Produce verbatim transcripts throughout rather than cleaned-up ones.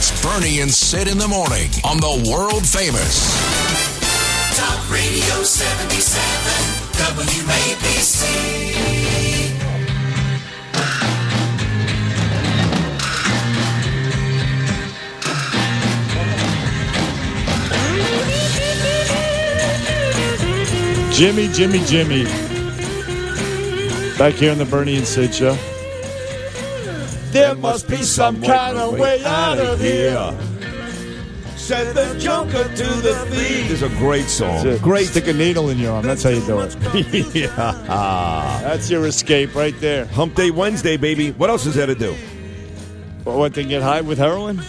It's Bernie and Sid in the morning on the world famous Talk Radio seventy-seven W A B C. Jimmy, Jimmy, Jimmy. Back here on the Bernie and Sid show. There must be some kind of way out of here. Said the junker to the thief. This is a great song. It's a great. Stick a needle in your arm. That's how you do it. Yeah. That's your escape right there. Hump Day Wednesday, baby. What else is there to do? Well, what, they get high with heroin?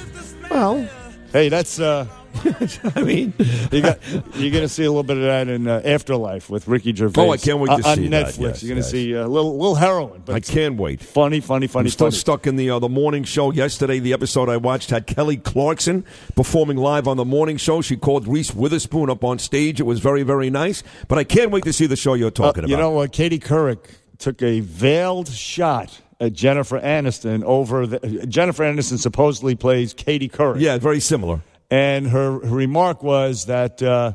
Well. Hey, that's... uh I mean, you got, you're going to see a little bit of that in uh, Afterlife with Ricky Gervais. Oh, I can't wait to uh, see on that. On Netflix. Yes, you're going to yes. see a little, little heroin. But I can't wait. Funny, funny, funny. I'm still funny. stuck in the, uh, the morning show yesterday. The episode I watched had Kelly Clarkson performing live on the morning show. She called Reese Witherspoon up on stage. It was very, very nice. But I can't wait to see the show you're talking uh, you about. You know, uh, Katie Couric took a veiled shot at Jennifer Aniston over the, uh, Jennifer Aniston supposedly plays Katie Couric. Yeah, very similar. And her, her remark was that, uh,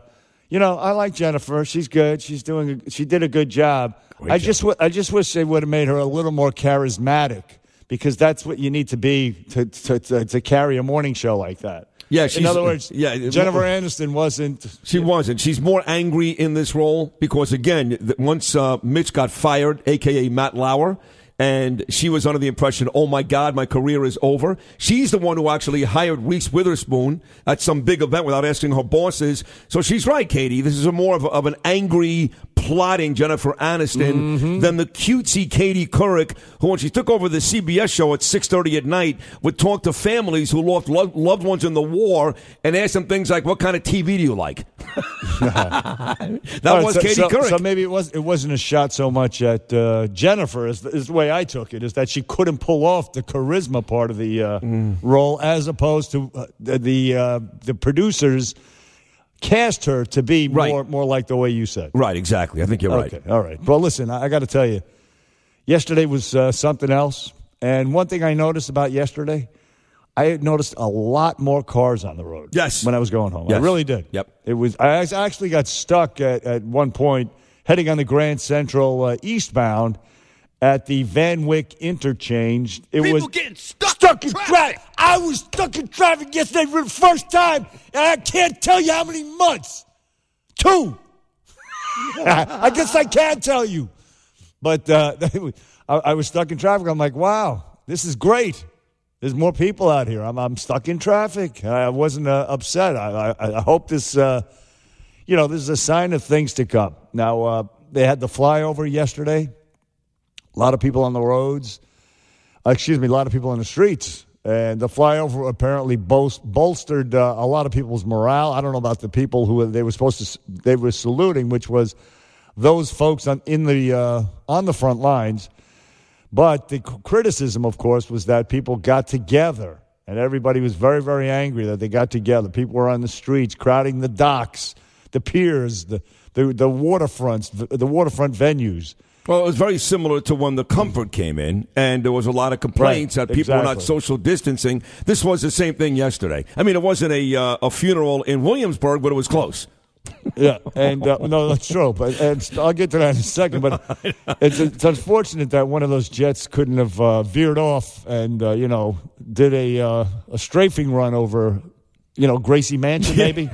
you know, I like Jennifer. She's good. She's doing. A, she did a good job. Great I job. just, w- I just wish they would have made her a little more charismatic, because that's what you need to be to to, to, to carry a morning show like that. Yeah, she's, in other words, yeah, Jennifer Aniston wasn't. She wasn't. She's more angry in this role because, again, once uh, Mitch got fired, A K A Matt Lauer. And she was under the impression, oh, my God, my career is over. She's the one who actually hired Reese Witherspoon at some big event without asking her bosses. So she's right, Katie. This is a more of, a, of an angry, plotting Jennifer Aniston mm-hmm. than the cutesy Katie Couric, who, when she took over the C B S show at six thirty at night, would talk to families who lost lo- loved ones in the war and ask them things like, what kind of T V do you like? that right, was so, Katie so, Couric. So maybe it, was, it wasn't a shot so much at uh, Jennifer is the, is the way I took it, is that she couldn't pull off the charisma part of the uh, mm. role, as opposed to uh, the uh, the producers cast her to be right. more more like the way you said. Right, exactly. I think you're okay. right. All right. Well, listen, I, I got to tell you, yesterday was uh, something else. And one thing I noticed about yesterday, I had noticed a lot more cars on the road. Yes. When I was going home. Yes. I really did. Yep. It was. I actually got stuck at, at one point heading on the Grand Central uh, eastbound at the Van Wyck interchange. It People was getting stuck, stuck in traffic. traffic. I was stuck in traffic yesterday for the first time, and I can't tell you how many months. Two. I guess I can tell you. But uh, I, I was stuck in traffic. I'm like, wow, this is great. There's more people out here. I'm, I'm stuck in traffic. I wasn't uh, upset. I, I, I hope this, uh, you know, this is a sign of things to come. Now, uh, they had the flyover yesterday. A lot of people on the roads, excuse me, a lot of people on the streets. And the flyover apparently bolstered uh, a lot of people's morale. I don't know about the people who they were supposed to, they were saluting, which was those folks on in the uh, on the front lines. But the criticism, of course, was that people got together, and everybody was very, very angry that they got together. People were on the streets, crowding the docks, the piers, the the, the waterfronts, the, the waterfront venues. Well, it was very similar to when the Comfort came in, and there was a lot of complaints right, that people exactly. were not social distancing. This was the same thing yesterday. I mean, it wasn't a uh, a funeral in Williamsburg, but it was close. Yeah, and uh, no, that's true. But and I'll get to that in a second. But it's, it's unfortunate that one of those jets couldn't have uh, veered off and uh, you know did a uh, a strafing run over. You know, Gracie Mansion, maybe.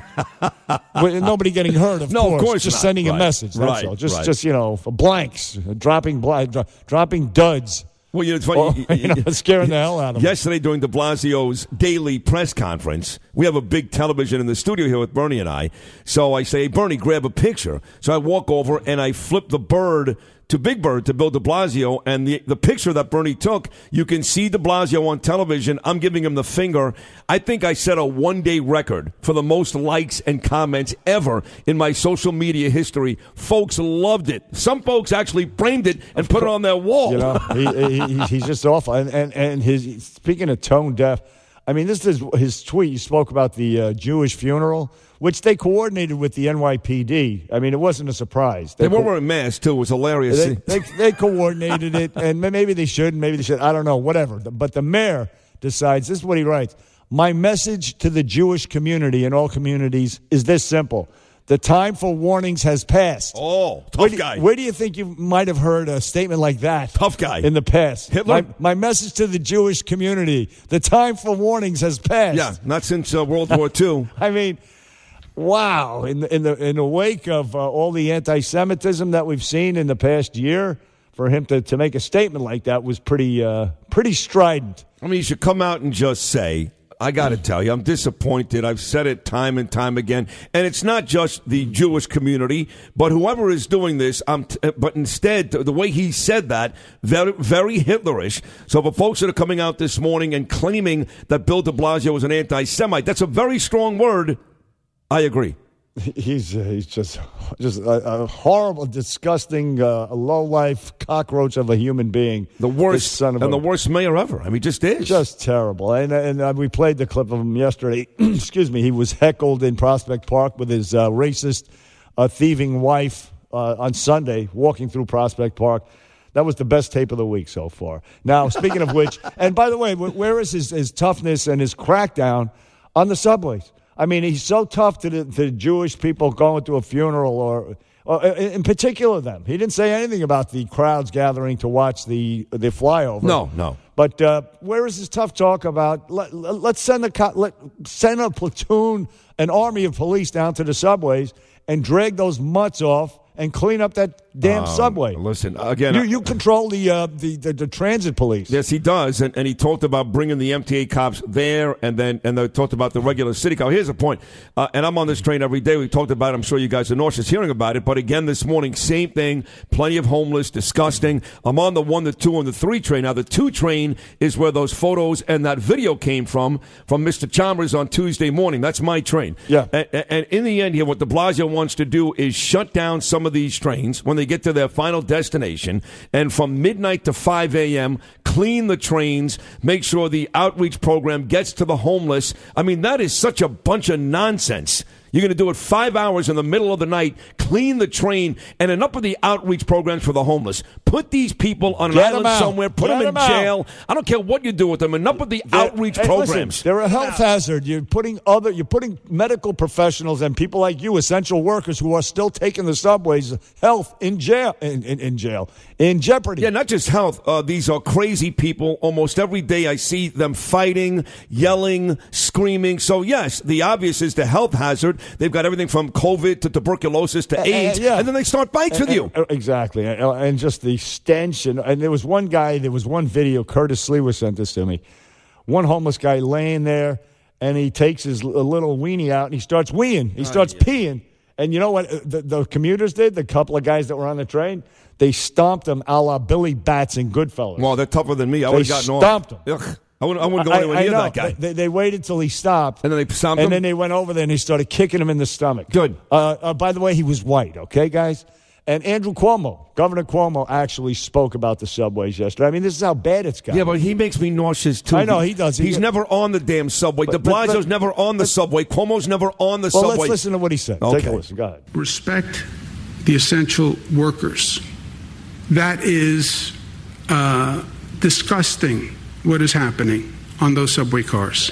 Nobody getting hurt, of no, course. No, of course Just not. sending right. a message, that's right. all. Just, right. just you know, for blanks, dropping bl- dro- dropping duds. Well, you know, it's funny. Or, you know, scaring the hell out of them. Yesterday during de Blasio's daily press conference, we have a big television in the studio here with Bernie and I. So I say, hey, Bernie, grab a picture. So I walk over and I flip the bird to Big Bird, to Bill de Blasio, and the, the picture that Bernie took, you can see de Blasio on television. I'm giving him the finger. I think I set a one-day record for the most likes and comments ever in my social media history. Folks loved it. Some folks actually framed it and put it on their wall. You know, he, he, he's just awful. And, and, and his speaking of tone deaf, I mean, this is his tweet. You spoke about the uh, Jewish funeral, which they coordinated with the N Y P D. I mean, it wasn't a surprise. They, they were co- wearing masks, too. It was hilarious. They, they, they coordinated it, and maybe they should, maybe they should. I don't know, whatever. But the mayor decides, this is what he writes. My message to the Jewish community and all communities is this simple. The time for warnings has passed. Oh, tough where do, guy. Where do you think you might have heard a statement like that? Tough guy. In the past. Hitler? My, my message to the Jewish community, the time for warnings has passed. Yeah, not since uh, World War Two. I mean, wow. In the, in the, in the wake of uh, all the anti-Semitism that we've seen in the past year, for him to, to make a statement like that was pretty uh, pretty strident. I mean, you should come out and just say, I got to tell you, I'm disappointed. I've said it time and time again. And it's not just the Jewish community, but whoever is doing this. I'm t- but instead, the way he said that, very, very Hitlerish. So for folks that are coming out this morning and claiming that Bill de Blasio was an anti-Semite, that's a very strong word. I agree. He's uh, he's just just a, a horrible, disgusting, uh, low-life cockroach of a human being. The worst son of and a, the worst mayor ever. I mean, just is just terrible. And and uh, we played the clip of him yesterday. Excuse me. He was heckled in Prospect Park with his uh, racist, uh, thieving wife uh, on Sunday, walking through Prospect Park. That was the best tape of the week so far. Now, speaking of which, and by the way, where is his, his toughness and his crackdown on the subways? I mean, he's so tough to the, to the Jewish people going to a funeral or, or in particular them. He didn't say anything about the crowds gathering to watch the the flyover. No, no. But uh, where is this tough talk about let, let's send a, let, send a platoon, an army of police down to the subways and drag those mutts off and clean up that damn um, subway. Listen, again... You, you control the, uh, the, the the transit police. Yes, he does, and, and he talked about bringing the M T A cops there, and then and they talked about the regular city cop. Here's the point, uh, and I'm on this train every day. We talked about it. I'm sure you guys are nauseous hearing about it, but again this morning, same thing, plenty of homeless, disgusting. I'm on the one, the two, and the three train. Now, the two train is where those photos and that video came from, from Mister Chalmers on Tuesday morning. That's my train. Yeah. And, and in the end here, what de Blasio wants to do is shut down some of these trains when they get to their final destination, and from midnight to five a.m., clean the trains, make sure the outreach program gets to the homeless. I mean, that is such a bunch of nonsense. You're going to do it five hours in the middle of the night, clean the train, and enough of the outreach programs for the homeless. Put these people on an Get island somewhere. Put Get them in them jail. I don't care what you do with them. Enough of the they're, outreach hey, programs. Listen, they're a health now. hazard. You're putting other. You're putting medical professionals and people like you, essential workers, who are still taking the subways, health in jail, in, in, in jail, in jeopardy. Yeah, not just health. Uh, these are crazy people. Almost every day, I see them fighting, yelling, screaming. So yes, the obvious is the health hazard. They've got everything from COVID to tuberculosis to AIDS, uh, uh, yeah. and then they start fights uh, with you. Uh, exactly, uh, and just the stench. And, and there was one guy, there was one video, Curtis Slewa sent this to me, one homeless guy laying there, and he takes his little weenie out, and he starts weeing. He starts uh, yeah. peeing. And you know what the, the commuters did, the couple of guys that were on the train? They stomped them a la Billy Bats and Goodfellas. Well, they're tougher than me. I would have gotten off. They stomped them. Ugh. I wouldn't, I wouldn't go anywhere I, I near know. that guy. They, they waited till he stopped. And then they stomped him? And then they went over there and they started kicking him in the stomach. Good. Uh, uh, by the way, he was white, okay, guys? And Andrew Cuomo, Governor Cuomo, actually spoke about the subways yesterday. I mean, this is how bad it's gotten. Yeah, but he makes me nauseous, too. I know, he does. He he's gets... never on the damn subway. But, de Blasio's but, but, never on the but, subway. Cuomo's never on the well, subway. Well, let's listen to what he said. Okay. Take a listen. Go ahead. Respect the essential workers. That is uh, disgusting. What is happening on those subway cars?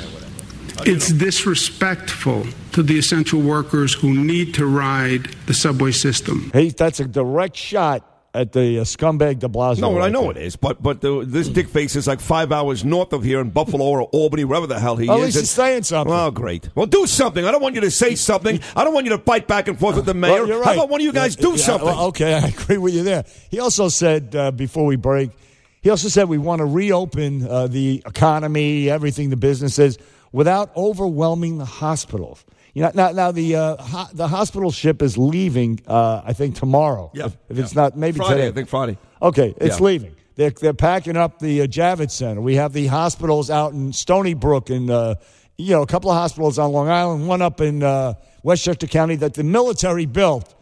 It's disrespectful to the essential workers who need to ride the subway system. Hey, that's a direct shot at the uh, scumbag de Blasio. No, right I know there. it is, but but the, this dickface is like five hours north of here in Buffalo or Albany, wherever the hell he At is. At least he's saying something. Oh, great. Well, do something. I don't want you to say something. I don't want you to fight back and forth with the mayor. Well, you're right. How about one of you guys yeah, do yeah, something? Well, okay, I agree with you there. He also said, uh, before we break, He also said we want to reopen uh, the economy, everything, the businesses, without overwhelming the hospitals. You know, now, now the uh, ho- the hospital ship is leaving. Uh, I think tomorrow. Yeah, if, if yeah. it's not maybe Friday, today. I think Friday. Okay, it's yeah. leaving. They're they're packing up the uh, Javits Center. We have the hospitals out in Stony Brook, and uh, you know, a couple of hospitals on Long Island, one up in uh, Westchester County that the military built.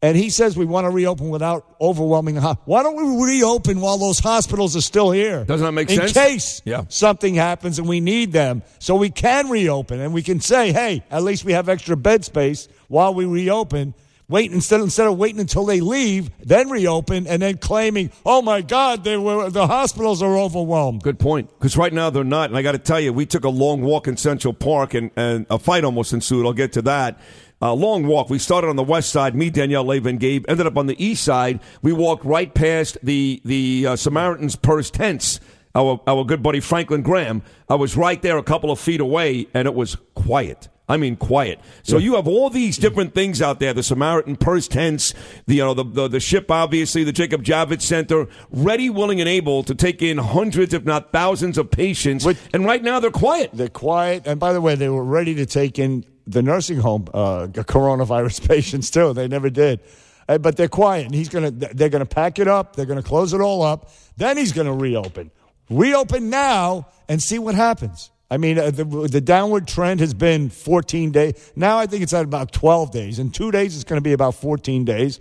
And he says we want to reopen without overwhelming the hospital. Why don't we reopen while those hospitals are still here? Doesn't that make sense? In case yeah. something happens and we need them, so we can reopen and we can say, hey, at least we have extra bed space while we reopen Wait, instead, instead of waiting until they leave, then reopen, and then claiming, oh, my God, they were, the hospitals are overwhelmed. Good point, because right now they're not. And I got to tell you, we took a long walk in Central Park, and, and a fight almost ensued. I'll get to that. Uh, long walk. We started on the west side, me, Danielle, Leva, and Gabe, ended up on the east side. We walked right past the, the uh, Samaritan's Purse tents. Our, our good buddy Franklin Graham, I was right there a couple of feet away, and it was quiet. I mean, quiet. So yeah. You have all these different things out there, the Samaritan Purse tents, the, you know, the, the the ship, obviously, the Jacob Javits Center, ready, willing, and able to take in hundreds, if not thousands, of patients. But, and right now, they're quiet. They're quiet. And by the way, they were ready to take in the nursing home uh, coronavirus patients, too. They never did. Uh, but they're quiet. And he's gonna. They're going to pack it up. They're going to close it all up. Then he's going to reopen. Reopen now and see what happens. I mean, uh, the, the downward trend has been fourteen days. Now I think it's at about twelve days. In two days, it's going to be about fourteen days.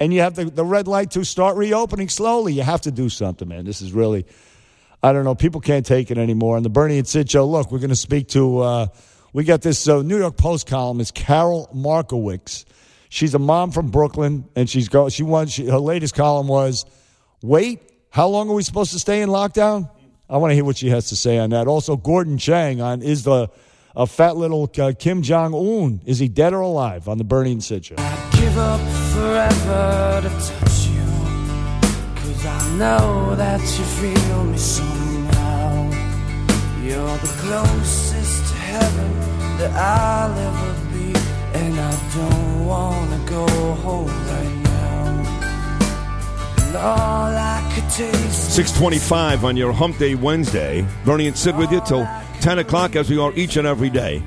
And you have the, the red light to start reopening slowly. You have to do something, man. This is really, I don't know, people can't take it anymore. And the Bernie and Sid show, look, we're going to speak to, uh, we got this uh, New York Post columnist, Carol Markowitz. She's a mom from Brooklyn, and she's go, she won, she, her latest column was, wait, how long are we supposed to stay in lockdown? I want to hear what she has to say on that. Also, Gordon Chang on is the a fat little uh, Kim Jong-un. Is he dead or alive on the Bernie and Sid show? I'd give up forever to touch you, because I know that you feel me somehow. You're the closest to heaven that I'll ever be, and I don't want to go home right now. six twenty-five on your Hump Day Wednesday. Bernie and Sid with you till ten o'clock, as we are each and every day.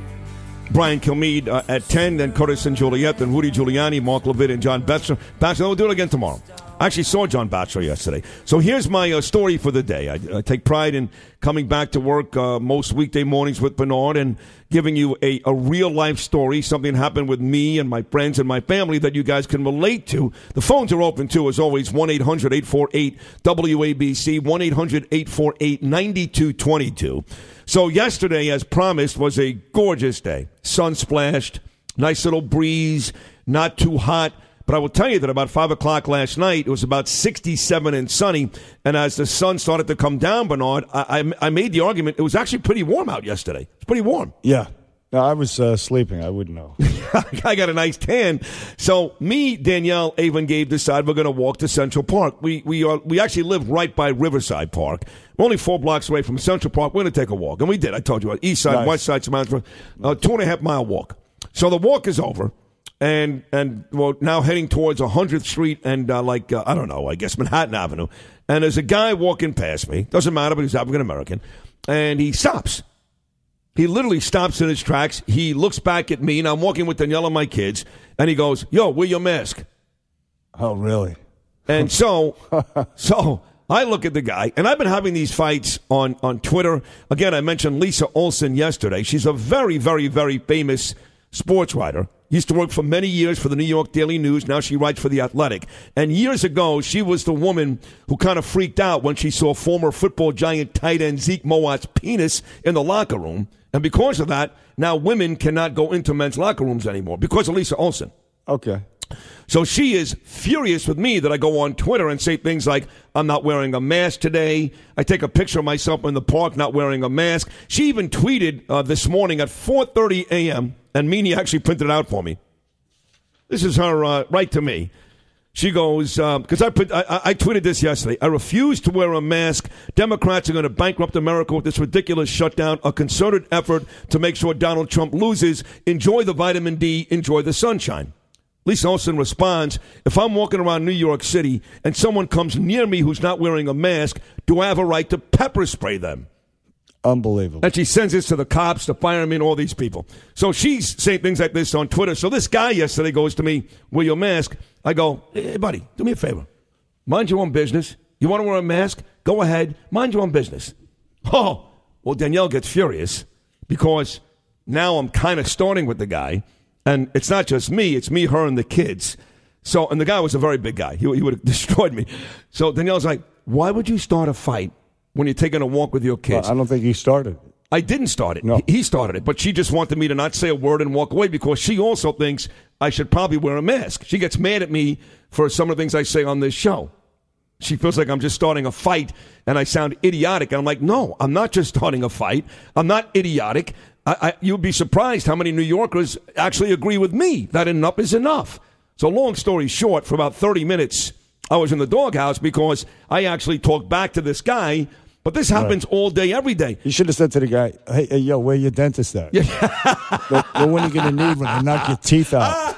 Brian Kilmeade uh, at ten, then Curtis and Juliet, then Rudy Giuliani, Mark Levitt, and John Batchelor. Batchelor, we'll do it again tomorrow. I actually saw John Batchelor yesterday. So here's my uh, story for the day. I, I take pride in coming back to work uh, most weekday mornings with Bernard and giving you a, a real-life story, something happened with me and my friends and my family that you guys can relate to. The phones are open, too, as always, one eight hundred eight four eight W A B C, one eight hundred eight four eight nine two two two. So yesterday, as promised, was a gorgeous day. Sun splashed, nice little breeze, not too hot. But I will tell you that about five o'clock last night, it was about sixty-seven and sunny. And as the sun started to come down, Bernard, I, I, I made the argument. It was actually pretty warm out yesterday. It's pretty warm. Yeah. No, I was uh, sleeping. I wouldn't know. I got a nice tan. So me, Danielle, Ava, and Gabe decide we're going to walk to Central Park. We we are we actually live right by Riverside Park. We're only four blocks away from Central Park. We're going to take a walk. And we did. I told you. East side, nice. West side, Samantha, a two-and-a-half-mile walk. So the walk is over. And, and well, now heading towards one hundredth Street and, uh, like, uh, I don't know, I guess Manhattan Avenue. And there's a guy walking past me. Doesn't matter, but he's African-American. And he stops. He literally stops in his tracks. He looks back at me, and I'm walking with Danielle and my kids. And he goes, yo, wear your mask. Oh, really? And so, so I look at the guy. And I've been having these fights on, on Twitter. Again, I mentioned Lisa Olson yesterday. She's a very, very, very famous sports writer. Used to work for many years for the New York Daily News. Now she writes for The Athletic. And years ago, she was the woman who kind of freaked out when she saw former football giant tight end Zeke Mowat's penis in the locker room. And because of that, now women cannot go into men's locker rooms anymore because of Lisa Olson. Okay. So she is furious with me that I go on Twitter and say things like, I'm not wearing a mask today. I take a picture of myself in the park not wearing a mask. She even tweeted uh, this morning at four thirty a.m., and Meanie actually printed it out for me. This is her uh, right to me. She goes, because um, I, I, I tweeted this yesterday. I refuse to wear a mask. Democrats are going to bankrupt America with this ridiculous shutdown, a concerted effort to make sure Donald Trump loses. Enjoy the vitamin D. Enjoy the sunshine. Lisa Olson responds, if I'm walking around New York City and someone comes near me who's not wearing a mask, do I have a right to pepper spray them? Unbelievable. And she sends this to the cops, the firemen, all these people. So she's saying things like this on Twitter. So this guy yesterday goes to me, wear your mask. I go, hey, buddy, do me a favor. Mind your own business. You want to wear a mask? Go ahead. Mind your own business. Oh, well, Danielle gets furious because now I'm kind of starting with the guy. And it's not just me. It's me, her, and the kids. So, and the guy was a very big guy. He, he would have destroyed me. So Danielle's like, why would you start a fight when you're taking a walk with your kids? Well, I don't think he started. I didn't start it. No. He started it. But she just wanted me to not say a word and walk away because she also thinks I should probably wear a mask. She gets mad at me for some of the things I say on this show. She feels like I'm just starting a fight and I sound idiotic. And I'm like, no, I'm not just starting a fight. I'm not idiotic. I, I, you'd be surprised how many New Yorkers actually agree with me that enough is enough. So long story short, for about thirty minutes, I was in the doghouse because I actually talked back to this guy. But this happens right. all day, every day. You should have said to the guy, hey, hey yo, where your dentist at? Yeah. But, but when are you going to need one to knock your teeth out?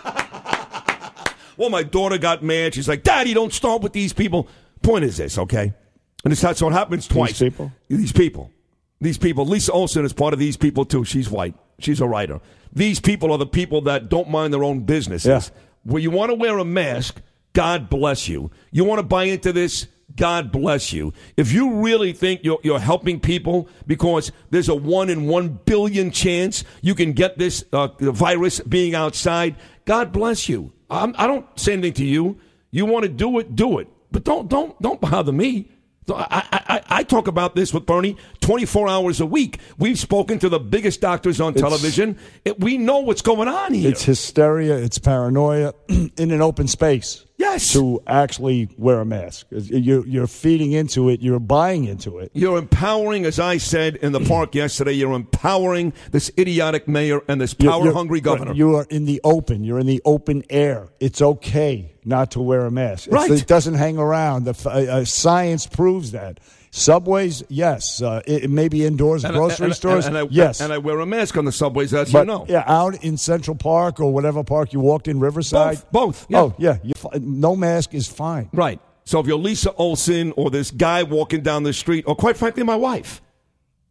Well, my daughter got mad. She's like, Daddy, don't start with these people. Point is this, okay? And it's, so it happens twice. These people? These people. These people. Lisa Olson is part of these people, too. She's white. She's a writer. These people are the people that don't mind their own businesses. Yeah. Well, you want to wear a mask, God bless you. You want to buy into this, God bless you. If you really think you're, you're helping people because there's a one in one billion chance you can get this uh, the virus being outside, God bless you. I'm, I don't say anything to you. You want to do it, do it. But don't don't don't bother me. I, I, I talk about this with Bernie twenty-four hours a week. We've spoken to the biggest doctors on television. It, we know what's going on here. It's hysteria. It's paranoia in an open space. Yes. To actually wear a mask. You're, you're feeding into it. You're buying into it. You're empowering, as I said in the park yesterday, you're empowering this idiotic mayor and this power-hungry governor. You are in the open. You're in the open air. It's okay not to wear a mask. It's, right. It doesn't hang around. The, uh, science proves that. Subways, yes. Uh, it, it may be indoors, and grocery and, and, stores, and, and, and I, yes. And I wear a mask on the subways, as but, you know. Yeah, out in Central Park or whatever park you walked in, Riverside. Both, both. Yeah. Oh, yeah. You, no mask is fine. Right. So if you're Lisa Olson or this guy walking down the street, or quite frankly, my wife,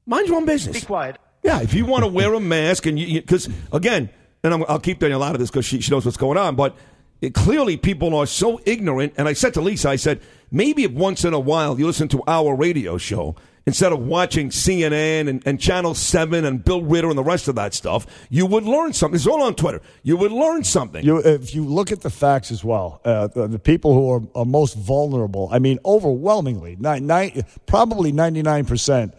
mind your own business. Be quiet. Yeah, if you want to wear a mask, and you, because, again, and I'm, I'll keep doing a lot of this because she, she knows what's going on, but it, clearly people are so ignorant. And I said to Lisa, I said, maybe if once in a while you listen to our radio show, instead of watching C N N and, and Channel seven and Bill Ritter and the rest of that stuff, you would learn something. It's all on Twitter. You would learn something. You, if you look at the facts as well, uh, the, the people who are, are most vulnerable, I mean, overwhelmingly, nine, nine, probably ninety-nine percent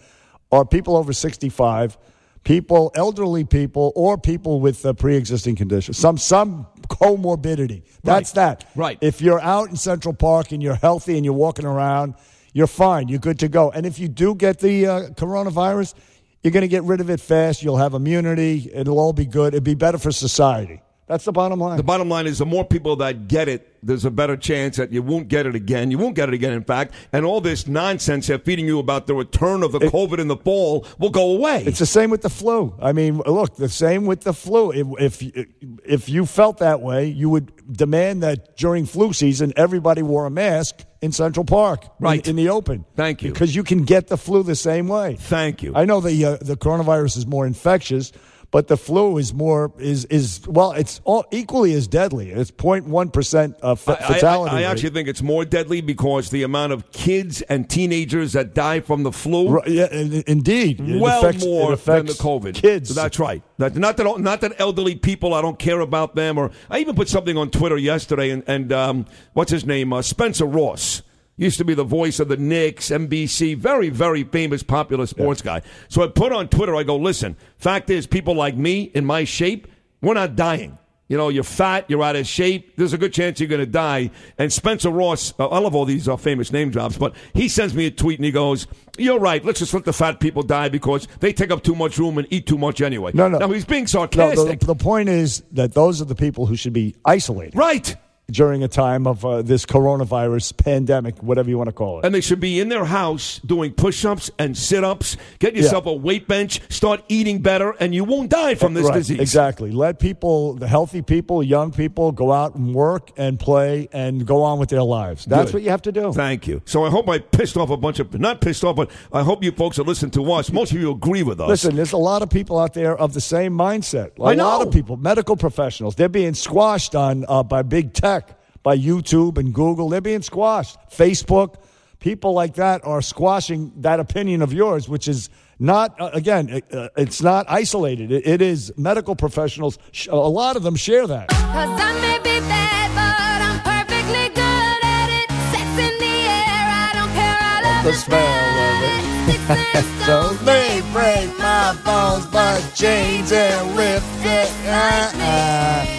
are people over sixty-five, people, elderly people, or people with uh, pre-existing conditions. Some some comorbidity. That's right. that. Right. If you're out in Central Park and you're healthy and you're walking around, you're fine. You're good to go. And if you do get the uh, coronavirus, you're going to get rid of it fast. You'll have immunity. It'll all be good. It'd be better for society. That's the bottom line. The bottom line is the more people that get it, there's a better chance that you won't get it again. You won't get it again, in fact. And all this nonsense they're feeding you about the return of the it, COVID in the fall will go away. It's the same with the flu. I mean, look, the same with the flu. If, if, if you felt that way, you would demand that during flu season, everybody wore a mask in Central Park, right in, in the open. Thank you. Because you can get the flu the same way. Thank you. I know the, uh, the coronavirus is more infectious. But the flu is more, is, is well, it's all equally as deadly. It's zero point one percent of fa- fatality I, I, I actually rate. think it's more deadly because the amount of kids and teenagers that die from the flu. Right, yeah, indeed. It well affects, more it affects than the COVID. Kids. So that's right. That, not, that, not that elderly people, I don't care about them. Or I even put something on Twitter yesterday, and, and um, what's his name? Uh, Spencer Ross. Used to be the voice of the Knicks, N B C, very, very famous, popular sports yeah. guy. So I put on Twitter, I go, listen, fact is, people like me, in my shape, we're not dying. You know, you're fat, you're out of shape, there's a good chance you're going to die. And Spencer Ross, uh, I love all these uh, famous name drops, but he sends me a tweet and he goes, you're right, let's just let the fat people die because they take up too much room and eat too much anyway. No, no. Now, he's being sarcastic. No, the, the point is that those are the people who should be isolated. Right. During a time of uh, this coronavirus pandemic, whatever you want to call it. And they should be in their house doing push-ups and sit-ups. Get yourself yeah. a weight bench. Start eating better, and you won't die from this right. disease. Exactly. Let people, the healthy people, young people, go out and work and play and go on with their lives. That's Good. what you have to do. Thank you. So I hope I pissed off a bunch of, not pissed off, but I hope you folks that listen to us, most of you agree with us. Listen, there's a lot of people out there of the same mindset. A I know. lot of people, medical professionals, they're being squashed on uh, by big tech. By YouTube and Google, they're being squashed. Facebook, people like that are squashing that opinion of yours, which is not, uh, again, it, uh, it's not isolated. It, it is medical professionals. Sh- a lot of them share that. 'Cause I may be bad, but I'm perfectly good at it. Sex in the air, I don't care, I love the smell of it. So they break my bones, but chains and whip it. Uh-uh.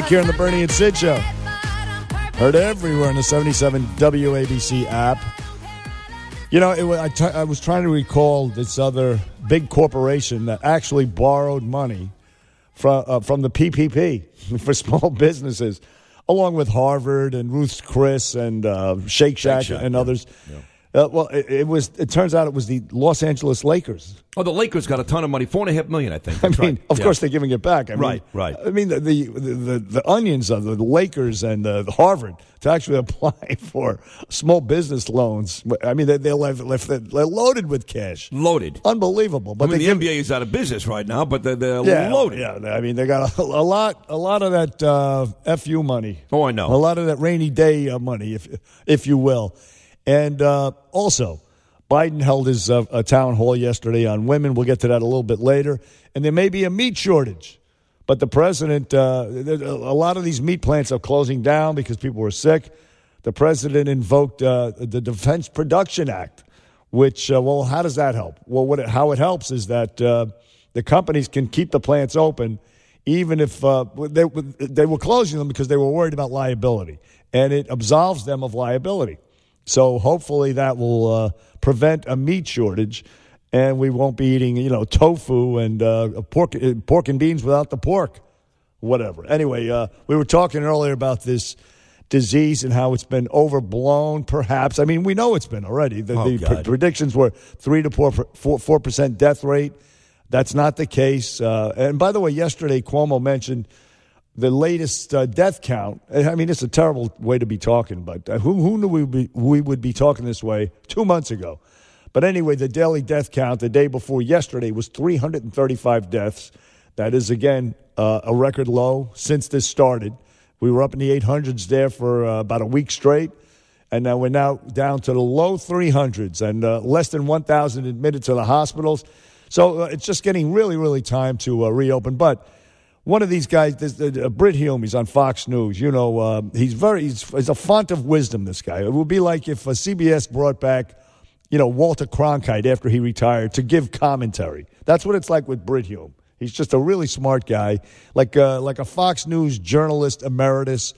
back here on the Bernie and Sid Show. Heard everywhere on the seventy-seven W A B C app. You know, it was, I, t- I was trying to recall this other big corporation that actually borrowed money from uh, from the P P P for small businesses, along with Harvard and Ruth's Chris and uh, Shake Shack, Shake Shack and yeah. others. Yeah. Uh, well, it, it was. It turns out it was the Los Angeles Lakers. Oh, the Lakers got a ton of money, four and a half million, I think. That's I mean, right. of yeah. course they're giving it back. I right, mean, right. I mean, the the, the, the onions of the Lakers and the, the Harvard to actually apply for small business loans. I mean, they, they're left, they're loaded with cash. Loaded, unbelievable. But I mean, the give, N B A is out of business right now, but they're, they're yeah, loaded. Yeah, I mean, they got a, a lot, a lot of that uh, F U money. Oh, I know. A lot of that rainy day uh, money, if if you will. And uh, also, Biden held his uh, a town hall yesterday on women. We'll get to that a little bit later. And there may be a meat shortage. But the president, uh, a lot of these meat plants are closing down because people were sick. The president invoked uh, the Defense Production Act, which, uh, well, how does that help? Well, what it, how it helps is that uh, the companies can keep the plants open even if uh, they, they were closing them because they were worried about liability. And it absolves them of liability. So hopefully that will uh, prevent a meat shortage, and we won't be eating, you know, tofu and uh, pork, pork and beans without the pork, whatever. Anyway, uh, we were talking earlier about this disease and how it's been overblown, perhaps. I mean, we know it's been already. The, oh, the pr- predictions were three to four, four, four percent death rate. That's not the case. Uh, and by the way, yesterday Cuomo mentioned the latest uh, death count. I mean, it's a terrible way to be talking, but uh, who, who knew we would, be, we would be talking this way two months ago? But anyway, the daily death count the day before yesterday was three hundred thirty-five deaths. That is, again, uh, a record low since this started. We were up in the eight hundreds there for uh, about a week straight, and now we're now down to the low three hundreds, and uh, less than one thousand admitted to the hospitals. So uh, it's just getting really, really time to uh, reopen, but one of these guys, this, uh, Britt Hume, he's on Fox News. You know, uh, he's very, he's, he's a font of wisdom, this guy. It would be like if uh, C B S brought back, you know, Walter Cronkite after he retired to give commentary. That's what it's like with Britt Hume. He's just a really smart guy, like, uh, like a Fox News journalist emeritus.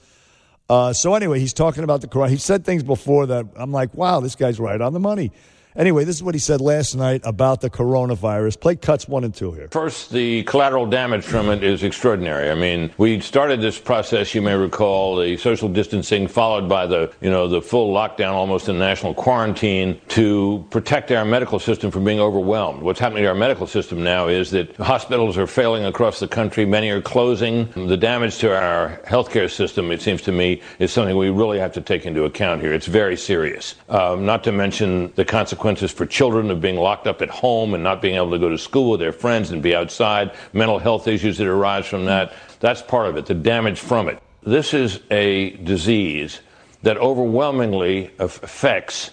Uh, so anyway, he's talking about the corona. He said things before that I'm like, wow, this guy's right on the money. Anyway, this is what he said last night about the coronavirus. Play cuts one and two here. First, the collateral damage from it is extraordinary. I mean, we started this process, you may recall, the social distancing followed by the, you know, the full lockdown, almost a national quarantine to protect our medical system from being overwhelmed. What's happening to our medical system now is that hospitals are failing across the country. Many are closing. The damage to our healthcare system, it seems to me, is something we really have to take into account here. It's very serious, um, not to mention the consequences for children of being locked up at home and not being able to go to school with their friends and be outside, mental health issues that arise from that. That's part of it, the damage from it. This is a disease that overwhelmingly affects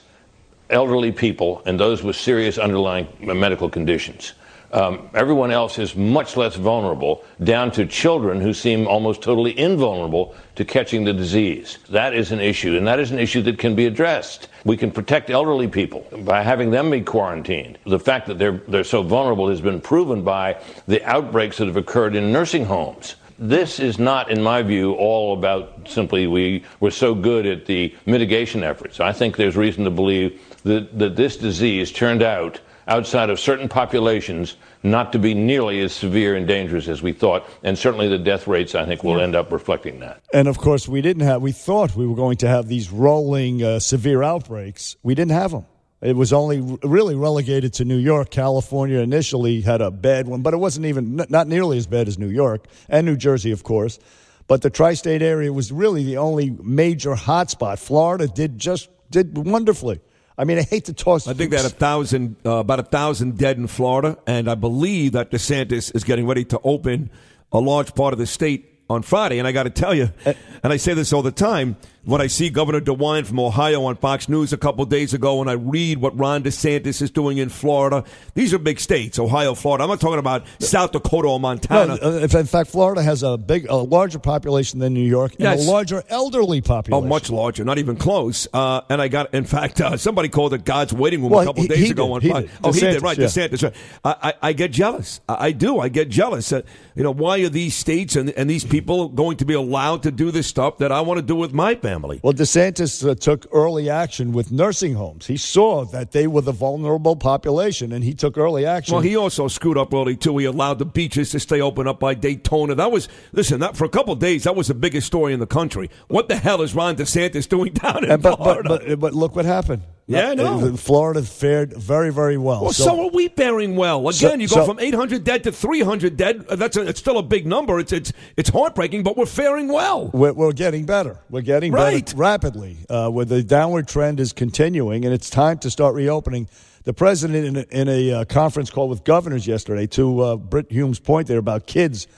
elderly people and those with serious underlying medical conditions. Um, everyone else is much less vulnerable, down to children who seem almost totally invulnerable to catching the disease. That is an issue, and that is an issue that can be addressed. We can protect elderly people by having them be quarantined. The fact that they're they're so vulnerable has been proven by the outbreaks that have occurred in nursing homes. This is not, in my view, all about simply we were so good at the mitigation efforts. I think there's reason to believe that, that this disease turned out, outside of certain populations, not to be nearly as severe and dangerous as we thought. And certainly the death rates, I think, will end up reflecting that. And, of course, we didn't have, we thought we were going to have these rolling uh, severe outbreaks. We didn't have them. It was only really relegated to New York. California initially had a bad one, but it wasn't even, not nearly as bad as New York and New Jersey, of course. But the tri-state area was really the only major hotspot. Florida did just, did wonderfully. I mean, I hate to toss. I think they had a thousand, uh, about a thousand dead in Florida, and I believe that DeSantis is getting ready to open a large part of the state on Friday. And I got to tell you, and I say this all the time, when I see Governor DeWine from Ohio on Fox News a couple of days ago, and I read what Ron DeSantis is doing in Florida, these are big states, Ohio, Florida. I'm not talking about South Dakota or Montana. No, in fact, Florida has a big, a larger population than New York, and yes, a larger elderly population. Oh, much larger, not even close. Uh, and I got, in fact, uh, somebody called it God's waiting room well, a couple he, days he ago. Did, on he oh, DeSantis, he did, right, yeah. DeSantis. Right. I, I, I get jealous. I, I do. I get jealous. Uh, you know, why are these states and, and these people people going to be allowed to do this stuff that I want to do with my family? Well, DeSantis uh, took early action with nursing homes. He saw that they were the vulnerable population, and he took early action. Well, he also screwed up early, too. He allowed the beaches to stay open up by Daytona. That was, listen, that, for a couple of days, that was the biggest story in the country. What the hell is Ron DeSantis doing down in and, but, Florida? But, but, but look what happened. Yeah, I know. Florida fared very, very well. Well, so, so are we faring well. Again, so, you go so, from eight hundred dead to three hundred dead. That's a, it's still a big number. It's it's it's heartbreaking, but we're faring well. We're, we're getting better. We're getting right. better rapidly. Uh, where the downward trend is continuing, and it's time to start reopening. The president, in a, in a uh, conference call with governors yesterday, to uh, Britt Hume's point there about kids,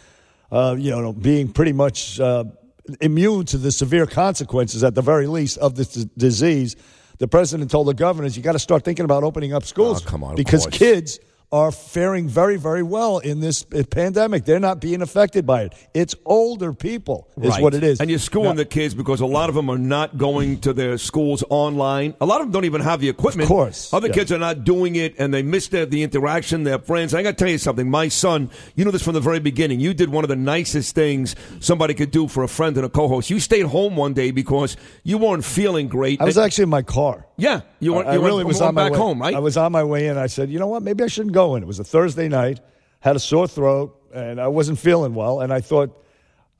uh, you know, being pretty much uh, immune to the severe consequences, at the very least, of this d- disease. The president told the governors, you got to start thinking about opening up schools. Oh, come on, because kids are faring very, very well in this pandemic. They're not being affected by it. It's older people is right. what it is. And you're schooling now, the kids, because a lot of them are not going to their schools online. A lot of them don't even have the equipment. Of course. Other yeah. kids are not doing it, and they miss their, the interaction, their friends. I got to tell you something. My son, you know this from the very beginning. You did one of the nicest things somebody could do for a friend and a co-host. You stayed home one day because you weren't feeling great. I was and, actually in my car. Yeah. You weren't, I, you I really went, was on my back way. home, right? I was on my way in. I said, you know what? Maybe I shouldn't go. It was a Thursday night, had a sore throat, and I wasn't feeling well, and I thought,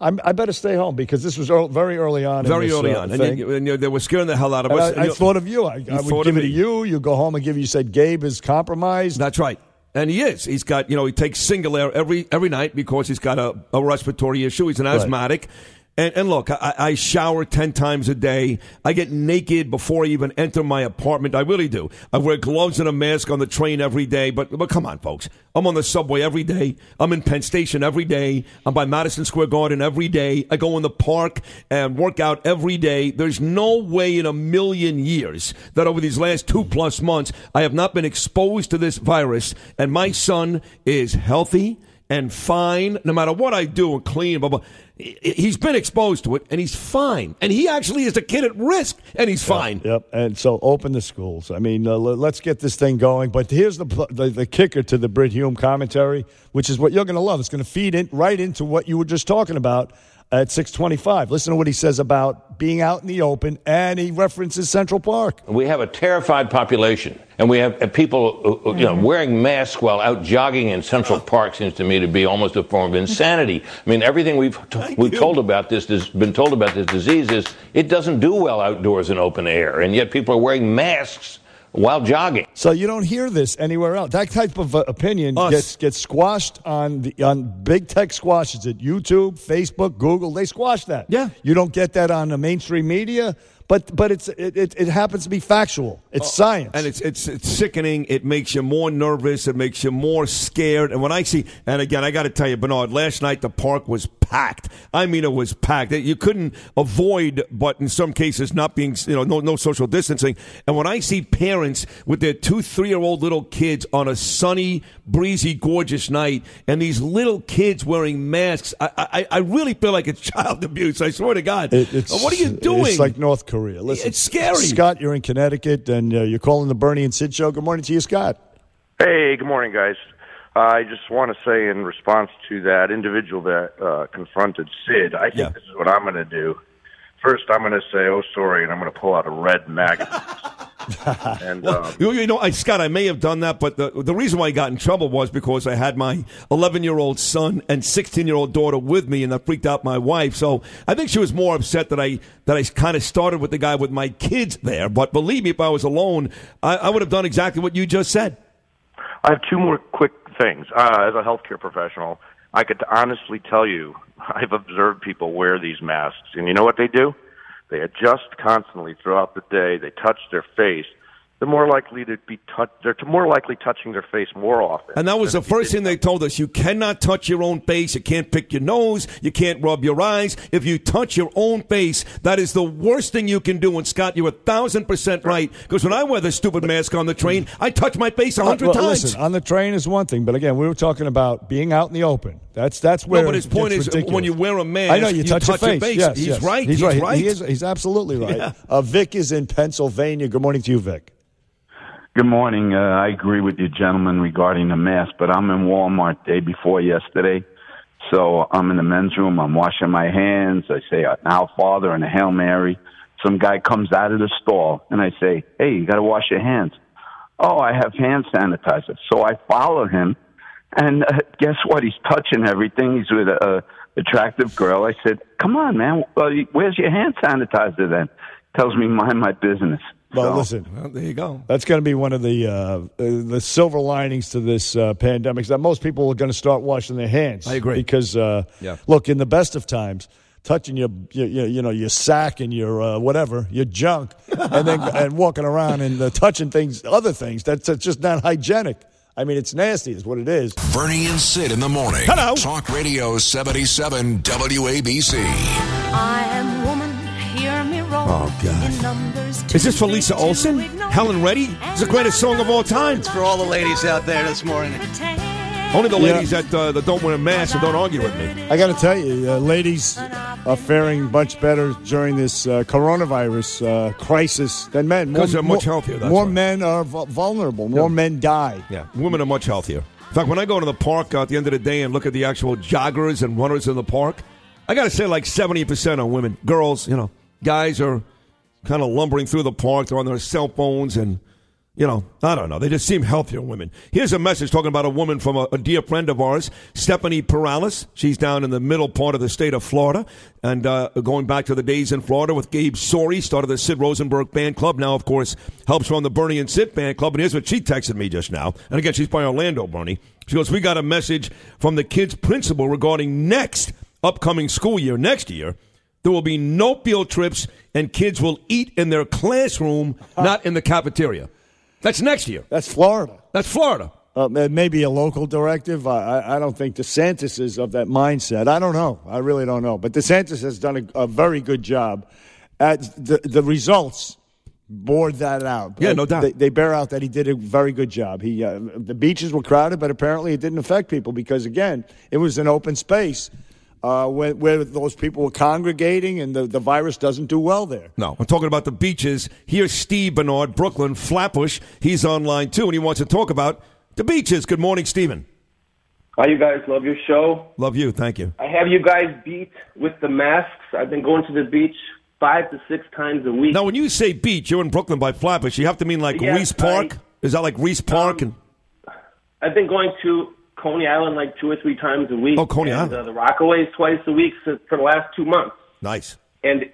I'm, I better stay home, because this was early, very early on. Very in this, early uh, on. Thing. And, you, and you, they were scaring the hell out of and us. I, I thought of you. I, I would give it to you. You go home and give it. You said Gabe is compromised. That's right. And he is. He's got, you know, he takes Singulair every every night because he's got a, a respiratory issue. He's an right. asthmatic. And, and look, I, I shower ten times a day. I get naked before I even enter my apartment. I really do. I wear gloves and a mask on the train every day. But, but come on, folks. I'm on the subway every day. I'm in Penn Station every day. I'm by Madison Square Garden every day. I go in the park and work out every day. There's no way in a million years that over these last two-plus months, I have not been exposed to this virus. And my son is healthy and fine, no matter what I do, and clean, blah, blah. He's been exposed to it, and he's fine. And he actually is a kid at risk, and he's fine. Yep, yep. And so open the schools. I mean, uh, let's get this thing going. But here's the, the the kicker to the Britt Hume commentary, which is what you're going to love. It's going to feed in, right into what you were just talking about at six twenty-five. Listen to what he says about being out in the open, and he references Central Park. We have a terrified population, and we have people, you know, wearing masks while out jogging in Central Park seems to me to be almost a form of insanity. I mean, everything we've t- we've told about this, this been told about this disease is it doesn't do well outdoors in open air, and yet people are wearing masks while jogging. So you don't hear this anywhere else. That type of uh, opinion Us. gets gets squashed on the on big tech squashes it. YouTube, Facebook, Google, they squash that. Yeah. You don't get that on the mainstream media, but but it's it it, it happens to be factual. It's uh, science. And it's it's it's sickening. It makes you more nervous, it makes you more scared. And when I see, and again, I got to tell you, Bernard, last night the park was packed. I mean, it was packed. You couldn't avoid, but in some cases, not being, you know, no, no social distancing. And when I see parents with their two, three-year-old little kids on a sunny, breezy, gorgeous night, and these little kids wearing masks, I, I, I really feel like it's child abuse. I swear to God. It, it's, what are you doing? It's like North Korea. Listen, it's scary. Scott, you're in Connecticut, and uh, you're calling the Bernie and Sid show. Good morning to you, Scott. Hey, good morning, guys. I just want to say, in response to that individual that uh, confronted Sid, I think yeah. this is what I'm going to do. First, I'm going to say, oh, sorry, and I'm going to pull out a red magazine. and, well, um, you know, I, Scott, I may have done that, but the, the reason why I got in trouble was because I had my eleven-year-old son and sixteen-year-old daughter with me, and that freaked out my wife. So I think she was more upset that I that I kind of started with the guy with my kids there. But believe me, if I was alone, I, I would have done exactly what you just said. I have two more quick things. Uh, as a healthcare professional, I could honestly tell you I've observed people wear these masks, and you know what they do? They adjust constantly throughout the day. They touch their face. They're more likely to be touch. They're more likely touching their face more often. And that was the first thing they told us. You cannot touch your own face. You can't pick your nose. You can't rub your eyes. If you touch your own face, that is the worst thing you can do. And Scott, you're a thousand percent right. Because when I wear this stupid mask on the train, I touch my face a hundred well, times. Listen, on the train is one thing, but again, we were talking about being out in the open. That's that's where. No, but his point is, ridiculous. When you wear a mask, I know you, you touch, touch your face. Your face. Yes, he's, yes. Right. he's, he's right. He's right. He is, he's absolutely right. Yeah. Uh, Vic is in Pennsylvania. Good morning to you, Vic. Good morning. Uh, I agree with you, gentlemen, regarding the mask, but I'm in Walmart day before yesterday. So I'm in the men's room. I'm washing my hands. I say an Our Father and a Hail Mary. Some guy comes out of the stall, and I say, hey, you got to wash your hands. Oh, I have hand sanitizer. So I follow him, and uh, guess what? He's touching everything. He's with a, a attractive girl. I said, come on, man. Well, where's your hand sanitizer then? Tells me mind my business. Well, so. listen, well, there you go. That's going to be one of the uh, the silver linings to this uh, pandemic is that most people are going to start washing their hands. I agree. Because, uh, yeah. look, in the best of times, touching your, your, your you know, your sack and your uh, whatever, your junk, and then and walking around and uh, touching things, other things, that's, that's just not hygienic. I mean, it's nasty is what it is. Bernie and Sid in the morning. Hello. Talk Radio seventy-seven W A B C. I am woman. Oh, God. Is this for Lisa Olson? Helen Reddy? It's the greatest song of all time. It's for all the ladies out there this morning. Only the ladies yeah. that, uh, that don't wear masks and don't argue with me. I got to tell you, uh, ladies are faring much better during this uh, coronavirus uh, crisis than men. Because they're much healthier. That's more right. men are vulnerable. More yeah. men die. Yeah, women are much healthier. In fact, when I go to the park uh, at the end of the day and look at the actual joggers and runners in the park, I got to say like seventy percent are women. Girls, you know. Guys are kind of lumbering through the park. They're on their cell phones and, you know, I don't know. They just seem healthier women. Here's a message talking about a woman from a, a dear friend of ours, Stephanie Perales. She's down in the middle part of the state of Florida. And uh, going back to the days in Florida with Gabe Sorey, started the Sid Rosenberg Band Club. Now, of course, helps run the Bernie and Sid Band Club. And here's what she texted me just now. And again, she's by Orlando, Bernie. She goes, we got a message from the kids' principal regarding next upcoming school year, next year. There will be no field trips, and kids will eat in their classroom, not in the cafeteria. That's next year. That's Florida. That's Florida. Uh, maybe a local directive. I, I don't think DeSantis is of that mindset. I don't know. I really don't know. But DeSantis has done a, a very good job. At the, the results board that out. Yeah, no doubt. They, they bear out that he did a very good job. He uh, the beaches were crowded, but apparently it didn't affect people because, again, it was an open space. Uh, where, where those people were congregating, and the, the virus doesn't do well there. No, I'm talking about the beaches. Here's Steve Bernard, Brooklyn, Flatbush. He's online, too, and he wants to talk about the beaches. Good morning, Stephen. Hi, you guys. Love your show. Love you. Thank you. I have you guys beat with the masks. I've been going to the beach five to six times a week. Now, when you say beach, you're in Brooklyn by Flatbush. You have to mean like yes, Reese Park? I, Is that like Reese Park? Um, and I've been going to Coney Island like two or three times a week. Oh, Coney and, Island. Uh, the Rockaways twice a week for the last two months. Nice. And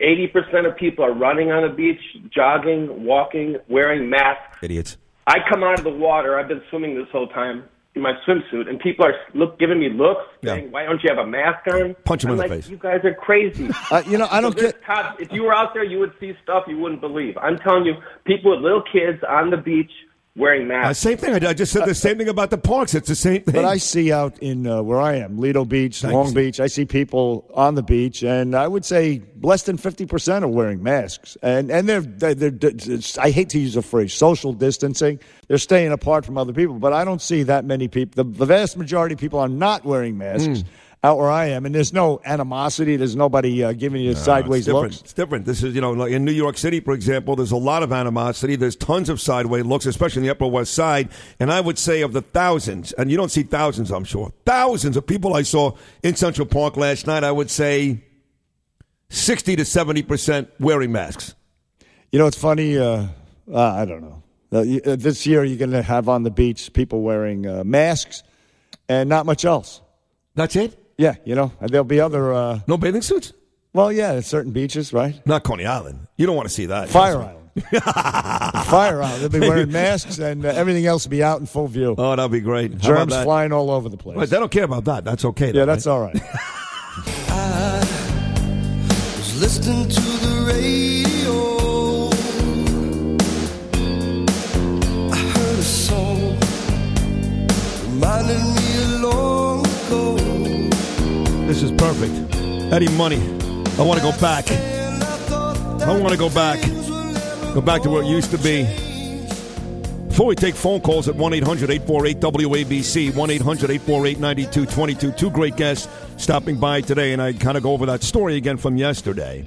eighty percent of people are running on the beach, jogging, walking, wearing masks. Idiots. I come out of the water. I've been swimming this whole time in my swimsuit, and people are look giving me looks, yeah. saying, why don't you have a mask on? Punch them I'm in like, the face. You guys are crazy. uh, you know, I don't so get... Cops, if you were out there, you would see stuff you wouldn't believe. I'm telling you, people with little kids on the beach wearing masks. Uh, same thing. I, I just said the same thing about the parks. It's the same thing. But I see out in uh, where I am, Lido Beach, Thanks. Long Beach, I see people on the beach, and I would say less than fifty percent are wearing masks. And and they're, they're, they're I hate to use the phrase, social distancing. They're staying apart from other people, but I don't see that many people. The, the vast majority of people are not wearing masks. Mm. Out where I am, and there's no animosity. There's nobody uh, giving you no, sideways it's looks. It's different. This is, you know, like in New York City, for example, there's a lot of animosity. There's tons of sideways looks, especially in the Upper West Side. And I would say of the thousands, and you don't see thousands, I'm sure, thousands of people I saw in Central Park last night, I would say sixty to seventy percent wearing masks. You know, it's funny. Uh, uh, I don't know. Uh, this year you're going to have on the beach people wearing uh, masks and not much else. That's it? Yeah, you know, there'll be other... Uh, no bathing suits? Well, yeah, at certain beaches, right? Not Coney Island. You don't want to see that. Fire Island. Fire Island. They'll be wearing masks and uh, everything else will be out in full view. Oh, that'll be great. Germs flying all over the place. Right, they don't care about that. That's okay. Though, yeah, that's right? all right. I was listening to the radio. I heard a song reminded me of long ago. This is perfect. Eddie Money. I want to go back. I want to go back. Go back to where it used to be. Before we take phone calls at one eight hundred eight four eight W A B C, one eight hundred eight four eight nine two two two, two great guests stopping by today, and I kind of go over that story again from yesterday.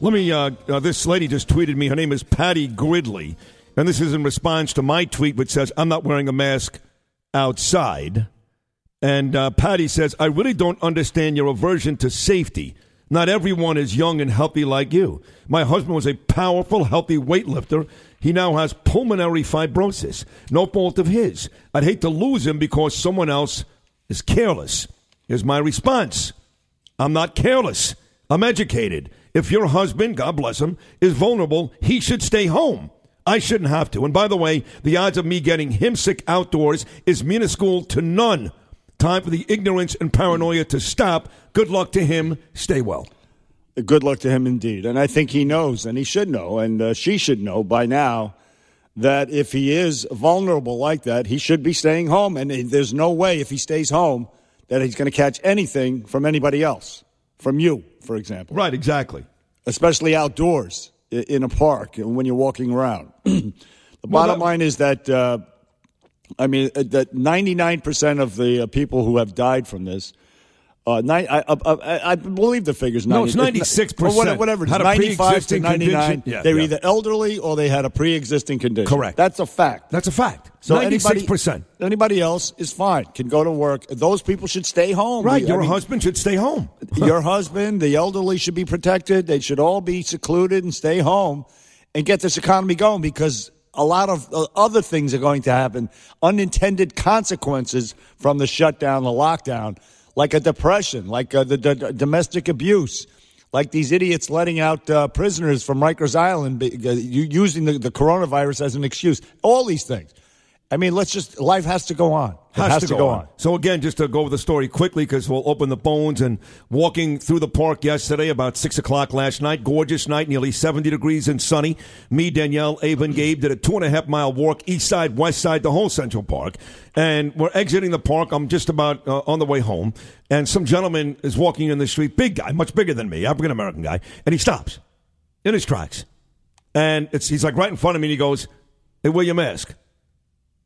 Let me, uh, uh, this lady just tweeted me. Her name is Patty Gridley, and this is in response to my tweet, which says, I'm not wearing a mask outside. And uh, Patty says, I really don't understand your aversion to safety. Not everyone is young and healthy like you. My husband was a powerful, healthy weightlifter. He now has pulmonary fibrosis. No fault of his. I'd hate to lose him because someone else is careless. Here's my response. I'm not careless. I'm educated. If your husband, God bless him, is vulnerable, he should stay home. I shouldn't have to. And by the way, the odds of me getting him sick outdoors is minuscule to none. Time for the ignorance and paranoia to stop. Good luck to him. Stay well. Good luck to him indeed. And I think he knows, and he should know, and uh, she should know by now that if he is vulnerable like that, he should be staying home. And there's no way if he stays home that he's going to catch anything from anybody else, from you, for example. Right, exactly. Especially outdoors in a park when you're walking around. The well, bottom that- line is that, uh, I mean, that ninety-nine percent of the people who have died from this, Uh, nine, I, I, I believe the figure's ninety. No, it's ninety-six percent. Whatever, whatever it's ninety-five to ninety-nine. Yeah, they were yeah. either elderly or they had a pre-existing condition. Correct. That's a fact. That's a fact. So ninety-six percent. Anybody, anybody else is fine, can go to work. Those people should stay home. Right. The, your I mean, husband should stay home. Your husband, the elderly should be protected. They should all be secluded and stay home and get this economy going, because a lot of other things are going to happen, unintended consequences from the shutdown, the lockdown. Like a depression, like uh, the d- domestic abuse, like these idiots letting out uh, prisoners from Rikers Island, be, uh, using the, the coronavirus as an excuse. All these things. I mean, let's just, life has to go on. It has, has to, to go, go on. on. So again, just to go over the story quickly, because we'll open the phones. And walking through the park yesterday, about six o'clock last night, gorgeous night, nearly seventy degrees and sunny. Me, Danielle, Ava, and Gabe did a two-and-a-half-mile walk, east side, west side, the whole Central Park. And we're exiting the park. I'm just about uh, on the way home. And some gentleman is walking in the street, big guy, much bigger than me, African-American guy. And he stops in his tracks. And it's he's like right in front of me, and he goes, hey, wear your mask.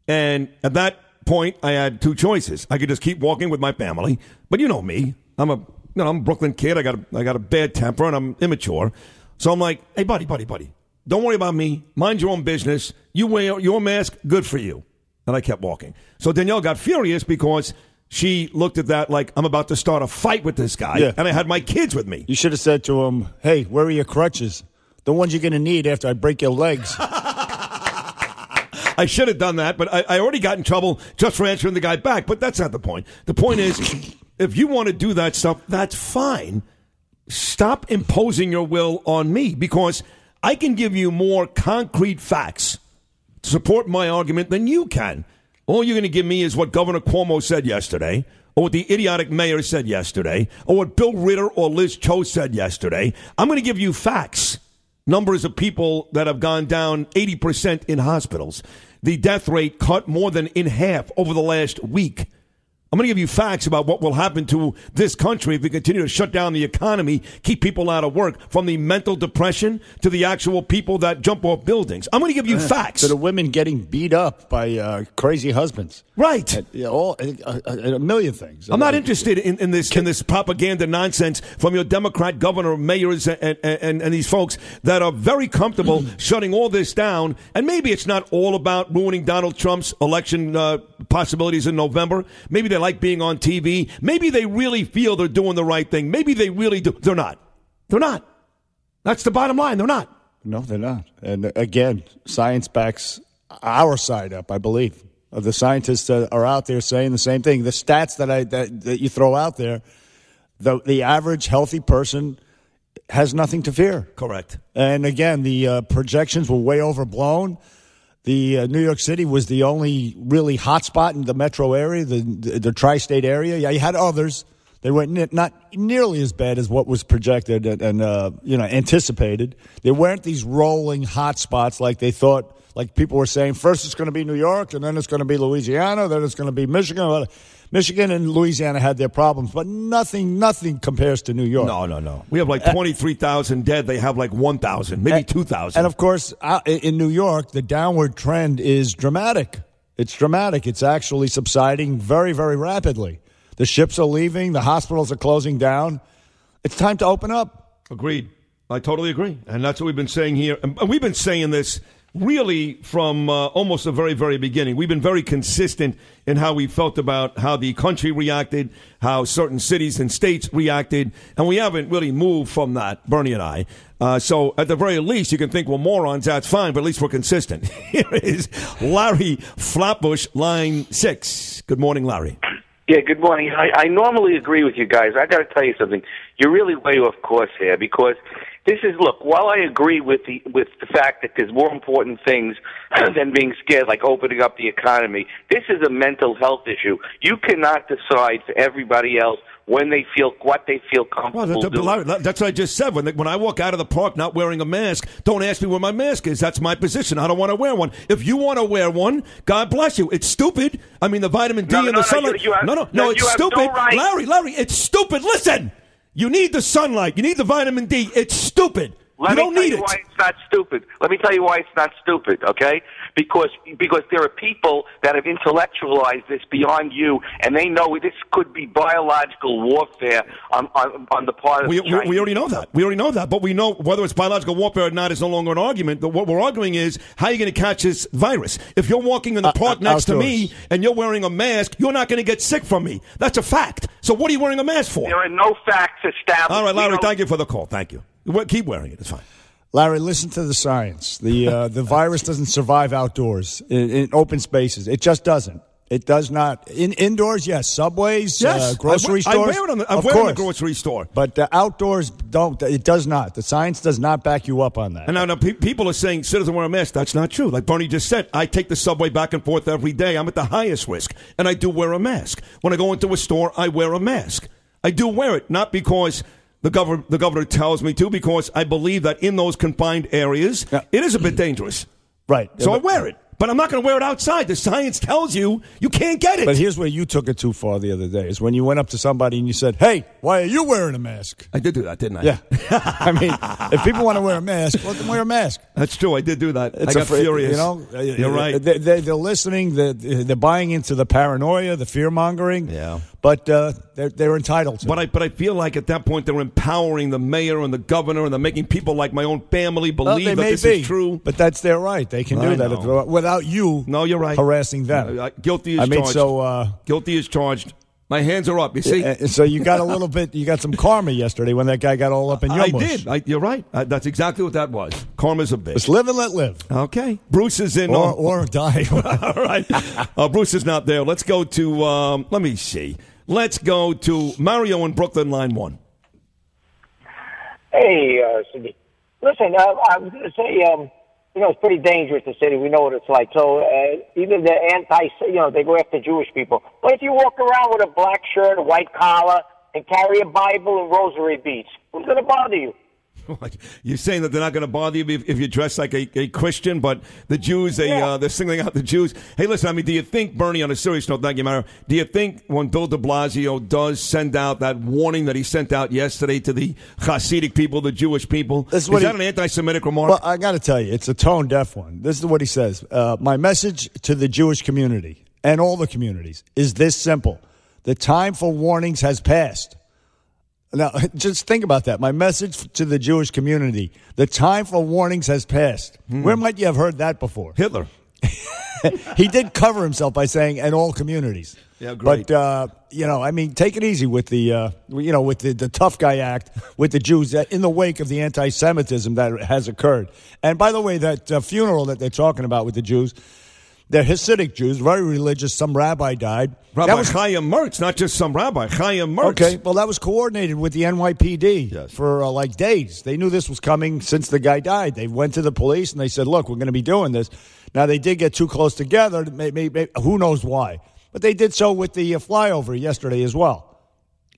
And at that point, I had two choices. I could just keep walking with my family, but you know me. I'm a, you know, I'm a Brooklyn kid. I got a, I got a bad temper, and I'm immature. So I'm like, hey, buddy, buddy, buddy, don't worry about me. Mind your own business. You wear your mask. Good for you. And I kept walking. So Danielle got furious because she looked at that like, I'm about to start a fight with this guy, yeah. and I had my kids with me. You should have said to him, hey, where are your crutches? The ones you're going to need after I break your legs. I should have done that, but I, I already got in trouble just for answering the guy back. But that's not the point. The point is, if you want to do that stuff, that's fine. Stop imposing your will on me, because I can give you more concrete facts to support my argument than you can. All you're going to give me is what Governor Cuomo said yesterday, or what the idiotic mayor said yesterday, or what Bill Ritter or Liz Cho said yesterday. I'm going to give you facts. Numbers of people that have gone down eighty percent in hospitals. The death rate cut more than in half over the last week. I'm going to give you facts about what will happen to this country if we continue to shut down the economy, keep people out of work, from the mental depression to the actual people that jump off buildings. I'm going to give you uh, facts. To the women getting beat up by uh, crazy husbands. Right. And, you know, all, uh, a million things. I'm, I'm not interested in, in this can, in this propaganda nonsense from your Democrat governor, mayors, and, and, and these folks that are very comfortable shutting all this down. And maybe it's not all about ruining Donald Trump's election uh, possibilities in November. Maybe they like being on T V. Maybe they really feel they're doing the right thing. Maybe they really do. They're not. They're not. That's the bottom line. They're not. No, they're not. And again, science backs our side up, I believe. The scientists are out there saying the same thing. The stats that I that, that you throw out there, the the average healthy person has nothing to fear. Correct. And again, the uh, projections were way overblown. The uh, New York City was the only really hot spot in the metro area, the the, the tri-state area. Yeah, you had others. They were ne- not nearly as bad as what was projected and, and uh, you know anticipated. There weren't these rolling hot spots like they thought, like people were saying. First, it's going to be New York, and then it's going to be Louisiana, then it's going to be Michigan. Michigan and Louisiana had their problems, but nothing, nothing compares to New York. No, no, no. We have like twenty-three thousand dead. They have like one thousand, maybe two thousand. And, of course, in New York, the downward trend is dramatic. It's dramatic. It's actually subsiding very, very rapidly. The ships are leaving. The hospitals are closing down. It's time to open up. Agreed. I totally agree. And that's what we've been saying here. And we've been saying this really from uh, almost the very, very beginning. We've been very consistent in how we felt about how the country reacted, how certain cities and states reacted, and we haven't really moved from that, Bernie and I. Uh, so at the very least, you can think, well, morons, that's fine, but at least we're consistent. Here is Larry Flatbush, line six. Good morning, Larry. Yeah, good morning. I, I normally agree with you guys. I got to tell you something. You're really way off course here because this is, look, while I agree with the with the fact that there's more important things than being scared, like opening up the economy, this is a mental health issue. You cannot decide for everybody else when they feel, what they feel comfortable well, that, that, Larry, that's what I just said. When, when I walk out of the park not wearing a mask, don't ask me where my mask is. That's my position. I don't want to wear one. If you want to wear one, God bless you. It's stupid. I mean, the vitamin D no, and no, the no, sunlight. You have, no, no, no, no, it's stupid. No right. Larry, Larry, it's stupid. Listen. You need the sunlight. You need the vitamin D. It's stupid. Let you don't need it. Let me tell you why it's not stupid. Let me tell you why it's not stupid, okay? Because because there are people that have intellectualized this beyond you, and they know this could be biological warfare on on, on the part of we, the Chinese. We already know that. We already know that. But we know whether it's biological warfare or not is no longer an argument. But what we're arguing is how are you going to catch this virus? If you're walking in the park uh, uh, next outdoors. to me and you're wearing a mask, you're not going to get sick from me. That's a fact. So what are you wearing a mask for? There are no facts established. All right, Larry, thank you for the call. Thank you. Keep wearing it. It's fine. Larry, listen to the science. The uh, the virus doesn't survive outdoors in, in open spaces. It just doesn't. It does not. In, indoors, yes. Subways, yes. Uh, grocery I, stores. I wear it on the, I wear it in the grocery store. But uh, outdoors, don't. It does not. The science does not back you up on that. And now, now pe- people are saying, citizen wear a mask. That's not true. Like Bernie just said, I take the subway back and forth every day. I'm at the highest risk. And I do wear a mask. When I go into a store, I wear a mask. I do wear it, not because... The governor, the governor tells me to because I believe that in those confined areas, yeah. it is a bit dangerous. Right. So yeah, but, I wear it. But I'm not going to wear it outside. The science tells you you can't get it. But here's where you took it too far the other day is when you went up to somebody and you said, hey, why are you wearing a mask? I did do that, didn't I? Yeah. I mean, if people want to wear a mask, let them wear a mask. That's true. I did do that. It's I got fr- furious. You know, You're right. They, they, they're listening. They're, they're buying into the paranoia, the fear-mongering. Yeah. But uh, they're, they're entitled to but it. I, but I feel like at that point they're empowering the mayor and the governor and they're making people like my own family believe well, that this be, is true. But that's their right. They can do I that know. without you no, you're right. harassing them. Uh, guilty is I charged. Mean, so, uh, guilty is charged. My hands are up, you see? Uh, so you got a little bit, you got some karma yesterday when that guy got all up in your I bush. Did. I did. You're right. I, that's exactly what that was. Karma's a bitch. Let's live and let live. Okay. Bruce is in. Or, or die. All right. Uh, Bruce is not there. Let's go to, um, let me see. Let's go to Mario in Brooklyn, line one. Hey, uh, Cindy. Listen, uh, I was going to say, um, you know, it's pretty dangerous, the city. We know what it's like. So uh, even the anti, you know, they go after Jewish people. But if you walk around with a black shirt, a white collar, and carry a Bible and rosary beads, who's going to bother you? You're saying that they're not going to bother you if, if you dress like a, a Christian, but the Jews, they, yeah. uh, they're singling out the Jews. Hey, listen, I mean, do you think, Bernie, on a serious note, thank you, Mario, do you think when Bill de Blasio does send out that warning that he sent out yesterday to the Hasidic people, the Jewish people, is that he, an anti-Semitic remark? Well, I got to tell you, it's a tone-deaf one. This is what he says. Uh, my message to the Jewish community and all the communities is this simple. The time for warnings has passed. Now, just think about that. My message to the Jewish community, the time for warnings has passed. Mm. Where might you have heard that before? Hitler. He did cover himself by saying, and all communities. Yeah, great. But, uh, you know, I mean, take it easy with the, uh, you know, with the, the tough guy act with the Jews in the wake of the anti-Semitism that has occurred. And by the way, that uh, funeral that they're talking about with the Jews, they're Hasidic Jews, very religious. Some rabbi died. Rabbi that was, Chaim Mertz, not just some rabbi. Chaim Mertz. Okay, well, that was coordinated with the N Y P D yes. for, uh, like, days. They knew this was coming since the guy died. They went to the police, and they said, look, we're going to be doing this. Now, they did get too close together. Maybe, maybe, who knows why? But they did so with the uh, flyover yesterday as well.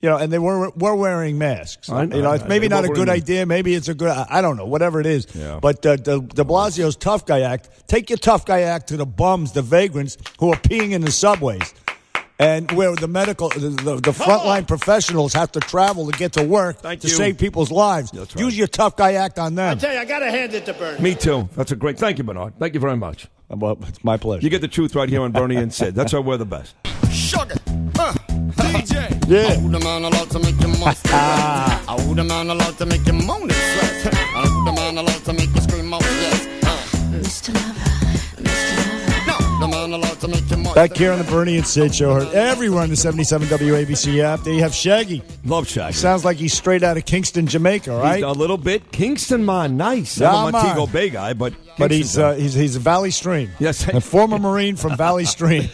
You know, and they were were wearing masks. I, you know, I, it's maybe I, not a good idea. Maybe it's a good, I don't know, whatever it is. Yeah. But uh, de, de Blasio's tough guy act, take your tough guy act to the bums, the vagrants who are peeing in the subways. And where the medical, the, the, the frontline professionals have to travel to get to work Thank to you. save people's lives. Right. Use your tough guy act on them. I tell you, I got to hand it to Bernie. Me too. That's a great, thank you, Bernard. Thank you very much. Well, it's my pleasure. You get the truth right here on Bernie and Sid. That's why we're the best. Sugar. Uh. D J. Yeah. I owe the man a lot to make you monster. I owe the man a lot to make you moan and sweat. I owe the man a lot to make you scream out, yes. Uh. the Lord to make you more. Back here on the Bernie and Sid show, heard everywhere on the seventy-seven W A B C app. There you have Shaggy. Love Shaggy. Sounds like he's straight out of Kingston, Jamaica, right? He's a little bit. Kingston, man, nice. Yeah, I'm a Montego Bay guy, but Kingston, but he's, uh, he's he's a Valley Stream. Yes. A former Marine from Valley Stream.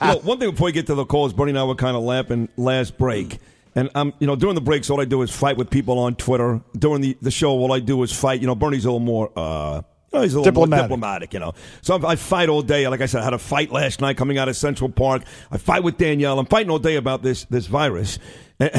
Well, one thing before we get to the calls, Bernie and I were kind of laughing last break. And I'm, you know, during the breaks, all I do is fight with people on Twitter. During the, the show, all I do is fight. You know, Bernie's a little more, uh, he's a little diplomatic. more diplomatic, you know. So I'm, I fight all day. Like I said, I had a fight last night coming out of Central Park. I fight with Danielle. I'm fighting all day about this this virus. And,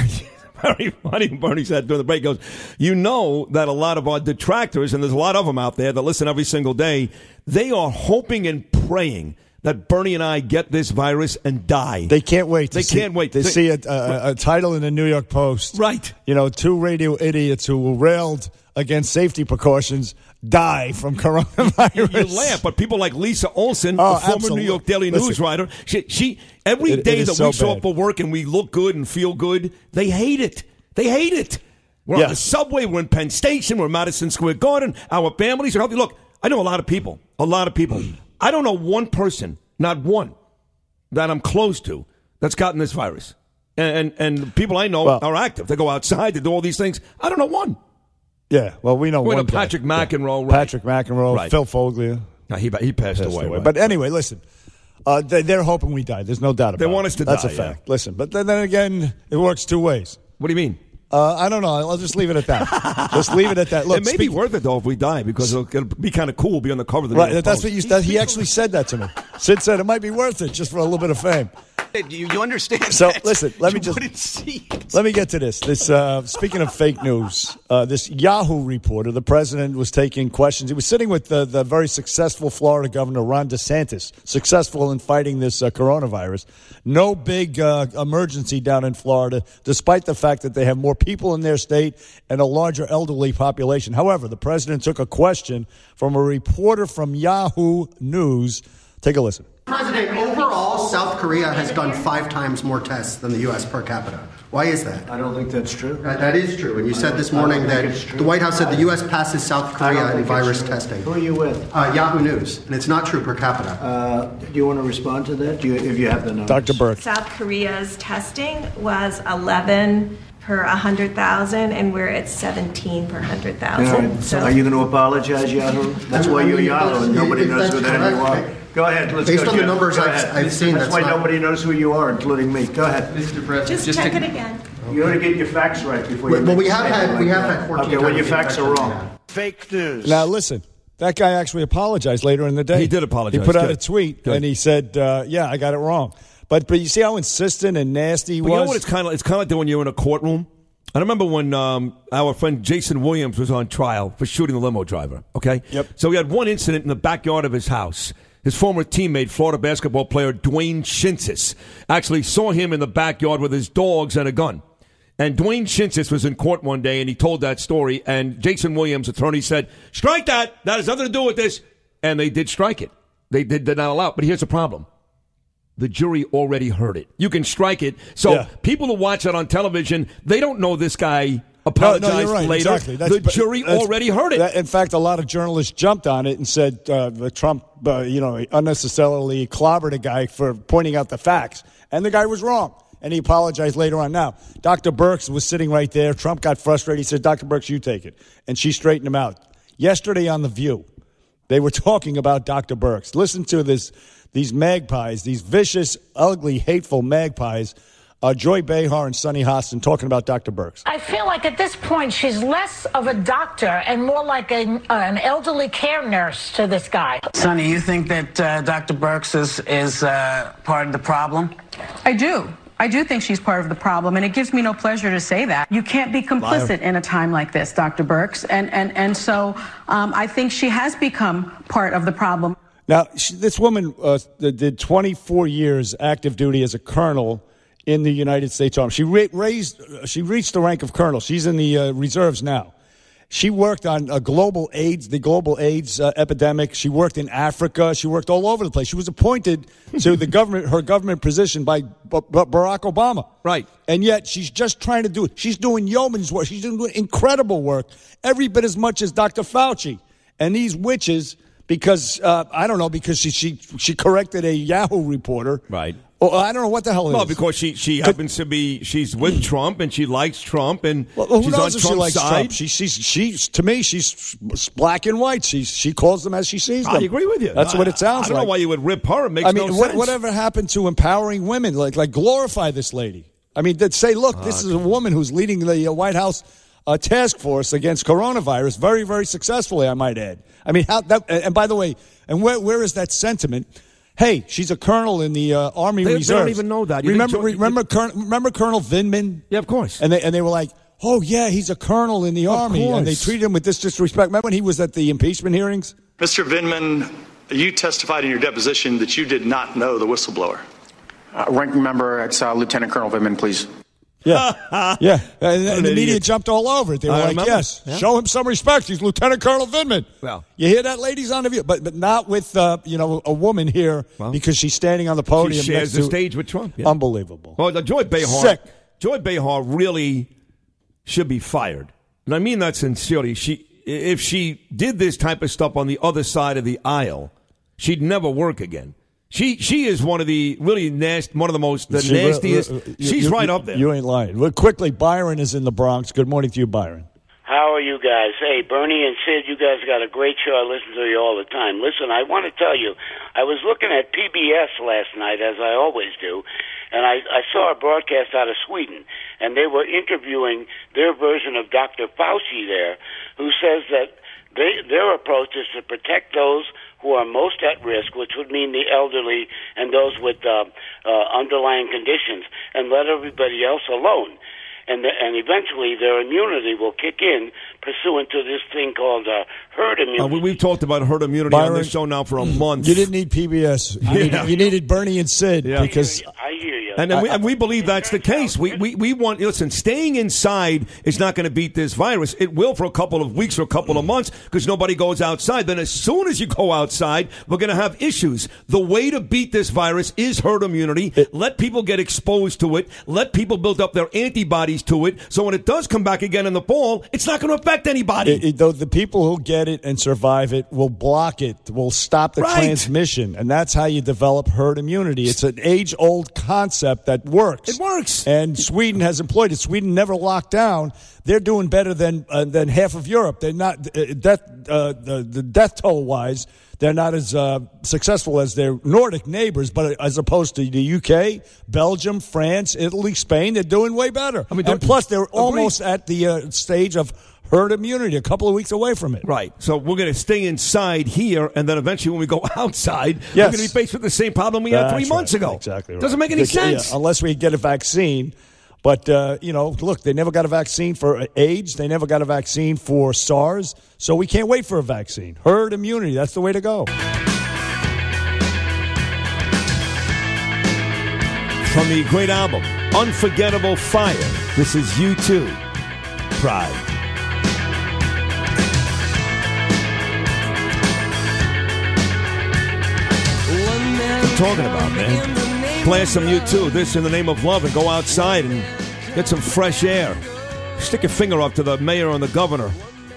very funny. Bernie said during the break, goes, you know that a lot of our detractors, and there's a lot of them out there that listen every single day, they are hoping and praying that Bernie and I get this virus and die. They can't wait. They see, can't wait. They, they see a, a, a title in the New York Post. Right. You know, two radio idiots who were railed against safety precautions die from coronavirus. You, you laugh, but people like Lisa Olson, oh, a former absolutely. New York Daily Listen, News writer, she, she every it, day it that so we show up for work and we look good and feel good, they hate it. They hate it. We're yes. on the subway. We're in Penn Station. We're in Madison Square Garden. Our families are healthy. Look, I know a lot of people. A lot of people. I don't know one person, not one, that I'm close to that's gotten this virus. And and, and people I know well, are active. They go outside. They do all these things. I don't know one. Yeah, well, we know we one know Patrick guy. McEnroe. Yeah. Right. Patrick McEnroe, right. Phil Foglia. No, he, he passed, passed away. away. Right. But anyway, listen, uh, they, they're hoping we die. There's no doubt about it. They want us to it. die. That's a fact. Yeah. Listen, but then, then again, it works two ways. What do you mean? Uh, I don't know. I'll just leave it at that. Just leave it at that. Look, it may speak- be worth it, though, if we die, because it'll, it'll be kind of cool, be on the cover of the Right, that's post. What you that, He actually said that to me. Sid said it might be worth it just for a little bit of fame. You, you understand So, that? listen, let you me just see let me get to this. This uh, speaking of fake news, uh, this Yahoo reporter, the president was taking questions. He was sitting with the, the very successful Florida governor, Ron DeSantis, successful in fighting this uh, coronavirus. No big uh, emergency down in Florida, despite the fact that they have more people in their state and a larger elderly population. However, the president took a question from a reporter from Yahoo News. Take a listen. President, overall, South Korea has done five times more tests than the U S per capita. Why is that? I don't think that's true. That, that is true. And you said this morning that the White House said the U S passes South Korea in virus testing. Who are you with? Uh, Yahoo News. And it's not true per capita. Uh, do you want to respond to that? Do you, if you have the numbers. Doctor Burke. South Korea's testing was eleven per one hundred thousand, and we're at seventeen per one hundred thousand. Right. So, are you going to apologize, Yahoo? That's why you're Yahoo, and nobody knows who the hell you are. Go ahead. Let's Based go, on Jim. the numbers I've, I've seen, that's, that's why not... nobody knows who you are, including me. Go ahead, Mister President. Just, just check to... it again. Okay. You ought to get your facts right before Wait, you. Well, we have had like we have had fourteen. Okay, well, your facts are wrong. Now. Fake news. Now listen, that guy actually apologized later in the day. He did apologize. He put Good. out a tweet Good. and he said, uh, "Yeah, I got it wrong." But but you see how insistent and nasty he but was. You know what? It's kind of it's kind of like when you're in a courtroom. I remember when um, our friend Jason Williams was on trial for shooting the limo driver. Okay. Yep. So we had one incident in the backyard of his house. His former teammate, Florida basketball player Dwayne Shinsis, actually saw him in the backyard with his dogs and a gun. And Dwayne Shinsis was in court one day, and he told that story. And Jason Williams' attorney said, strike that. That has nothing to do with this. And they did strike it. They did, did not allow it. But here's the problem. The jury already heard it. You can strike it. So yeah. people who watch it on television, they don't know this guy apologized no, no, right. later. Exactly. The jury already heard it. That, in fact, a lot of journalists jumped on it and said uh, Trump, uh, you know, unnecessarily clobbered a guy for pointing out the facts. And the guy was wrong. And he apologized later on. Now, Doctor Birx was sitting right there. Trump got frustrated. He said, Doctor Birx, you take it. And she straightened him out. Yesterday on The View, they were talking about Doctor Birx. Listen to this. These magpies, these vicious, ugly, hateful magpies, Uh, Joy Behar and Sonny Hostin talking about Doctor Birx. I feel like at this point she's less of a doctor and more like a, uh, an elderly care nurse to this guy. Sonny, you think that uh, Doctor Birx is, is uh, part of the problem? I do. I do think she's part of the problem, and it gives me no pleasure to say that. You can't be complicit Liar. in a time like this, Doctor Birx. And, and, and so um, I think she has become part of the problem. Now, she, this woman uh, did twenty-four years active duty as a colonel in the United States Army. She ra- raised, she reached the rank of colonel. She's in the uh, reserves now. She worked on uh, global AIDS, the global AIDS uh, epidemic. She worked in Africa. She worked all over the place. She was appointed to the government, her government position by B- B- Barack Obama. Right. And yet she's just trying to do it. She's doing yeoman's work. She's doing incredible work, every bit as much as Doctor Fauci. And these witches because, uh, I don't know, because she, she she corrected a Yahoo reporter. Right. Well, I don't know what the hell it well, is. Well, because she, she happens to be, she's with Trump, and she likes Trump, and well, who she's knows on if Trump's she likes side. Trump? She, she's, she's, to me, she's black and white. She's, she calls them as she sees them. I agree with you. That's no, what it sounds like. I don't like. know why you would rip her. It makes I mean, no what, sense. Whatever happened to empowering women? Like, like glorify this lady. I mean, that say, look, oh, this God. is a woman who's leading the uh, White House uh, task force against coronavirus very, very successfully, I might add. I mean, how that, and by the way, and where where is that sentiment? Hey, she's a colonel in the uh, Army they, Reserves. They don't even know that. You remember, think, remember, you, Colonel, remember Colonel Vindman? Yeah, of course. And they and they were like, oh yeah, he's a colonel in the Army, course. And they treated him with this disrespect. Remember when he was at the impeachment hearings? Mister Vindman, you testified in your deposition that you did not know the whistleblower. Uh, ranking member, it's uh, Lieutenant Colonel Vindman, please. Yeah, yeah. And, and the media jumped all over it. They were I like, remember. yes, yeah. show him some respect. He's Lieutenant Colonel Vindman. Well, you hear that, ladies on the view. But but not with, uh, you know, a woman here well, because she's standing on the podium. She shares the to, stage with Trump. Yeah. Unbelievable. Well, Joy Behar, Sick. Joy Behar really should be fired. And I mean that sincerely. She, if she did this type of stuff on the other side of the aisle, she'd never work again. She she is one of the really nasty, one of the most the she, nastiest. Uh, uh, you, She's you, right up there. You ain't lying. Well, quickly, Byron is in the Bronx. Good morning to you, Byron. How are you guys? Hey, Bernie and Sid, you guys got a great show. I listen to you all the time. Listen, I want to tell you, I was looking at P B S last night, as I always do, and I, I saw a broadcast out of Sweden, and they were interviewing their version of Doctor Fauci there, who says that they, their approach is to protect those who are most at risk, which would mean the elderly and those with uh, uh, underlying conditions, and let everybody else alone. And, the, and eventually their immunity will kick in pursuant to this thing called uh, herd immunity. Uh, we, we've talked about herd immunity Byron, on this show now for a month. You didn't need P B S. You, yeah. needed, you needed Bernie and Sid. Yeah. because. I hear you. I hear you. And, and, I, we, and we believe that's the case. We, we, we want, listen, staying inside is not going to beat this virus. It will for a couple of weeks or a couple of months because nobody goes outside. Then as soon as you go outside, we're going to have issues. The way to beat this virus is herd immunity. It, let people get exposed to it. Let people build up their antibodies to it, so when it does come back again in the fall, it's not going to affect anybody. It, it, though the people who get it and survive it will block it, will stop the right. transmission, and that's how you develop herd immunity. It's an age-old concept that works. It works. And Sweden has employed it. Sweden never locked down. They're doing better than uh, than half of Europe. They're not uh, death uh, the, the death toll wise. They're not as uh, successful as their Nordic neighbors, but as opposed to the U K, Belgium, France, Italy, Spain, they're doing way better. I mean, and plus, they're agree. almost at the uh, stage of herd immunity, a couple of weeks away from it. Right. So we're going to stay inside here, and then eventually when we go outside, yes. we're going to be faced with the same problem we That's had three right. months ago. Exactly right. Doesn't make any the, sense. Yeah, unless we get a vaccine. But, uh, you know, look, they never got a vaccine for AIDS. They never got a vaccine for SARS. So we can't wait for a vaccine. Herd immunity, that's the way to go. From the great album, Unforgettable Fire, this is U two, Pride. What are you talking about, man? Play some you too. This In the Name of Love, and go outside and get some fresh air. Stick your finger up to the mayor and the governor.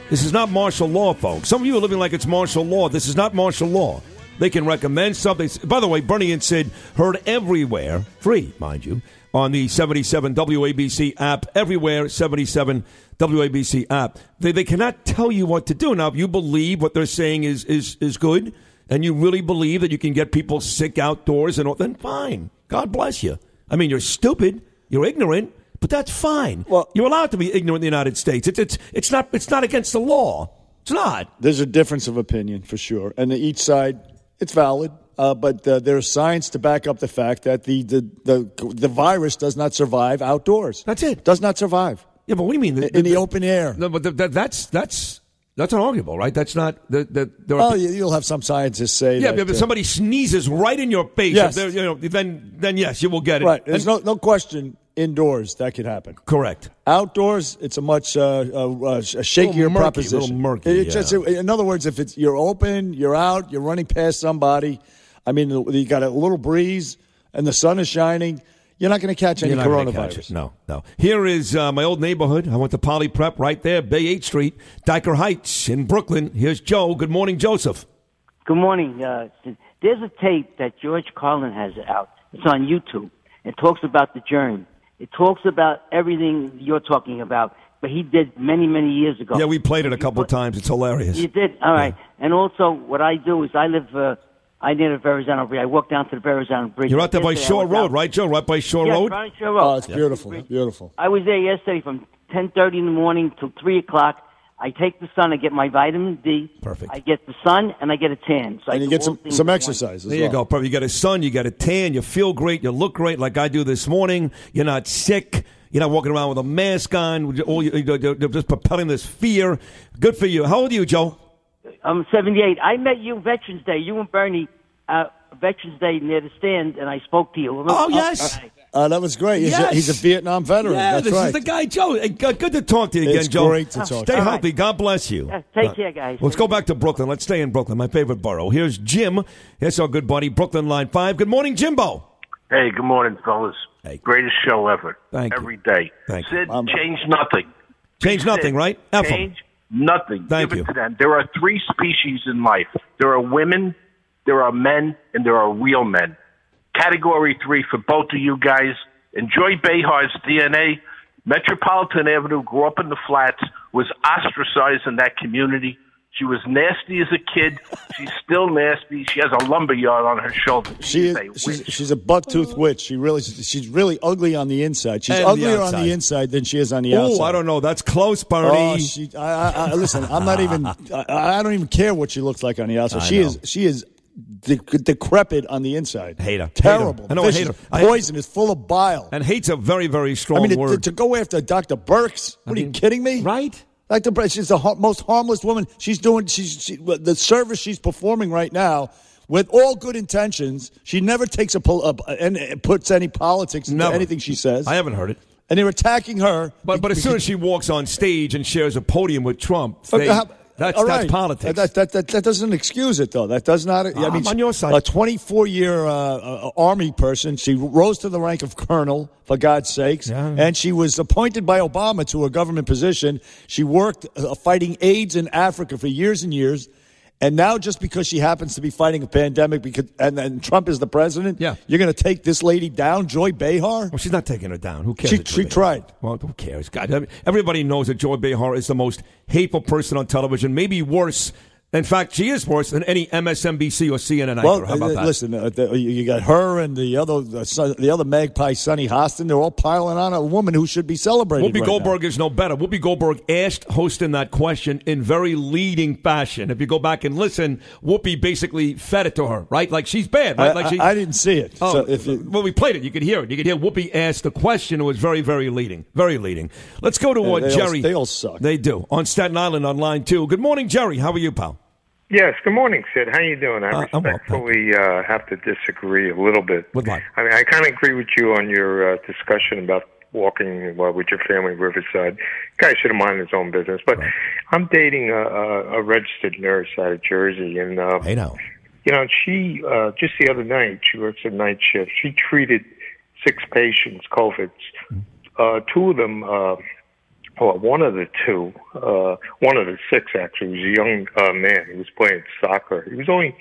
This is not martial law, folks. Some of you are living like it's martial law. This is not martial law. They can recommend something. By the way, Bernie and Sid heard everywhere, free, mind you, on the seventy-seven W A B C app. Everywhere, seventy-seven W A B C app. They they cannot tell you what to do. Now, if you believe what they're saying is is is good, and you really believe that you can get people sick outdoors and all, then fine. God bless you. I mean, you're stupid, you're ignorant, but that's fine. Well, you're allowed to be ignorant in the United States. It's it's it's not it's not against the law. It's not. There's a difference of opinion for sure, and each side, it's valid. Uh, but uh, there's science to back up the fact that the, the the the virus does not survive outdoors. That's it. Does not survive. Yeah, but what do you mean the, in the, the, the open air? No, but the, that, that's that's. That's unarguable, right? That's not... The, the, there are, well, you'll have some scientists say yeah, that... Yeah, but if uh, somebody sneezes right in your face, yes. if you know, then, then yes, you will get it. Right. There's and, no, no question indoors that could happen. Correct. Outdoors, it's a much uh, uh, a shakier a murky, proposition. A little murky, it, yeah. just, it, in other words, if it's you're open, you're out, you're running past somebody, I mean, you got a little breeze and the sun is shining... You're not going to catch any coronavirus. Catch it. No, no. Here is uh, my old neighborhood. I went to Poly Prep right there, Bay eighth Street, Diker Heights in Brooklyn. Here's Joe. Good morning, Joseph. Good morning. Uh, there's a tape that George Carlin has out. It's on YouTube. It talks about the journey. It talks about everything you're talking about, but he did many, many years ago. Yeah, we played it a couple of times. It's hilarious. You did? All right. Yeah. And also, what I do is I live... Uh, I near the Verrazano Bridge. I walk down to the Verrazano Bridge. You're out there by Shore Road, right, Joe? Right by Shore Road? Yeah, Shore Road. Oh, it's beautiful. It's beautiful. I was there yesterday from ten thirty in the morning till three o'clock. I take the sun. I get my vitamin D. Perfect. I get the sun, and I get a tan. So and I you get some, some exercise as well. There you go. Perfect. You got a sun. You got a tan. You feel great. You look great like I do this morning. You're not sick. You're not walking around with a mask on. All You're just propelling this fear. Good for you. How old are you, Joe? I'm seventy-eight. I met you Veterans Day. You and Bernie, uh, Veterans Day near the stand, and I spoke to you. Remember? Oh, yes. Uh, uh, that was great. He's, yes. a, he's a Vietnam veteran. Yeah, That's this right. is the guy, Joe. Hey, good to talk to you again, it's Joe. Great to talk. Stay All healthy. Right. God bless you. Uh, take uh, care, guys. Let's go back to Brooklyn. Let's stay in Brooklyn, my favorite borough. Here's Jim. Here's our good buddy, Brooklyn Line five. Good morning, Jimbo. Hey, good morning, fellas. Hey. Greatest show ever. Thank Every you. Every day. Thank Sid, you. change nothing. Change Sid, nothing, right? F change Nothing. Thank Give you. It to them. There are three species in life. There are women, there are men, and there are real men. Category three for both of you guys. Enjoy Behar's D N A. Metropolitan Avenue, grew up in the flats, was ostracized in that community. She was nasty as a kid. She's still nasty. She has a lumberyard on her shoulder. She is, a she's, she's a buck-toothed witch. She really, she's really ugly on the inside. She's and uglier the on the inside than she is on the Ooh, outside. Oh, I don't know. That's close, Bernie. Oh, she, I, I, I, listen, I'm not even. I, I don't even care what she looks like on the outside. I she know. is. She is. De- decrepit on the inside. Hate her. Terrible. Hate her. I know, vicious, I hate her. I poison is full of bile. And hate's a very, very strong I mean, word. To, to go after Doctor Birx, what I mean, are you kidding me? Right? Like the she's the ha- most harmless woman. She's doing she's she, the service she's performing right now with all good intentions. She never takes a pol- up and puts any politics into never. anything she says. I haven't heard it. And they're attacking her. But but as soon as she walks on stage and shares a podium with Trump, they, okay, how, that's right. that's politics. That, that that that doesn't excuse it though. That does not. I mean, I'm on your side. A twenty-four year uh, uh, army person. She rose to the rank of colonel. For God's sakes. Yeah. And she was appointed by Obama to a government position. She worked uh, fighting AIDS in Africa for years and years. And now just because she happens to be fighting a pandemic because and, and Trump is the president, yeah. you're going to take this lady down, Joy Behar? Well, she's not taking her down. Who cares? She, she tried. Well, who cares? God, I mean, everybody knows that Joy Behar is the most hateful person on television, maybe worse. In fact, she is worse than any M S N B C or C N N well, actor. How about that? Listen, uh, the, you got her and the other uh, son, the other magpie, Sonny Hostin. They're all piling on a woman who should be celebrated. Whoopi right Goldberg now. is no better. Whoopi Goldberg asked Hostin that question in very leading fashion. If you go back and listen, Whoopi basically fed it to her, right? Like she's bad, right? Like she, I, I, I didn't see it. Oh, so if you, well, we played it. You could hear it. You could hear Whoopi ask the question. It was very, very leading. Very leading. Let's go to uh, they Jerry. All, they all suck. They do. On Staten Island on line two. Good morning, Jerry. How are you, pal? Yes, good morning, Sid. How you doing? I uh, respectfully uh, have to disagree a little bit. What line? I mean, I kind of agree with you on your uh, discussion about walking uh, with your family Riverside. Guy should have minded his own business. But right. I'm dating a, a registered nurse out of Jersey, and uh, I know. You know, she uh, just the other night she works a night shift. She treated six patients, COVIDs. Uh, two of them. Uh, Well, one of the two, uh, one of the six actually, was a young uh, man who was playing soccer. He was only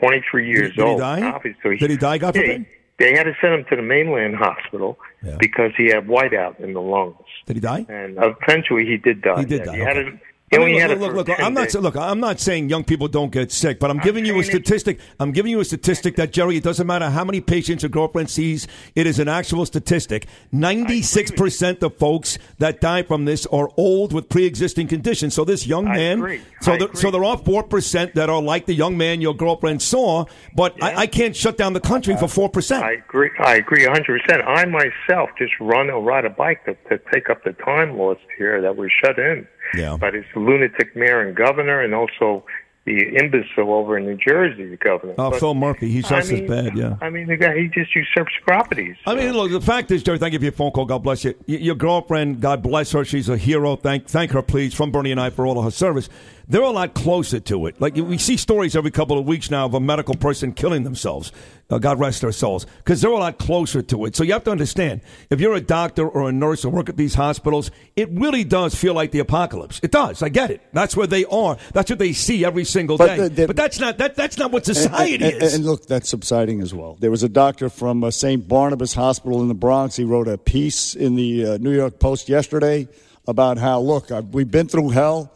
twenty-three years did, did old. Did he die? Obviously. Did he die, God forbid? Yeah, they had to send him to the mainland hospital yeah. because he had whiteout in the lungs. Did he die? And eventually he did die. He did yeah. die. He okay. had a, I mean, look, look, look, look, I'm not look. I'm not saying young people don't get sick, but I'm giving you a statistic. I'm giving you a statistic that Jerry. It doesn't matter how many patients your girlfriend sees. It is an actual statistic. Ninety-six percent of folks that die from this are old with pre-existing conditions. So this young man. So there, so there are four percent that are like the young man your girlfriend saw. But yeah. I, I can't shut down the country for four percent. I agree. I agree, hundred percent. I myself just run or ride a bike to, to take up the time lost here that we're shut in. Yeah. But it's the lunatic mayor and governor, and also the imbecile over in New Jersey, the governor. Oh, but, Phil Murphy. He's just I mean, as bad, yeah. I mean, the guy, he just usurps properties. So. I mean, look, the fact is, Jerry, thank you for your phone call. God bless you. Your girlfriend, God bless her. She's a hero. Thank thank her, please, from Bernie and I for all of her service. They're a lot closer to it. Like, we see stories every couple of weeks now of a medical person killing themselves. uh, God rest their souls, because they're a lot closer to it. So you have to understand, if you're a doctor or a nurse or work at these hospitals, it really does feel like the apocalypse. It does. I get it. That's where they are. That's what they see every single but day. The, the, but that's not that. That's not what society and, and, is. And look, that's subsiding as well. There was a doctor from uh, Saint Barnabas Hospital in the Bronx. He wrote a piece in the uh, New York Post yesterday about how, look, uh, we've been through hell.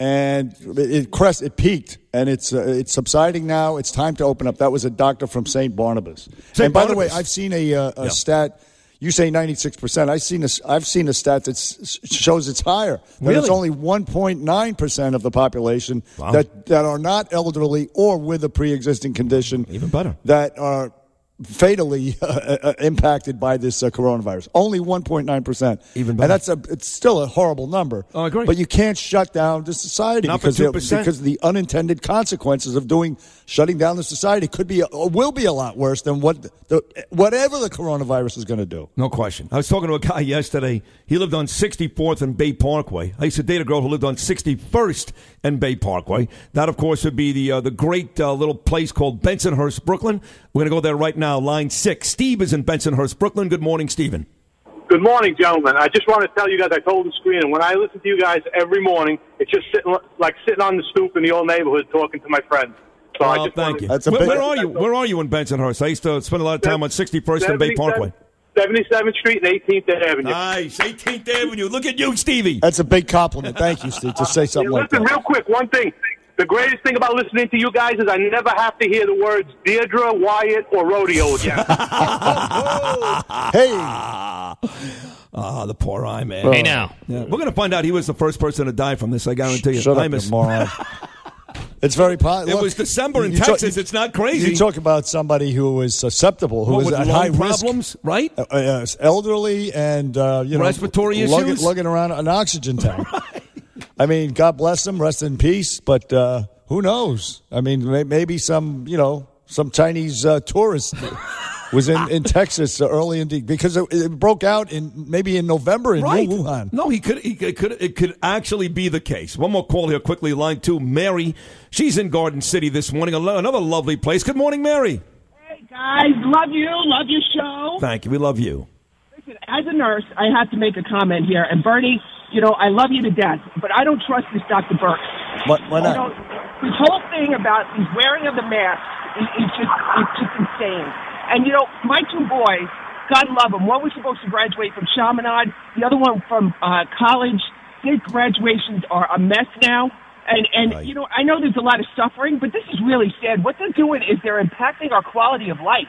And it crest, it peaked, and it's uh, it's subsiding now. It's time to open up. That was a doctor from Saint Barnabas. And by the way, I've seen a, uh, a yeah. stat. You say ninety-six percent. I've seen a, I've seen a stat that shows it's higher. That really? It's only one point nine percent of the population wow. that, that are not elderly or with a pre-existing condition. Even better. That are fatally uh, uh, impacted by this uh, coronavirus. Only one point nine percent. Even better. And that's a, it's still a horrible number. Oh, I agree. But you can't shut down the society because, because the unintended consequences of doing shutting down the society could be or will be a lot worse than what the, whatever the coronavirus is going to do. No question. I was talking to a guy yesterday. He lived on sixty-fourth and Bay Parkway. I used to date a girl who lived on sixty-first and Bay Parkway. That, of course, would be the uh, the great uh, little place called Bensonhurst, Brooklyn. We're going to go there right now. Now, line six. Steve is in Bensonhurst, Brooklyn. Good morning, Stephen. Good morning, gentlemen. I just want to tell you guys, I told the screen, and when I listen to you guys every morning, it's just sitting like sitting on the stoop in the old neighborhood talking to my friends. So oh, I just thank you. To, That's a where, big, where are you? Where are you in Bensonhurst? I used to spend a lot of time on sixty-first and Bay Parkway. seventy-seventh Street and eighteenth Avenue. Nice, eighteenth Avenue. Look at you, Stevie. That's a big compliment. Thank you, Steve, to say something yeah, listen, like that. Listen, real quick, one thing. The greatest thing about listening to you guys is I never have to hear the words Deirdre, Wyatt, or rodeo again. Hey. Ah, oh, the poor eye, man. Hey, now. Yeah, we're going to find out he was the first person to die from this, I guarantee you. Shut up, you moron. It's very popular. It was December in Texas. Talk, it's not crazy. You talk about somebody who is susceptible, who well, is at high problems, risk, right? Uh, uh, elderly and uh, you respiratory know, issues, lugging, lugging around an oxygen tank. Right. I mean, God bless them, rest in peace, but uh, who knows? I mean, may- maybe some, you know, some Chinese uh, tourist was in, in Texas early in the, because it, it broke out in maybe in November in right. Wuhan. No, he could, he could, it could actually be the case. One more call here quickly, line two, Mary. She's in Garden City this morning, another lovely place. Good morning, Mary. Hey, guys, love you, love your show. Thank you, we love you. Listen, as a nurse, I have to make a comment here, and Bernie, you know, I love you to death, but I don't trust this Doctor Burke. What, why not? You know, this whole thing about the wearing of the mask is, is just, it's just insane. And, you know, my two boys, God love them. One was supposed to graduate from Chaminade. The other one from uh, college. Their graduations are a mess now. And, and right. you know, I know there's a lot of suffering, but this is really sad. What they're doing is they're impacting our quality of life.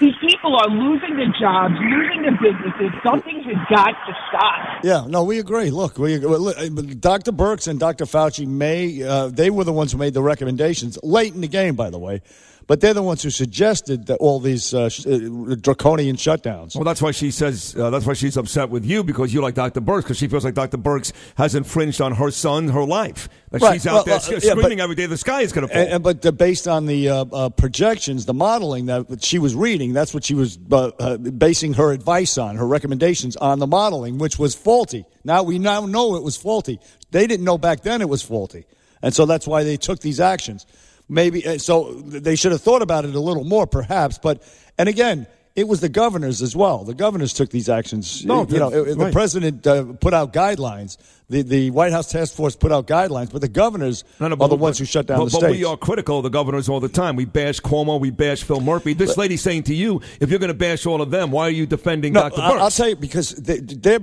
These people are losing their jobs, losing their businesses. Something has got to stop. Yeah, no, we agree. Look, we, Doctor Birx and Doctor Fauci, may uh, they were the ones who made the recommendations late in the game, by the way. But they're the ones who suggested that all these uh, sh- uh, draconian shutdowns. Well, that's why she says uh, that's why she's upset with you, because you like Doctor Birx, because she feels like Doctor Birx has infringed on her son, her life. That right. She's out well, there uh, yeah, screaming but, every day the sky is going to fall. And, and, but uh, based on the uh, uh, projections, the modeling that she was reading, that's what she was uh, uh, basing her advice on, her recommendations on the modeling, which was faulty. Now we now know it was faulty. They didn't know back then it was faulty. And so that's why they took these actions. Maybe so they should have thought about it a little more, perhaps. But and again, it was the governors as well. The governors took these actions. No, you know, right. The president uh, put out guidelines. The the White House task force put out guidelines, but the governors no, no, but, are the but, ones who shut down but, the states. But we are critical of the governors all the time. We bash Cuomo. We bash Phil Murphy. This but, lady's saying to you, if you're going to bash all of them, why are you defending no, Doctor Burks? I'll tell you, because they, they're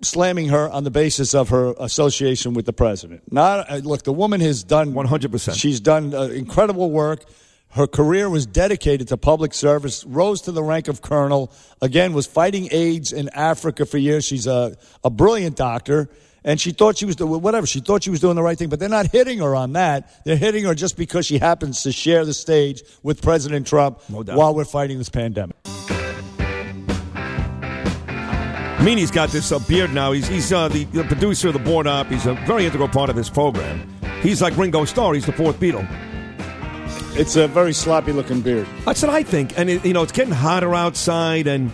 slamming her on the basis of her association with the president. Not uh, Look, the woman has done... one hundred percent. She's done uh, incredible work. Her career was dedicated to public service, rose to the rank of colonel, again, was fighting AIDS in Africa for years. She's a, a brilliant doctor. And she thought she was doing whatever. She thought she was doing the right thing, but they're not hitting her on that. They're hitting her just because she happens to share the stage with President Trump no doubt. While we're fighting this pandemic. Meany's got this uh, beard now. He's he's uh, the, the producer of the board op. He's a very integral part of this program. He's like Ringo Starr. He's the fourth Beatle. It's a very sloppy-looking beard. That's what I think. And it, you know, it's getting hotter outside, and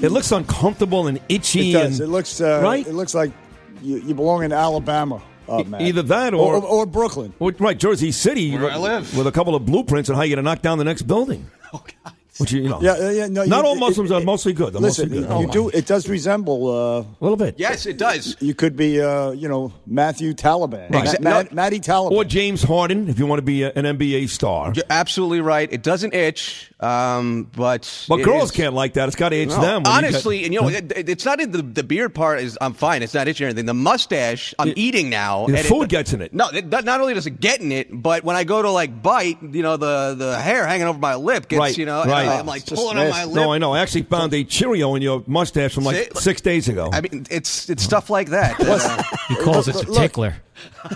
it looks uncomfortable and itchy. It does. And, it looks uh, right. It looks like. You, you belong in Alabama, oh, man. Either that or... Or, or, or Brooklyn. Or, right, Jersey City. Where I live. With a couple of blueprints on how you're going to knock down the next building. Oh, God. Which, you know, yeah, yeah, no, not you, all Muslims it, it, are mostly good. They're listen, mostly good. You, you do. It does resemble uh, a little bit. Yes, it does. You could be, uh, you know, Matthew Taliban, right. Matt, Matt, Matty Taliban, or James Harden if you want to be a, an N B A star. You're absolutely right. It doesn't itch, um, but but girls is. Can't like that. It's got to itch no. them. Honestly, you and you know, it, it's not in the, the beard part. Is I'm fine. It's not itching or anything. The mustache, I'm it, eating now. The food it, gets in it. No, it, not only does it get in it, but when I go to like bite, you know, the the hair hanging over my lip gets, right. you know. Right. I'm like it's pulling on my lip. No, I know. I actually found a Cheerio in your mustache from like six days ago. I mean, it's it's stuff like that. Uh, he calls it a tickler.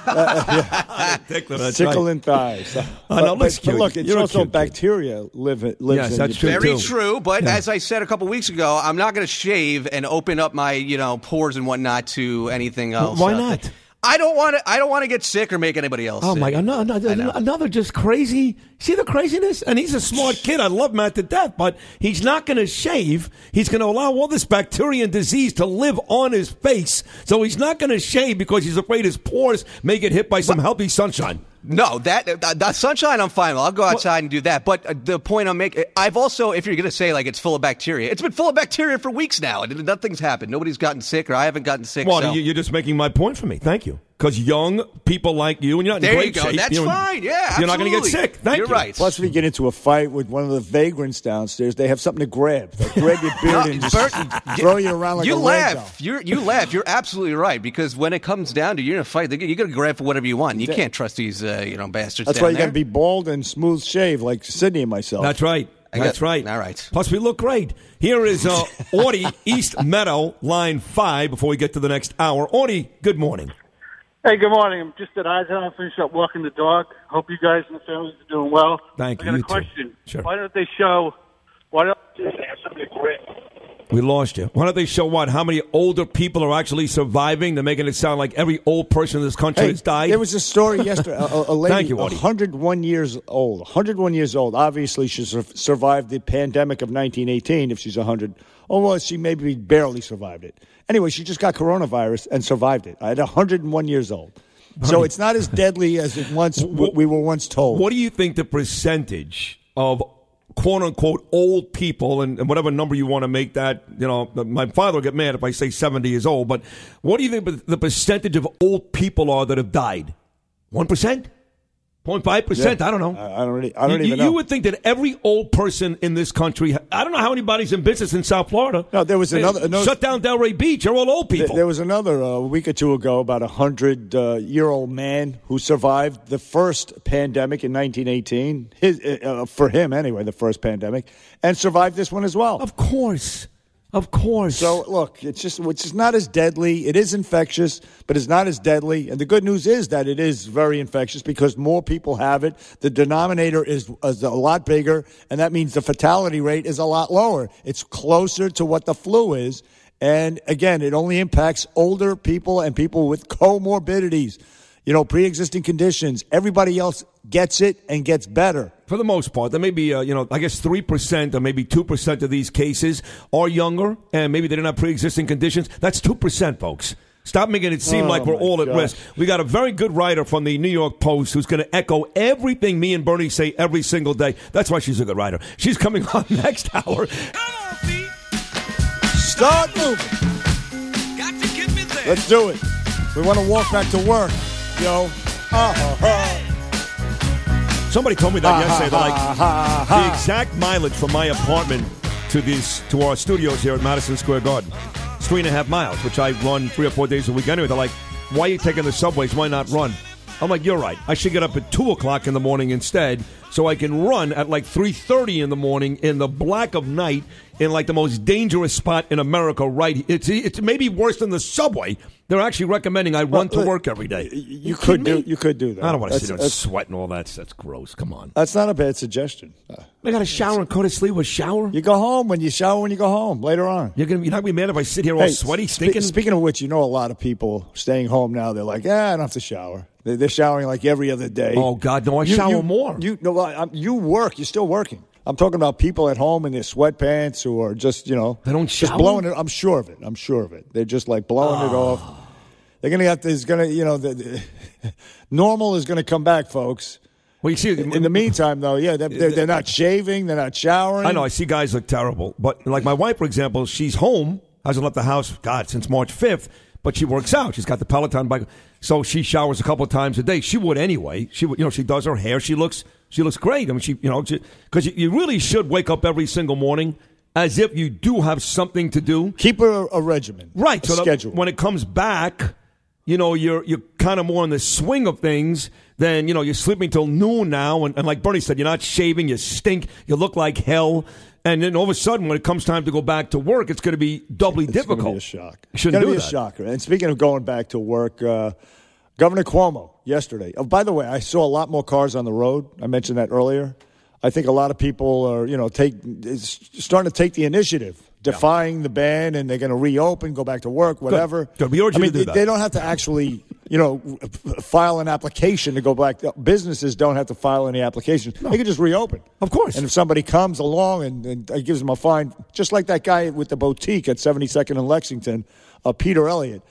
Uh, yeah. tickling, tickling thighs. Uh, but, no, but, but look, it's You're also bacteria live, lives yes, in that's your true Very too. True, but yeah. as I said a couple weeks ago, I'm not going to shave and open up my you know pores and whatnot to anything else. Well, why not? There. I don't want to. I don't want to get sick or make anybody else. Oh sick. My God! No, no, no, another just crazy. See the craziness? And he's a smart kid. I love Matt to death, but he's not going to shave. He's going to allow all this bacteria and disease to live on his face. So he's not going to shave because he's afraid his pores may get hit by some but, healthy sunshine. No, that, that that sunshine I'm fine with. I'll go outside well, and do that. But the point I'm making, I've also, if you're going to say like it's full of bacteria, it's been full of bacteria for weeks now, and nothing's happened. Nobody's gotten sick, or I haven't gotten sick. Well, so. You're just making my point for me. Thank you. Because young people like you, and you're not in there great you go. Shape. That's you're, fine. Yeah, absolutely. You're not going to get sick. Thank you're you. Right. Plus, if you get into a fight with one of the vagrants downstairs, they have something to grab. They grab your beard and just Burton, throw you around like you a laugh. You're, you laugh. You're absolutely right. Because when it comes down to you're in a fight, you're going to grab for whatever you want. You can't trust these uh, you know bastards. That's down why you got to be bald and smooth shave like Sidney and myself. That's right. I That's got, right. All right. Plus, we look great. Here is uh, Audie East Meadow, line five. Before we get to the next hour, Audie, good morning. Hey, good morning. I'm just at Eisenhower. I finished up walking the dog. Hope you guys and the families are doing well. Thank you. I got you a question. Sure. Why don't they show... Why don't they have somebody quit? We lost you. Why don't they show what? How many older people are actually surviving? They're making it sound like every old person in this country hey, has died. There was a story yesterday. A, a lady, Thank you, Audie. one hundred one years old. one hundred one years old. Obviously, she sur- survived the pandemic of nineteen eighteen if she's one hundred. Oh, well, she maybe barely survived it. Anyway, she just got coronavirus and survived it at one hundred one years old. So it's not as deadly as it once we were once told. What do you think the percentage of quote-unquote old people, and, and whatever number you want to make that, you know, my father will get mad if I say seventy years old, but what do you think the percentage of old people are that have died? one percent? zero point five percent? Yeah. I don't know. I don't, really, I don't you, even know. You would think that every old person in this country, I don't know how anybody's in business in South Florida. No, there was another. another shut down Delray Beach. They're all old people. There, there was another uh, week or two ago about a hundred-year-old uh, man who survived the first pandemic in nineteen eighteen, his, uh, for him anyway, the first pandemic, and survived this one as well. Of course. Of course. So, look, it's just it's just not as deadly. It is infectious, but it's not as deadly. And the good news is that it is very infectious because more people have it. The denominator is, is a lot bigger, and that means the fatality rate is a lot lower. It's closer to what the flu is. And, again, it only impacts older people and people with comorbidities, you know, pre-existing conditions. Everybody else gets it and gets better. For the most part, there may be, uh, you know, I guess three percent or maybe two percent of these cases are younger, and maybe they didn't have pre-existing conditions. That's two percent, folks. Stop making it seem oh like we're all gosh. at risk. We got a very good writer from the New York Post who's going to echo everything me and Bernie say every single day. That's why she's a good writer. She's coming on next hour. Come on, Pete. Start moving. Got to get me there. Let's do it. We want to walk back to work, yo. Uh-huh. Somebody told me that ha, yesterday. They're like ha, ha, ha. The exact mileage from my apartment to these to our studios here at Madison Square Garden. It's three and a half miles, which I run three or four days a week anyway. They're like, why are you taking the subways? Why not run? I'm like, you're right. I should get up at two o'clock in the morning instead, so I can run at like three thirty in the morning in the black of night in like the most dangerous spot in America. Right? It's it's maybe worse than the subway. They're actually recommending I run well, to work every day. You, you could do. Me? You could do that. I don't want to sit there and sweat and all that. That's gross. Come on. That's not a bad suggestion. Uh, I got to shower and go to sleep with shower. You go home when you shower when you go home later on. You're gonna. You're not gonna be mad if I sit here all hey, sweaty, stinking. Spe- speaking of which, you know a lot of people staying home now. They're like, ah, I don't have to shower. They're, they're showering like every other day. Oh God, no! I you, shower you, more. You no, I'm, you work. You're still working. I'm talking about people at home in their sweatpants who are just, you know, they don't shower? Just blowing it. I'm sure of it. I'm sure of it. They're just like blowing oh. it off. They're going to have to, it's going to, you know, the, the normal is going to come back, folks. Well, you see, in the meantime, though, yeah, they're, they're not shaving, they're not showering. I know, I see guys look terrible. But, like, my wife, for example, she's home, hasn't left the house, God, since March fifth, but she works out. She's got the Peloton bike, so she showers a couple of times a day. She would anyway. She would, you know, she does her hair. She looks she looks great. I mean, she, you know, because you really should wake up every single morning as if you do have something to do. Keep a, a regimen. Right. A so schedule. That when it comes back, you know, you're you're kind of more in the swing of things than, you know, you're sleeping till noon now. And, and like Bernie said, you're not shaving, you stink, you look like hell. And then all of a sudden, when it comes time to go back to work, it's going to be doubly it's difficult. It's going to be a shock. Shouldn't do that. It's going to be a shocker. And speaking of going back to work, uh, Governor Cuomo yesterday. Oh, by the way, I saw a lot more cars on the road. I mentioned that earlier. I think a lot of people are, you know, take starting to take the initiative. Defying the ban, and they're going to reopen, go back to work, whatever. Good. Good. We urge I mean, you to do that. They don't have to actually, you know, file an application to go back. Businesses don't have to file any applications. No. They can just reopen. Of course. And if somebody comes along and, and gives them a fine, just like that guy with the boutique at seventy-second and Lexington, uh, Peter Elliott.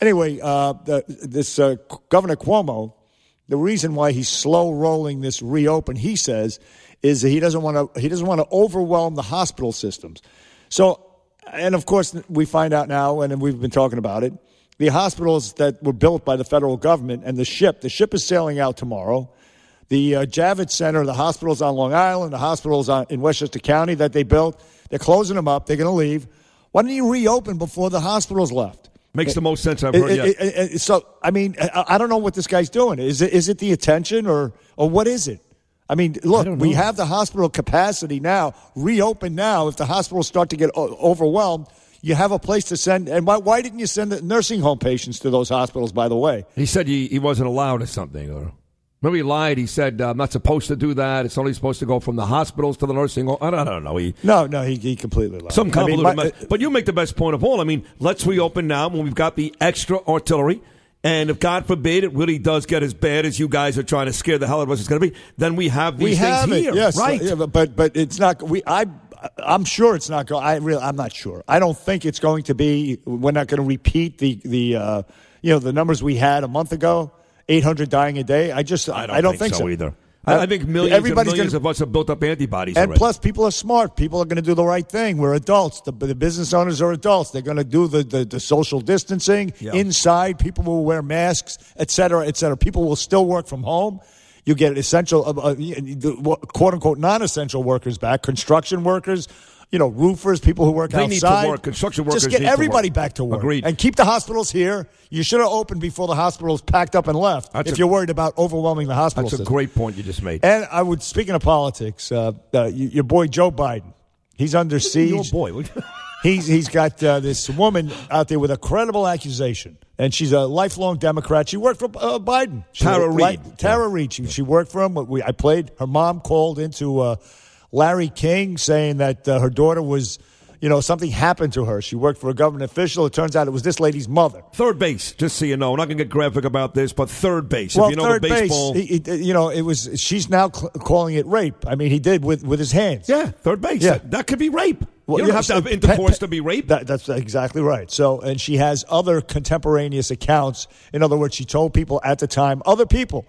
Anyway, uh, the, this uh, Governor Cuomo, the reason why he's slow rolling this reopen, he says, is that he doesn't want to. He doesn't want to overwhelm the hospital systems. So, and of course, we find out now, and we've been talking about it, the hospitals that were built by the federal government and the ship. The ship is sailing out tomorrow. The uh, Javits Center, the hospitals on Long Island, the hospitals on, in Westchester County that they built, they're closing them up. They're going to leave. Why don't you reopen before the hospitals left? Makes it, the most sense I've heard, it, yeah. It, it, it, so, I mean, I, I don't know what this guy's doing. Is it, is it the attention or, or what is it? I mean, look, I we have the hospital capacity now. Reopen now. If the hospitals start to get o- overwhelmed, you have a place to send. And why, why didn't you send the nursing home patients to those hospitals, by the way? He said he, he wasn't allowed or something. Or remember, he lied. He said, I'm not supposed to do that. It's only supposed to go from the hospitals to the nursing home. I don't, I don't know. He, no, no, he, he completely lied. Some convoluted I mean, my, mess. But you make the best point of all. I mean, let's reopen now when we've got the extra artillery. And if, God forbid, it really does get as bad as you guys are trying to scare the hell out of us it's going to be, then we have these we have things it, here. Yes, right. Yeah, but, but it's not – We I, I'm sure it's not going – I really, I'm not sure. I don't think it's going to be – we're not going to repeat the, the uh, you know, the numbers we had a month ago, eight hundred dying a day. I just – I don't, I don't think, think so, so either. I, I think millions and millions gonna, of us have built up antibodies and already. Plus, people are smart. People are going to do the right thing. We're adults. The, the business owners are adults. They're going to do the, the, the social distancing. Yeah. Inside, people will wear masks, et cetera, et cetera. People will still work from home. You get essential, uh, uh, quote-unquote, non-essential workers back, construction workers, you know, roofers, people who work they outside. They need to work. Construction workers Just get need everybody to work. back to work. Agreed. And keep the hospitals here. You should have opened before the hospitals packed up and left that's if a, you're worried about overwhelming the hospital That's system. A great point you just made. And I would, speaking of politics, uh, uh, your boy Joe Biden, he's under siege. Your boy. he's, he's got uh, this woman out there with a credible accusation, and she's a lifelong Democrat. She worked for uh, Biden. She Tara Reid. Li- Tara yeah. Reid. She, she worked for him. We, I played. Her mom called into... Uh, Larry King saying that uh, her daughter was, you know, something happened to her. She worked for a government official. It turns out it was this lady's mother. Third base, just so you know. I'm not going to get graphic about this, but third base. Well, if you know third the baseball, base, he, he, you know, it was, she's now cl- calling it rape. I mean, he did with, with his hands. Yeah, third base. Yeah. That, that could be rape. Well, you don't you have, have to have intercourse pe- pe- to be raped. That, that's exactly right. So, and she has other contemporaneous accounts. In other words, she told people at the time, other people,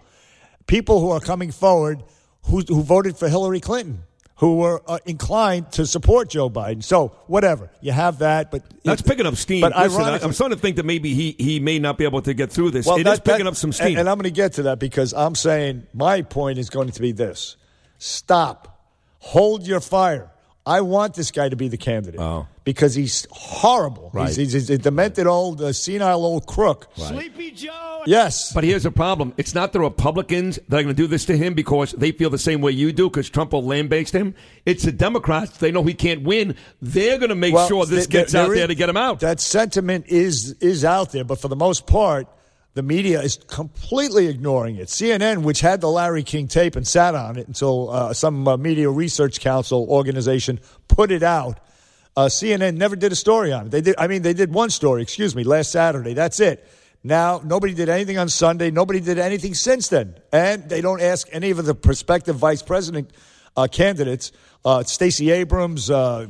people who are coming forward who, who voted for Hillary Clinton. Who were uh, inclined to support Joe Biden? So whatever you have that, but that's it, picking up steam. But Listen, I, I'm starting to think that maybe he, he may not be able to get through this. Well, it that, is picking that, up some steam, and, and I'm going to get to that because I'm saying my point is going to be this: stop, hold your fire. I want this guy to be the candidate oh. because he's horrible. Right. He's, he's, he's a demented old, uh, senile old crook. Right. Sleepy Joe. Yes. But here's the problem. It's not the Republicans that are going to do this to him because they feel the same way you do because Trump will lambaste him. It's the Democrats. They know he can't win. They're going to make well, sure this there, gets there, out there, is, there to get him out. That sentiment is is out there. But for the most part, the media is completely ignoring it. C N N, which had the Larry King tape and sat on it until uh, some uh, Media Research Council organization put it out, uh, C N N never did a story on it. They did. I mean, they did one story, excuse me, last Saturday. That's it. Now, nobody did anything on Sunday. Nobody did anything since then. And they don't ask any of the prospective vice president uh, candidates, uh, Stacey Abrams, uh,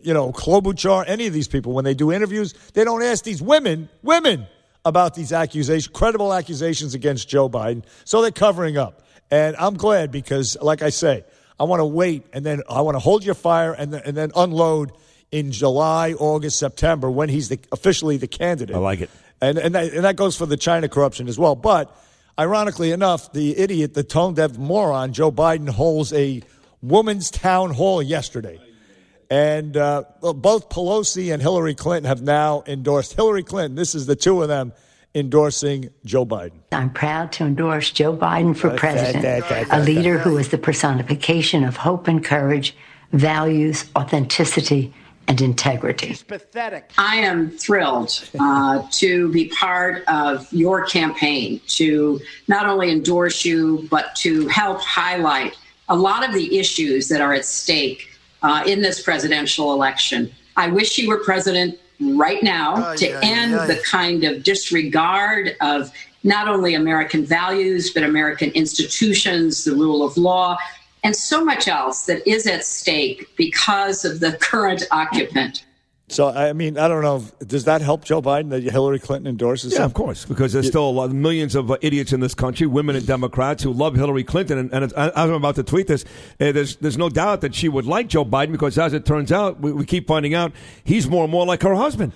you know, Klobuchar, any of these people, when they do interviews, they don't ask these women, women, about these accusations, credible accusations against Joe Biden. So they're covering up. And I'm glad because, like I say, I want to wait and then I want to hold your fire and, th- and then unload in July, August, September when he's the, officially the candidate. I like it. And and that, and that goes for the China corruption as well. But ironically enough, the idiot, the tone-deaf moron, Joe Biden, holds a woman's town hall yesterday. And uh, both Pelosi and Hillary Clinton have now endorsed Hillary Clinton. This is the two of them endorsing Joe Biden. I'm proud to endorse Joe Biden for president, that, that, that, that, a leader that, that. who is the personification of hope and courage, values, authenticity, and integrity. It's pathetic. I am thrilled uh, to be part of your campaign, to not only endorse you, but to help highlight a lot of the issues that are at stake uh, in this presidential election. I wish you were president right now oh, to yeah, end yeah, yeah. the kind of disregard of not only American values, but American institutions, the rule of law, and so much else that is at stake because of the current occupant. So, I mean, I don't know. Does that help Joe Biden that Hillary Clinton endorses? Yeah, him? Of course, because there's still a lot, millions of uh, idiots in this country, women and Democrats who love Hillary Clinton. And, and I, I'm about to tweet this. Uh, there's there's no doubt that she would like Joe Biden because, as it turns out, we, we keep finding out he's more and more like her husband.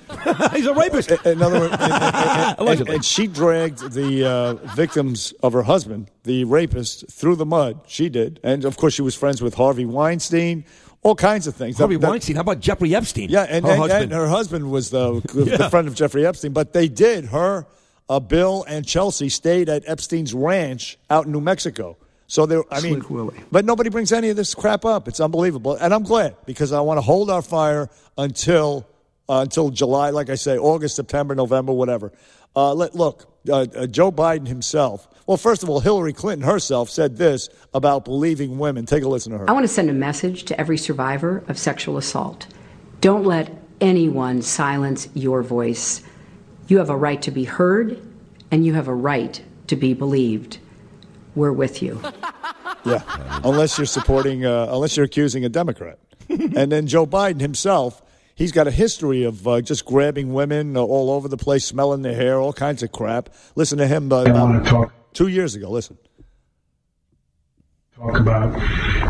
He's a rapist. In other words, and, and, and, and, and she dragged the uh, victims of her husband, the rapist, through the mud. She did. And, of course, she was friends with Harvey Weinstein. All kinds of things. Harvey Weinstein. How about Jeffrey Epstein? Yeah, and her, and, husband. And her husband was the, yeah. the friend of Jeffrey Epstein. But they did. Her, uh, Bill, and Chelsea stayed at Epstein's ranch out in New Mexico. So they. I mean, but nobody brings any of this crap up. It's unbelievable, and I'm glad because I want to hold our fire until uh, until July, like I say, August, September, November, whatever. Uh, let look, uh, uh, Joe Biden himself. Well, first of all, Hillary Clinton herself said this about believing women. Take a listen to her. I want to send a message to every survivor of sexual assault. Don't let anyone silence your voice. You have a right to be heard, and you have a right to be believed. We're with you. Yeah, unless you're supporting, uh, unless you're accusing a Democrat. And then Joe Biden himself, he's got a history of uh, just grabbing women uh, all over the place, smelling their hair, all kinds of crap. Listen to him. Uh, I want to talk. Two years ago, listen. Talk about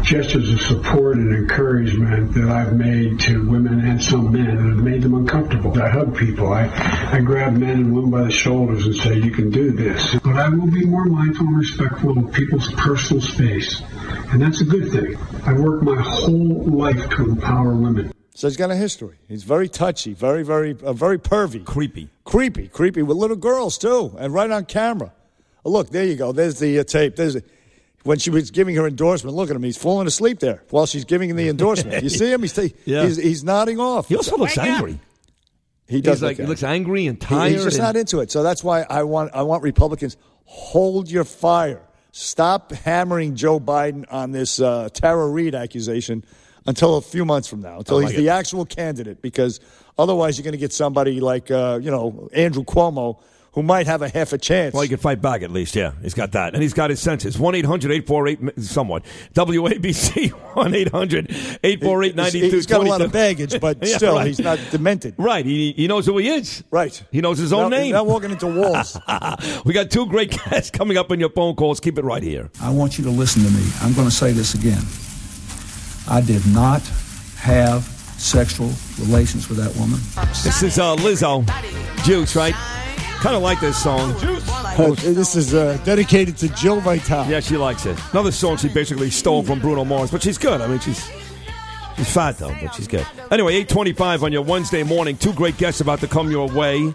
gestures of support and encouragement that I've made to women and some men that have made them uncomfortable. I hug people. I, I grab men and women by the shoulders and say, you can do this. But I will be more mindful and respectful of people's personal space. And that's a good thing. I work my whole life to empower women. So he's got a history. He's very touchy, very, very, uh, very pervy. Creepy. Creepy, creepy with little girls, too, and right on camera. Look, there you go. There's the uh, tape. There's the, when she was giving her endorsement. Look at him. He's falling asleep there while she's giving him the endorsement. You see him? He's t- yeah. he's, he's nodding off. He also looks angry. He does. He's like, look he looks angry and tired. He, he's just and- not into it. So that's why I want I want Republicans, hold your fire. Stop hammering Joe Biden on this uh, Tara Reid accusation until a few months from now, until oh he's God. the actual candidate, because otherwise you're going to get somebody like uh, you know Andrew Cuomo, who might have a half a chance. Well, he can fight back at least, yeah. He's got that. And he's got his senses. one eight hundred eight four eight someone W A B C, one eight hundred eight four eight nine two two zero. He's got a lot of baggage, but yeah, still, right. He's not demented. Right. He he knows who he is. Right. He knows his own no, name. He's not walking into walls. We got two great guests coming up in your phone calls. Keep it right here. I want you to listen to me. I'm going to say this again. I did not have sexual relations with that woman. This is uh, Lizzo. Juice, right? Kind of like this song. Oh, this is uh, dedicated to Jill Vitale. Yeah, she likes it. Another song she basically stole from Bruno Mars, but she's good. I mean, she's she's fat, though, but she's good. Anyway, eight twenty-five on your Wednesday morning. Two great guests about to come your way.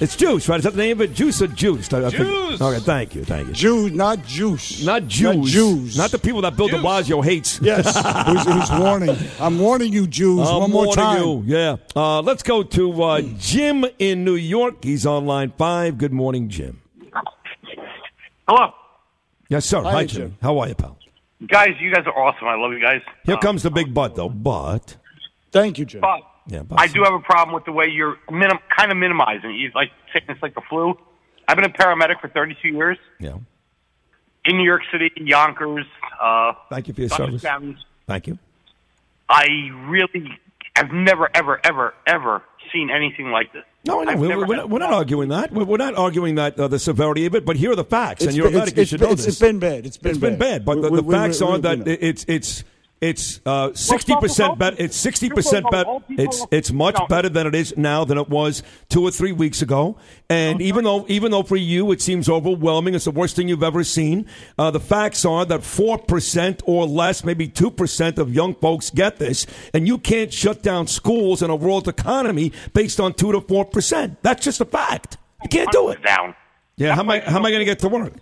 It's Juice, right? Is that the name of it? Juice or Juice? I, I Juice! Okay, thank you, thank you. Juice, not Juice. Not Jews. Not Jews. Not the people that Bill de Blasio hates. Yes, who's, who's warning. I'm warning you, Jews, I'm one more time. You. Yeah. Uh, let's go to uh, Jim in New York. He's on line five. Good morning, Jim. Hello. Yes, sir. Hi, Hi Jim. Jim. How are you, pal? Guys, you guys are awesome. I love you guys. Here um, comes the big but, though. But. Thank you, Jim. But. Yeah, I do have a problem with the way you're minim- kind of minimizing. You like sickness like the flu. I've been a paramedic for thirty-two years. Yeah. In New York City, Yonkers. Uh, Thank you for your service. County. Thank you. I really I've never, ever, ever, ever seen anything like this. No, no, we're, we're, not, we're not arguing that. We're, we're not arguing that uh, the severity of it, but here are the facts, it's and you're been, a medic, you should know this. It's been bad. It's been, it's been bad. bad, but we, the, we, the we, facts we, we, are we, that we it's it's it's uh, sixty percent better. It's sixty percent better. It's it's much better than it is now than it was two or three weeks ago. And no, even though even though for you it seems overwhelming, it's the worst thing you've ever seen. Uh, the facts are that four percent or less, maybe two percent of young folks get this, and you can't shut down schools and a world economy based on two to four percent. That's just a fact. You can't do it. Down. Yeah. How am I? How am I going to get to work?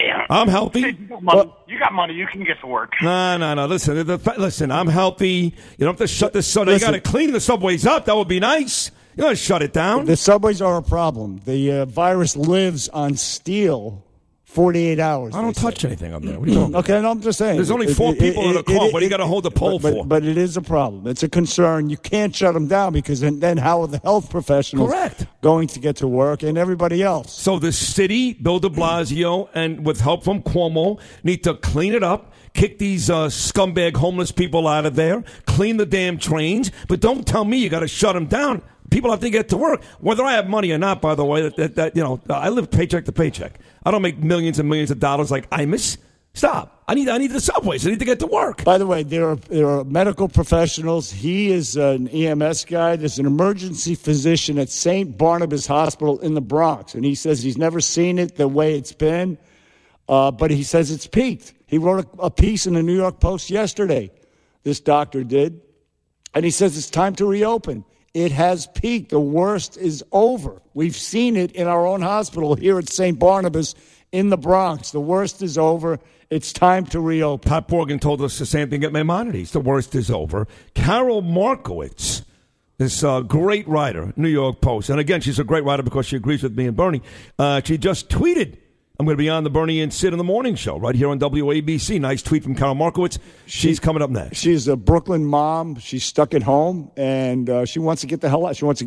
Yeah. I'm healthy. You got, well, you got money. You can get to work. No, no, no. Listen, the, listen. I'm healthy. You don't have to shut this subway. You got to clean the subways up. That would be nice. You got to shut it down. The subways are a problem. The uh, virus lives on steel. Forty-eight hours. I don't touch say. anything up there. What are you talking about? Okay, no, I'm just saying. There's only four it, people it, in a car. What do you got to hold the pole but, for? But, but it is a problem. It's a concern. You can't shut them down because then, then how are the health professionals Correct. going to get to work and everybody else? So the city, Bill de Blasio, and with help from Cuomo, need to clean it up. Kick these uh, scumbag homeless people out of there. Clean the damn trains. But don't tell me you got to shut them down. People have to get to work, whether I have money or not. By the way, that, that, that you know, I live paycheck to paycheck. I don't make millions and millions of dollars like Imus. Stop! I need I need the subways. I need to get to work. By the way, there are there are medical professionals. He is an E M S guy. There's an emergency physician at Saint Barnabas Hospital in the Bronx, and he says he's never seen it the way it's been. Uh, but he says it's peaked. He wrote a, a piece in the New York Post yesterday. This doctor did, and he says it's time to reopen. It has peaked. The worst is over. We've seen it in our own hospital here at Saint Barnabas in the Bronx. The worst is over. It's time to reopen. Pat Morgan told us the same thing at Maimonides. The worst is over. Carol Markowitz, this uh, great writer, New York Post. And again, she's a great writer because she agrees with me and Bernie. Uh, she just tweeted, I'm going to be on the Bernie and Sid in the Morning Show right here on W A B C. Nice tweet from Carol Markowitz. She's she, coming up next. She's a Brooklyn mom. She's stuck at home, and uh, she wants to get the hell out. She wants to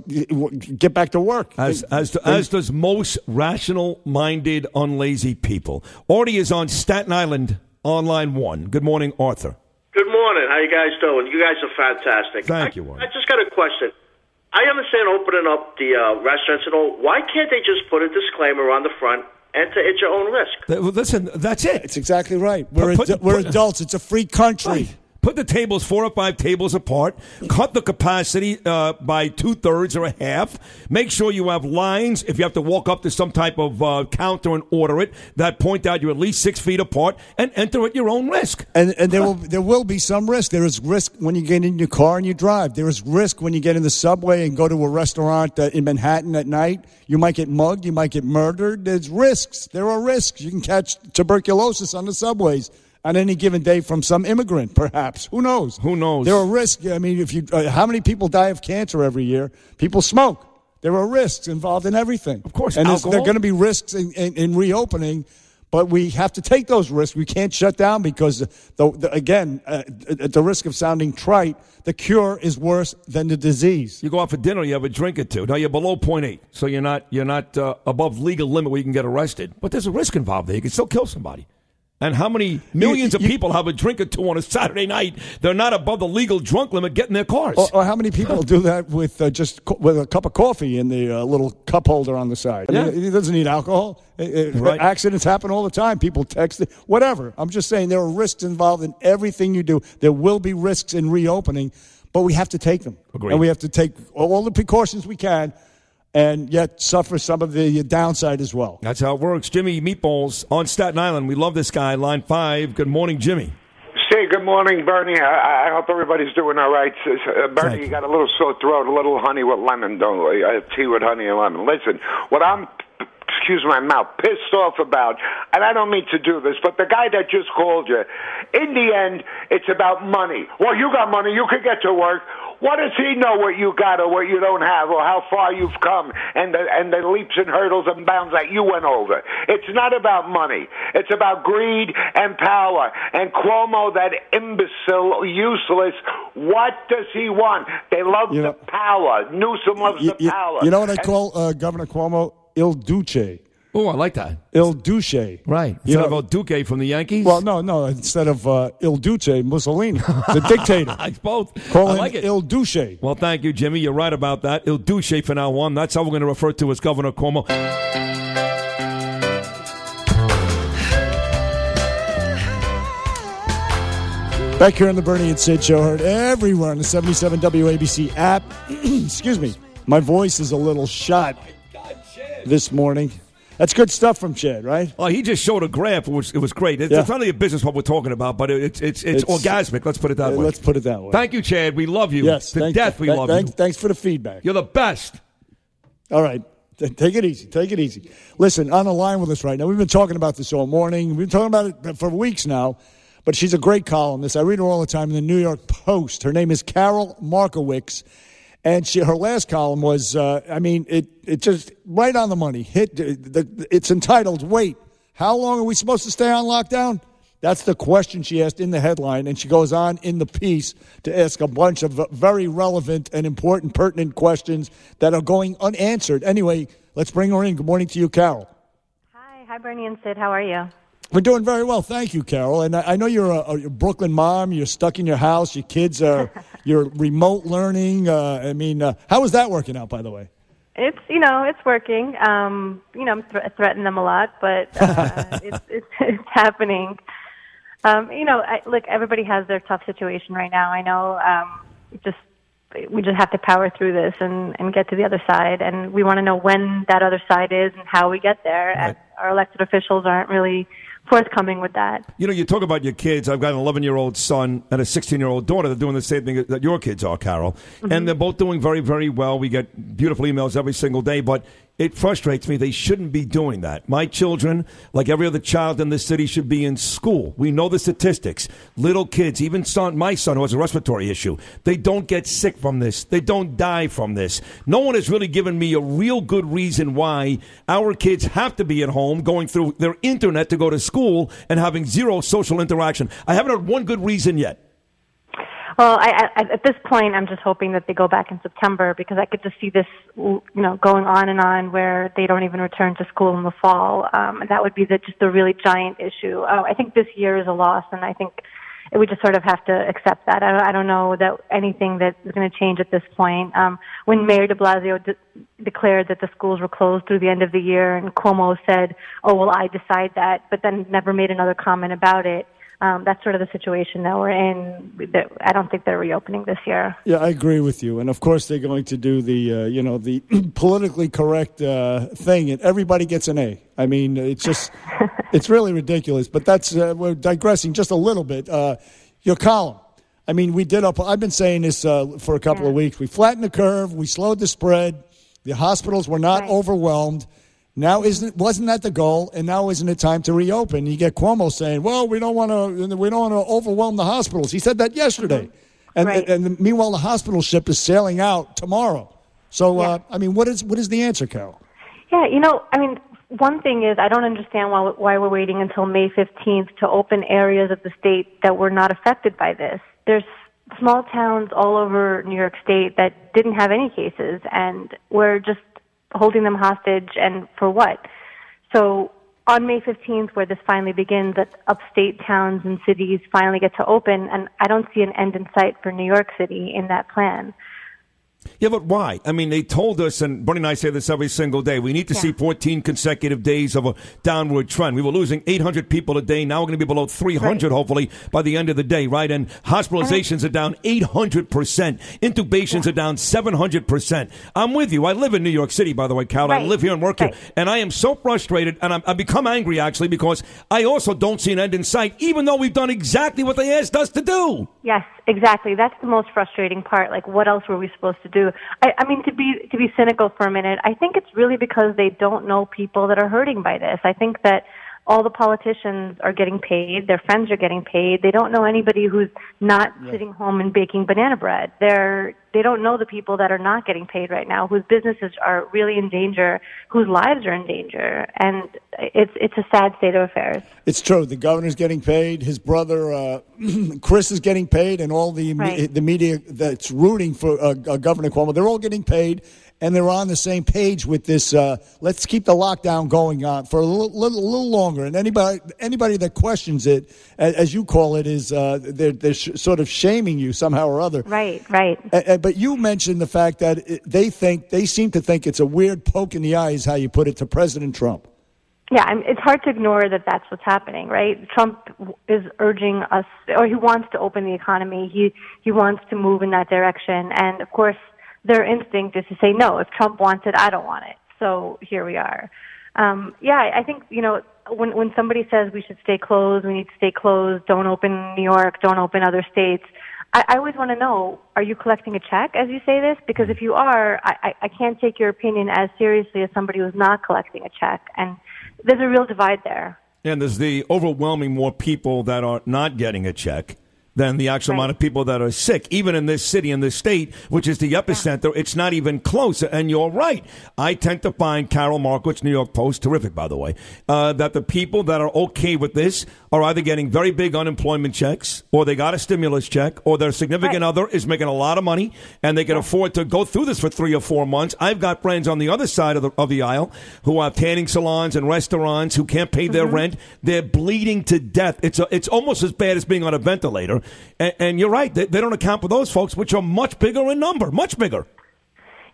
get back to work. As as, to, as does most rational-minded, unlazy people. Artie is on Staten Island on line one. Good morning, Arthur. Good morning. How you guys doing? You guys are fantastic. Thank I, you, Artie. I just got a question. I understand opening up the uh, restaurants and all. Why can't they just put a disclaimer on the front? And to at your own risk. Listen, that's it. That's exactly right. We're, put, ad- put, we're adults. It's a free country. Right. Put the tables four or five tables apart. Cut the capacity uh, by two-thirds or a half. Make sure you have lines. If you have to walk up to some type of uh, counter and order it, that point out you're at least six feet apart and enter at your own risk. And, and there, will, there will be some risk. There is risk when you get in your car and you drive. There is risk when you get in the subway and go to a restaurant uh, in Manhattan at night. You might get mugged. You might get murdered. There's risks. There are risks. You can catch tuberculosis on the subways on any given day from some immigrant, perhaps. Who knows? Who knows? There are risks. I mean, if you, uh, how many people die of cancer every year? People smoke. There are risks involved in everything. Of course, and there are going to be risks in, in, in reopening, but we have to take those risks. We can't shut down because, the, the, again, uh, at the risk of sounding trite, the cure is worse than the disease. You go out for dinner, you have a drink or two. Now you're below point eight, so you're not you're not uh, above legal limit where you can get arrested. But there's a risk involved there. You can still kill somebody. And how many millions you, you, of people have a drink or two on a Saturday night? They're not above the legal drunk limit getting their cars. Or, or how many people do that with uh, just co- with a cup of coffee in the uh, little cup holder on the side? Yeah. I mean, it doesn't need alcohol. It, it, right. Accidents happen all the time. People text it. Whatever. I'm just saying there are risks involved in everything you do. There will be risks in reopening, but we have to take them. Agreed. And we have to take all the precautions we can and yet suffer some of the downside as well. That's how it works. Jimmy Meatballs on Staten Island. We love this guy. Line five. Good morning, Jimmy. Say good morning, Bernie. I, I hope everybody's doing all right. Uh, Bernie, you got a little sore throat, a little honey with lemon, don't we? Uh, tea with honey and lemon. Listen, what I'm... excuse my mouth, pissed off about, and I don't mean to do this, but the guy that just called you, in the end, it's about money. Well, you got money, you could get to work. What does he know what you got or what you don't have or how far you've come and the, and the leaps and hurdles and bounds that you went over? It's not about money. It's about greed and power. And Cuomo, that imbecile, useless, what does he want? They love you the know, power. Newsom loves you, the you, power. You know what I and, call uh, Governor Cuomo? Il Duce. Oh, I like that. Il Duce. Right. Instead you know, of Il Duque from the Yankees? Well, no, no. Instead of uh, Il Duce, Mussolini, the dictator. It's both. Call I him like it. Il Duce. Well, thank you, Jimmy. You're right about that. Il Duce for now on. That's how we're going to refer to as Governor Cuomo. Back here on the Bernie and Sid show, heard everywhere on the seventy-seven W A B C app. Excuse me. My voice is a little shot oh God, this morning. That's good stuff from Chad, right? Oh, he just showed a graph. It was, it was great. It's, yeah. it's not really a business what we're talking about, but it's it's it's, it's orgasmic. Let's put it that yeah, way. Let's put it that way. Thank you, Chad. We love you. Yes, to death you. we th- love thanks, you. Thanks for the feedback. You're the best. All right. Take it easy. Take it easy. Listen, on the line with us right now, we've been talking about this all morning. We've been talking about it for weeks now, but she's a great columnist. I read her all the time in the New York Post. Her name is Carol Markowicz. And she, her last column was, uh, I mean, it it just right on the money. Hit the, the, it's entitled, "Wait, how long are we supposed to stay on lockdown?" That's the question she asked in the headline, and she goes on in the piece to ask a bunch of very relevant and important, pertinent questions that are going unanswered. Anyway, let's bring her in. Good morning to you, Carol. Hi. Hi, Bernie and Sid. How are you? We're doing very well, thank you, Carol. And I, I know you're a, a Brooklyn mom. You're stuck in your house. Your kids are you're remote learning. Uh, I mean, uh, how is that working out, by the way? It's you know, it's working. Um, you know, I'm th- threaten them a lot, but uh, it's, it's it's happening. Um, you know, I, look, everybody has their tough situation right now. I know. Um, just we just have to power through this and, and get to the other side. And we want to know when that other side is and how we get there. Right. And our elected officials aren't really forthcoming with that. You know, you talk about your kids. I've got an eleven-year-old son and a sixteen-year-old daughter. They're doing the same thing that your kids are, Carol. Mm-hmm. And they're both doing very, very well. We get beautiful emails every single day, but it frustrates me. They shouldn't be doing that. My children, like every other child in this city, should be in school. We know the statistics. Little kids, even son, my son who has a respiratory issue, they don't get sick from this. They don't die from this. No one has really given me a real good reason why our kids have to be at home going through their internet to go to school and having zero social interaction. I haven't heard one good reason yet. Well, I, I, at this point, I'm just hoping that they go back in September because I could just see this, you know, going on and on where they don't even return to school in the fall. Um, and that would be the, just a really giant issue. Uh, I think this year is a loss, and I think we just sort of have to accept that. I, I don't know that anything that is going to change at this point. Um, when Mayor de Blasio de- declared that the schools were closed through the end of the year, and Cuomo said, "Oh, well, I decide that," but then never made another comment about it. Um, that's sort of the situation that we're in. I don't think they're reopening this year. Yeah, I agree with you. And, of course, they're going to do the, uh, you know, the politically correct uh, thing, and everybody gets an A. I mean, it's just – it's really ridiculous. But that's uh, – we're digressing just a little bit. Uh, your column. I mean, we did up – I've been saying this uh, for a couple yeah. of weeks. We flattened the curve. We slowed the spread. The hospitals were not right. overwhelmed. Now, isn't wasn't that the goal? And now isn't it time to reopen? You get Cuomo saying, "Well, we don't want to, we don't want to overwhelm the hospitals." He said that yesterday, and right. and, and meanwhile, the hospital ship is sailing out tomorrow. So, yeah. uh, I mean, what is what is the answer, Carol? Yeah, you know, I mean, one thing is I don't understand why why we're waiting until May fifteenth to open areas of the state that were not affected by this. There's small towns all over New York State that didn't have any cases, and we're just holding them hostage, and for what? So on May fifteenth, where this finally begins, that upstate towns and cities finally get to open, and I don't see an end in sight for New York City in that plan. Yeah, but why? I mean, they told us, and Bernie and I say this every single day, we need to yeah. see fourteen consecutive days of a downward trend. We were losing eight hundred people a day. Now we're going to be below three hundred, right. hopefully, by the end of the day, right? And hospitalizations right. are down eight hundred percent. Intubations yeah. are down seven hundred percent. I'm with you. I live in New York City, by the way, Carol. Right. I live here and work right. here. And I am so frustrated, and I'm, I've become angry, actually, because I also don't see an end in sight, even though we've done exactly what they asked us to do. Yes, exactly. That's the most frustrating part. Like, what else were we supposed to do? Do. I, I mean, to be to be cynical for a minute, I think it's really because they don't know people that are hurting by this. I think that all the politicians are getting paid. Their friends are getting paid. They don't know anybody who's not yeah. sitting home and baking banana bread. They're, they don't know the people that are not getting paid right now, whose businesses are really in danger, whose lives are in danger. And it's it's a sad state of affairs. It's true. The governor's getting paid. His brother, uh, Chris, is getting paid. And all the, right. me- the media that's rooting for uh, Governor Cuomo, they're all getting paid. and they're on the same page with this. Uh, let's keep the lockdown going on for a little, little, little longer. And anybody anybody that questions it, as you call it, is uh, they're, they're sh- sort of shaming you somehow or other. Right, right. Uh, but you mentioned the fact that it, they think they seem to think it's a weird poke in the eye, is how you put it, to President Trump. Yeah, I mean, it's hard to ignore that that's what's happening, right? Trump is urging us, or he wants to open the economy. He he wants to move in that direction. And, of course, their instinct is to say, no, if Trump wants it, I don't want it. So here we are. Um, yeah, I think, you know, when when somebody says we should stay closed, we need to stay closed, don't open New York, don't open other states, I, I always want to know, are you collecting a check as you say this? Because if you are, I, I can't take your opinion as seriously as somebody who's not collecting a check. And there's a real divide there. And there's the overwhelming more people that are not getting a check than the actual right. amount of people that are sick. Even in this city, in this state, which is the epicenter, yeah. it's not even close. And you're right. I tend to find Carol Markowitz, New York Post, terrific, by the way, uh, that the people that are okay with this are either getting very big unemployment checks, or they got a stimulus check, or their significant right. other is making a lot of money, and they can yeah. afford to go through this for three or four months. I've got friends on the other side of the, of the aisle who have tanning salons and restaurants who can't pay their mm-hmm. rent. They're bleeding to death. It's a, it's almost as bad as being on a ventilator. And, and you're right, they, they don't account for those folks, which are much bigger in number, much bigger.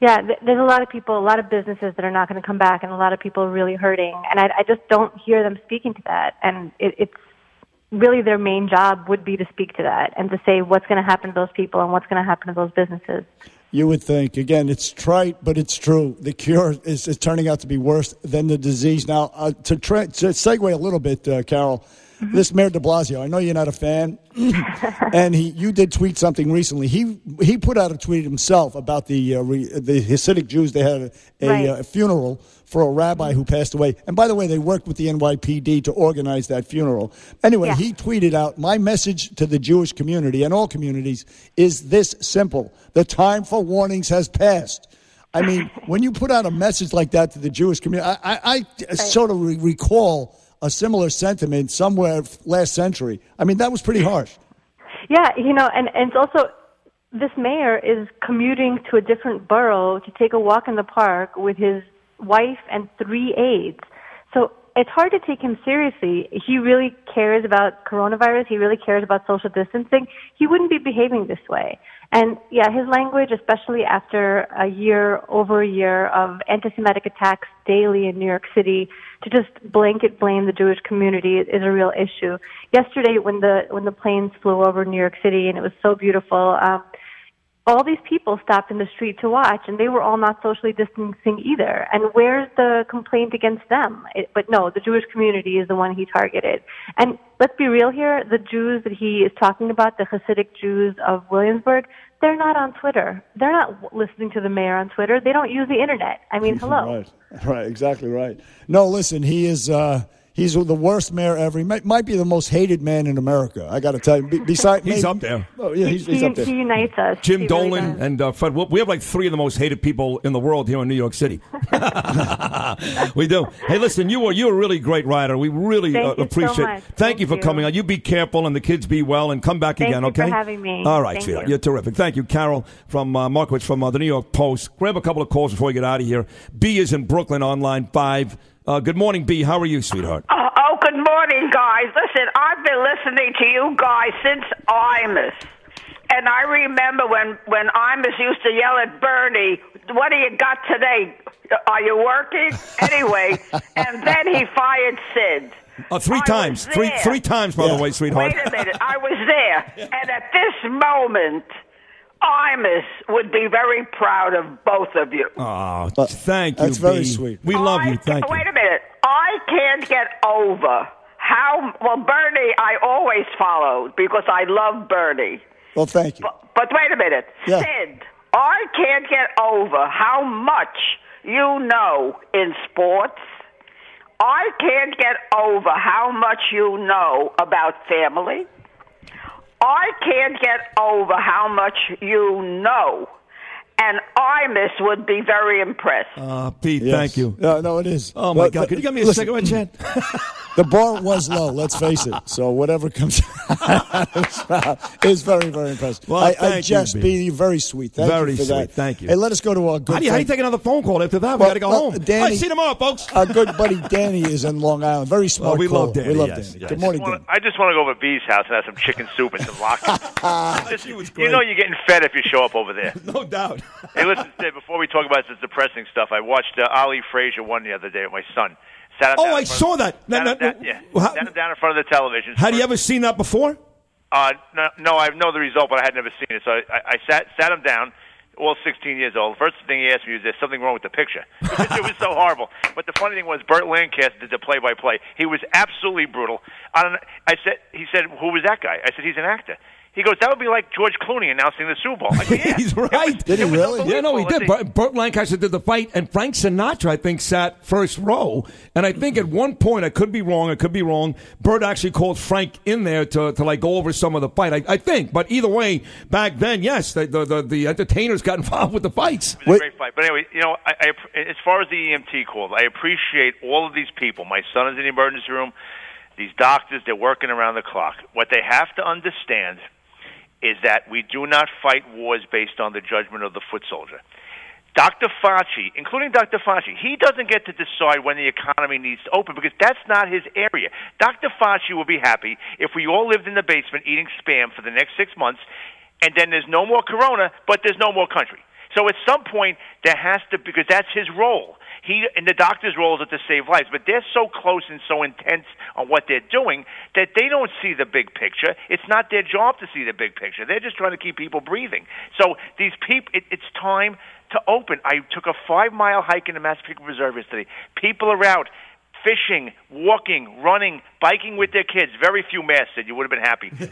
Yeah, there's a lot of people, a lot of businesses that are not going to come back, and a lot of people are really hurting. And I, I just don't hear them speaking to that. And it, it's really their main job would be to speak to that and to say what's going to happen to those people and what's going to happen to those businesses. You would think. Again, it's trite, but it's true. The cure is, is turning out to be worse than the disease. Now, uh, to, tra- to segue a little bit, uh, Carol, mm-hmm. this Mayor de Blasio, I know you're not a fan, and he, you did tweet something recently. He he put out a tweet himself about the uh, re, the Hasidic Jews. They had a, a, right. uh, a funeral for a rabbi who passed away. And by the way, they worked with the N Y P D to organize that funeral. Anyway, yeah. he tweeted out, my message to the Jewish community and all communities is this simple. The time for warnings has passed. I mean, when you put out a message like that to the Jewish community, I, I, I right. sort of re- recall... a similar sentiment somewhere last century. I mean, that was pretty harsh. Yeah, you know, and, and it's also, this mayor is commuting to a different borough to take a walk in the park with his wife and three aides. So it's hard to take him seriously. He really cares about coronavirus. He really cares about social distancing. He wouldn't be behaving this way. And, yeah, his language, especially after a year, over a year of anti-Semitic attacks daily in New York City, to just blanket blame the Jewish community is a real issue. Yesterday, when the when the planes flew over New York City and it was so beautiful, um, all these people stopped in the street to watch, and they were all not socially distancing either. And where's the complaint against them? It, but no, the Jewish community is the one he targeted. And let's be real here, the Jews that he is talking about, the Hasidic Jews of Williamsburg, they're not on Twitter. They're not listening to the mayor on Twitter. They don't use the Internet. I mean, hello. Right, right, exactly right. No, listen, he is... Uh... He's the worst mayor ever. He might, might be the most hated man in America. I got to tell you. Be, beside, he's maybe, up there. Oh, yeah, he's, he, he's up there. He unites us. Jim he Dolan really and uh, Fred. We have like three of the most hated people in the world here in New York City. We do. Hey, listen, you were you're a really great writer. We really Thank uh, appreciate. So Thank, Thank you for you. coming on. You be careful, and the kids be well, and come back Thank again. You okay. For having me. All right, you. You're terrific. Thank you, Carol from uh, Markowitz from uh, the New York Post. Grab a couple of calls before we get out of here. B is in Brooklyn on line five. Uh, good morning, B. How are you, sweetheart? Oh, oh, good morning, guys. Listen, I've been listening to you guys since Imus. And I remember when, when Imus used to yell at Bernie, what do you got today? Are you working? Anyway, and then he fired Sid. Uh, three times. Three, three times, by yeah. the way, sweetheart. Wait a minute. I was there. Yeah. And at this moment... Imus would be very proud of both of you. Oh, thank you, That's B. very sweet. We love I, you. Thank wait you. Wait a minute. I can't get over how, well, Bernie I always followed because I love Bernie. Well, thank you. But, but wait a minute. Yeah. Sid, I can't get over how much you know in sports. I can't get over how much you know about family. I can't get over how much you know, and Imus would be very impressed. Uh, Pete, yes. thank you. No, no, it is. Oh, my well, God. Could you give me a listen, cigarette, Jen? The bar was low, let's face it. So whatever comes out. It was very, very impressive. Well, I, I just you, be very sweet. Thank very you for sweet. That. Thank you. Hey, let us go to our good. How do you, how do you take another phone call after that? We well, got to go well, home. Danny, right, see you tomorrow, folks. Our good buddy Danny is in Long Island. Very smart. Well, we caller. love Danny. We love yes, Danny. Yes. Good morning, Danny. I just want to go over to B's house and have some chicken soup and some lockers. Just, you know you're getting fed if you show up over there. No doubt. Hey, listen, Dave, before we talk about this depressing stuff, I watched uh, Ollie Frazier one the other day with my son. Sat oh, I saw that. Sat no, no, down, no, yeah. how, sat him down in front of the television. Had you ever seen that before? Uh, no, no, I know the result, but I had never seen it. So I, I, I sat sat him down, all sixteen years old. First thing he asked me was, there's something wrong with the picture. It was so horrible. But the funny thing was, Burt Lancaster did the play-by-play. He was absolutely brutal. I, don't, I said, He said, who was that guy? I said, he's an actor. He goes, that would be like George Clooney announcing the Super Bowl. I go, yeah. He's right. Was, did he really? Yeah, no, he did. Burt, Burt Lancaster did the fight, and Frank Sinatra, I think, sat first row. And I think at one point, I could be wrong, I could be wrong, Burt actually called Frank in there to, to like, go over some of the fight, I, I think. But either way, back then, yes, the the, the, the entertainers got involved with the fights. It was a great fight. But anyway, you know, I, I, as far as the E M T calls, I appreciate all of these people. My son is in the emergency room. These doctors, they're working around the clock. What they have to understand is that we do not fight wars based on the judgment of the foot soldier. Doctor Fauci, including Doctor Fauci, he doesn't get to decide when the economy needs to open because that's not his area. Doctor Fauci will be happy if we all lived in the basement eating Spam for the next six months, and then there's no more corona, but there's no more country. So at some point, there has to, because that's his role. He and the doctor's role is to save lives, but they're so close and so intense on what they're doing that they don't see the big picture. It's not their job to see the big picture. They're just trying to keep people breathing. So these people, it, it's time to open. I took a five-mile hike in the Massapequa Preserve yesterday. People are out fishing, walking, running, biking with their kids. Very few masks, and you would have been happy. and,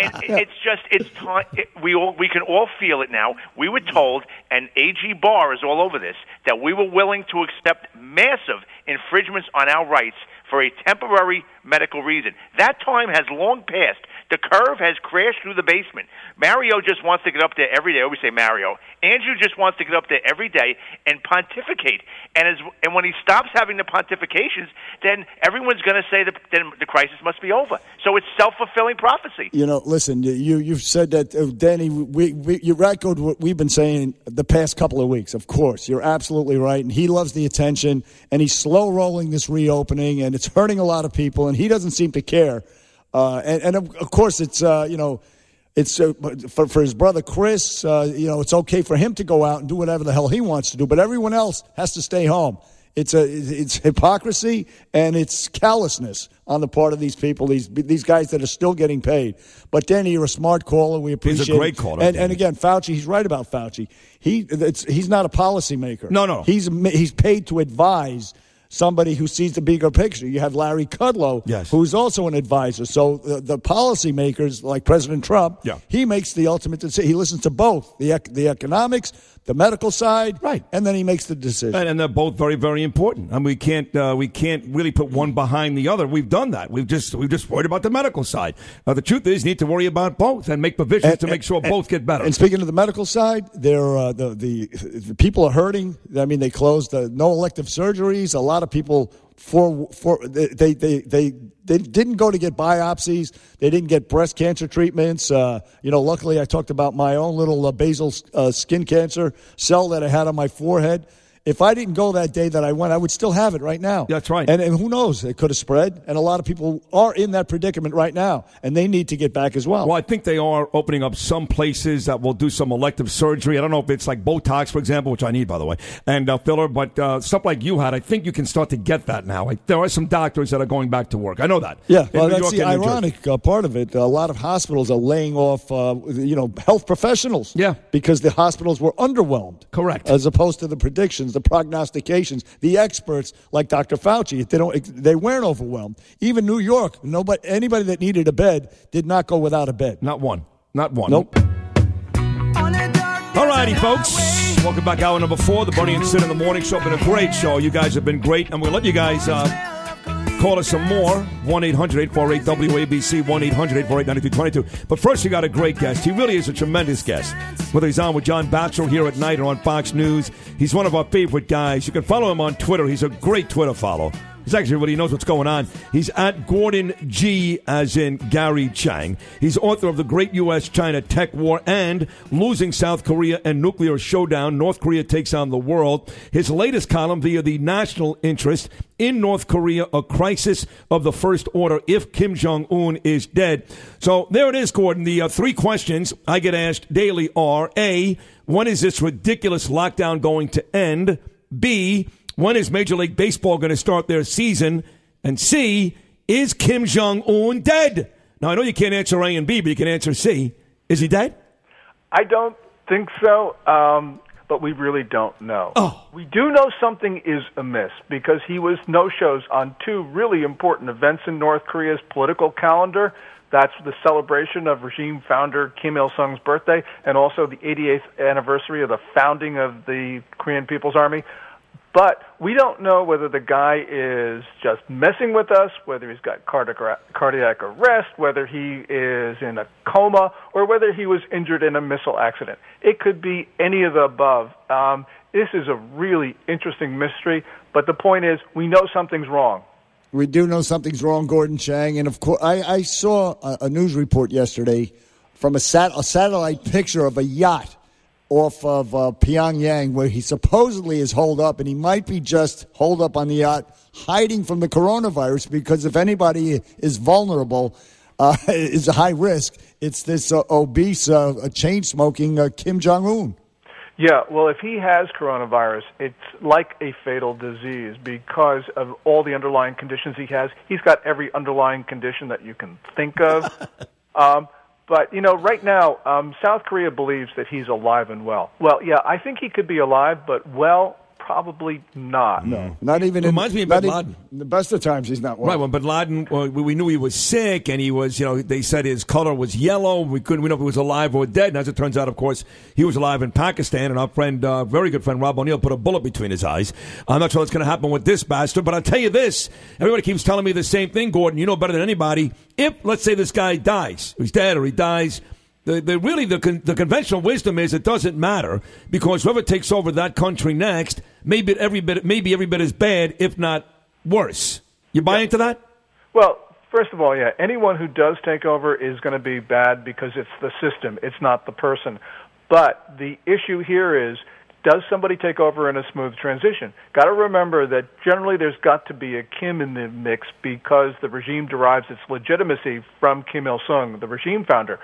and yeah. It's just, it's time. It, we all we can all feel it now. We were told, and A G Barr is all over this, that we were willing to accept massive infringements on our rights for a temporary medical reason. That time has long passed. The curve has crashed through the basement. Mario just wants to get up there every day. I always say Mario. Andrew just wants to get up there every day and pontificate. And as, and when he stops having the pontifications, then everyone's going to say that then the crisis must be over. So it's self-fulfilling prophecy. You know, listen, you, you've said that, uh, Danny, we, we, you echoed what we've been saying the past couple of weeks. Of course, you're absolutely right. And he loves the attention, and he's slow-rolling this reopening, and it's hurting a lot of people, and he doesn't seem to care. Uh, and, and of course, it's, uh, you know, it's uh, for, for his brother Chris, uh, you know, it's okay for him to go out and do whatever the hell he wants to do. But everyone else has to stay home. It's a, it's hypocrisy and it's callousness on the part of these people, these these guys that are still getting paid. But Danny, you're a smart caller. We appreciate. He's a great caller. And, and again, Fauci, he's right about Fauci. He it's, he's not a policymaker. No, no. He's he's paid to advise somebody who sees the bigger picture. You have Larry Kudlow, yes, who's also an advisor. So the, the policymakers, like President Trump, yeah, he makes the ultimate decision. He listens to both, the ec- the economics, the medical side, right, and then he makes the decision. And, and they're both very, very important. I mean, we can't uh, we can't really put one behind the other. We've done that. We've just we've just worried about the medical side. Uh, the truth is, you need to worry about both and make provisions and, to and, make sure and, both get better. And speaking of the medical side, they're, uh, the, the the people are hurting. I mean, they closed the, no elective surgeries. A lot of people for for they they they. They didn't go to get biopsies. They didn't get breast cancer treatments. Uh, you know, luckily I talked about my own little uh, basal uh, skin cancer cell that I had on my forehead. If I didn't go that day that I went, I would still have it right now. That's right. And, and who knows? It could have spread. And a lot of people are in that predicament right now, and they need to get back as well. Well, I think they are opening up some places that will do some elective surgery. I don't know if it's like Botox, for example, which I need, by the way, and uh, filler, but uh, stuff like you had, I think you can start to get that now. Like, there are some doctors that are going back to work. I know that. Yeah, well, that's the ironic uh, part of it. A lot of hospitals are laying off, uh, you know, health professionals. Yeah. Because the hospitals were underwhelmed. Correct. As opposed to the predictions, the prognostications, the experts like Doctor Fauci. They don't. They weren't overwhelmed. Even New York, nobody, anybody that needed a bed did not go without a bed. Not one. Not one. Nope. All righty, folks. Welcome back, hour number four, the Bunny and Sid in the Morning Show. Been a great show. You guys have been great, and we'll let you guys uh, call us some more. one eight hundred eight four eight W A B C, one eight hundred eight four eight nine two two two. But first, we got a great guest. He really is a tremendous guest. Whether he's on with John Batchelor here at night or on Fox News, he's one of our favorite guys. You can follow him on Twitter. He's a great Twitter follow. He's actually everybody knows what's going on. He's at Gordon G, as in Gary Chang. He's author of The Great U S China Tech War and Losing South Korea and Nuclear Showdown, North Korea Takes on the World. His latest column via the National Interest, In North Korea, A Crisis of the First Order If Kim Jong-un Is Dead. So there it is, Gordon. The uh, three questions I get asked daily are, A, when is this ridiculous lockdown going to end? B, when is Major League Baseball going to start their season? And C, is Kim Jong-un dead? Now, I know you can't answer A and B, but you can answer C. Is he dead? I don't think so, um, but we really don't know. Oh. We do know something is amiss because he was no-shows on two really important events in North Korea's political calendar. That's the celebration of regime founder Kim Il-sung's birthday and also the eighty-eighth anniversary of the founding of the Korean People's Army. But we don't know whether the guy is just messing with us, whether he's got cardiac arrest, whether he is in a coma, or whether he was injured in a missile accident. It could be any of the above. Um, this is a really interesting mystery, but the point is we know something's wrong. We do know something's wrong, Gordon Chang. And, of course, I, I saw a, a news report yesterday from a, sat, a satellite picture of a yacht off of uh, Pyongyang where he supposedly is holed up, and he might be just holed up on the yacht hiding from the coronavirus because if anybody is vulnerable, uh, is a high risk, it's this uh, obese, uh, chain-smoking uh, Kim Jong-un. Yeah, well, if he has coronavirus, it's like a fatal disease because of all the underlying conditions he has. He's got every underlying condition that you can think of. um, but, you know, right now, um, South Korea believes that he's alive and well. Well, yeah, I think he could be alive, but well, probably not. No, not even. It reminds in, me of Bin Laden. In the best of times, he's not well. Right, when Bin Laden, well, we knew he was sick, and he was, you know, they said his color was yellow. We couldn't, we know if he was alive or dead. And as it turns out, of course, he was alive in Pakistan, and our friend, uh, very good friend Rob O'Neill, put a bullet between his eyes. I'm not sure what's going to happen with this bastard, but I'll tell you this. Everybody keeps telling me the same thing, Gordon. You know better than anybody. If, let's say, this guy dies, he's dead or he dies, The, the, really, the con- the conventional wisdom is it doesn't matter because whoever takes over that country next may be every bit, may be every bit as bad, if not worse. You buy yeah. into that? Well, first of all, yeah, anyone who does take over is going to be bad because it's the system. It's not the person. But the issue here is, does somebody take over in a smooth transition? Got to remember that generally there's got to be a Kim in the mix because the regime derives its legitimacy from Kim Il-sung, the regime founder.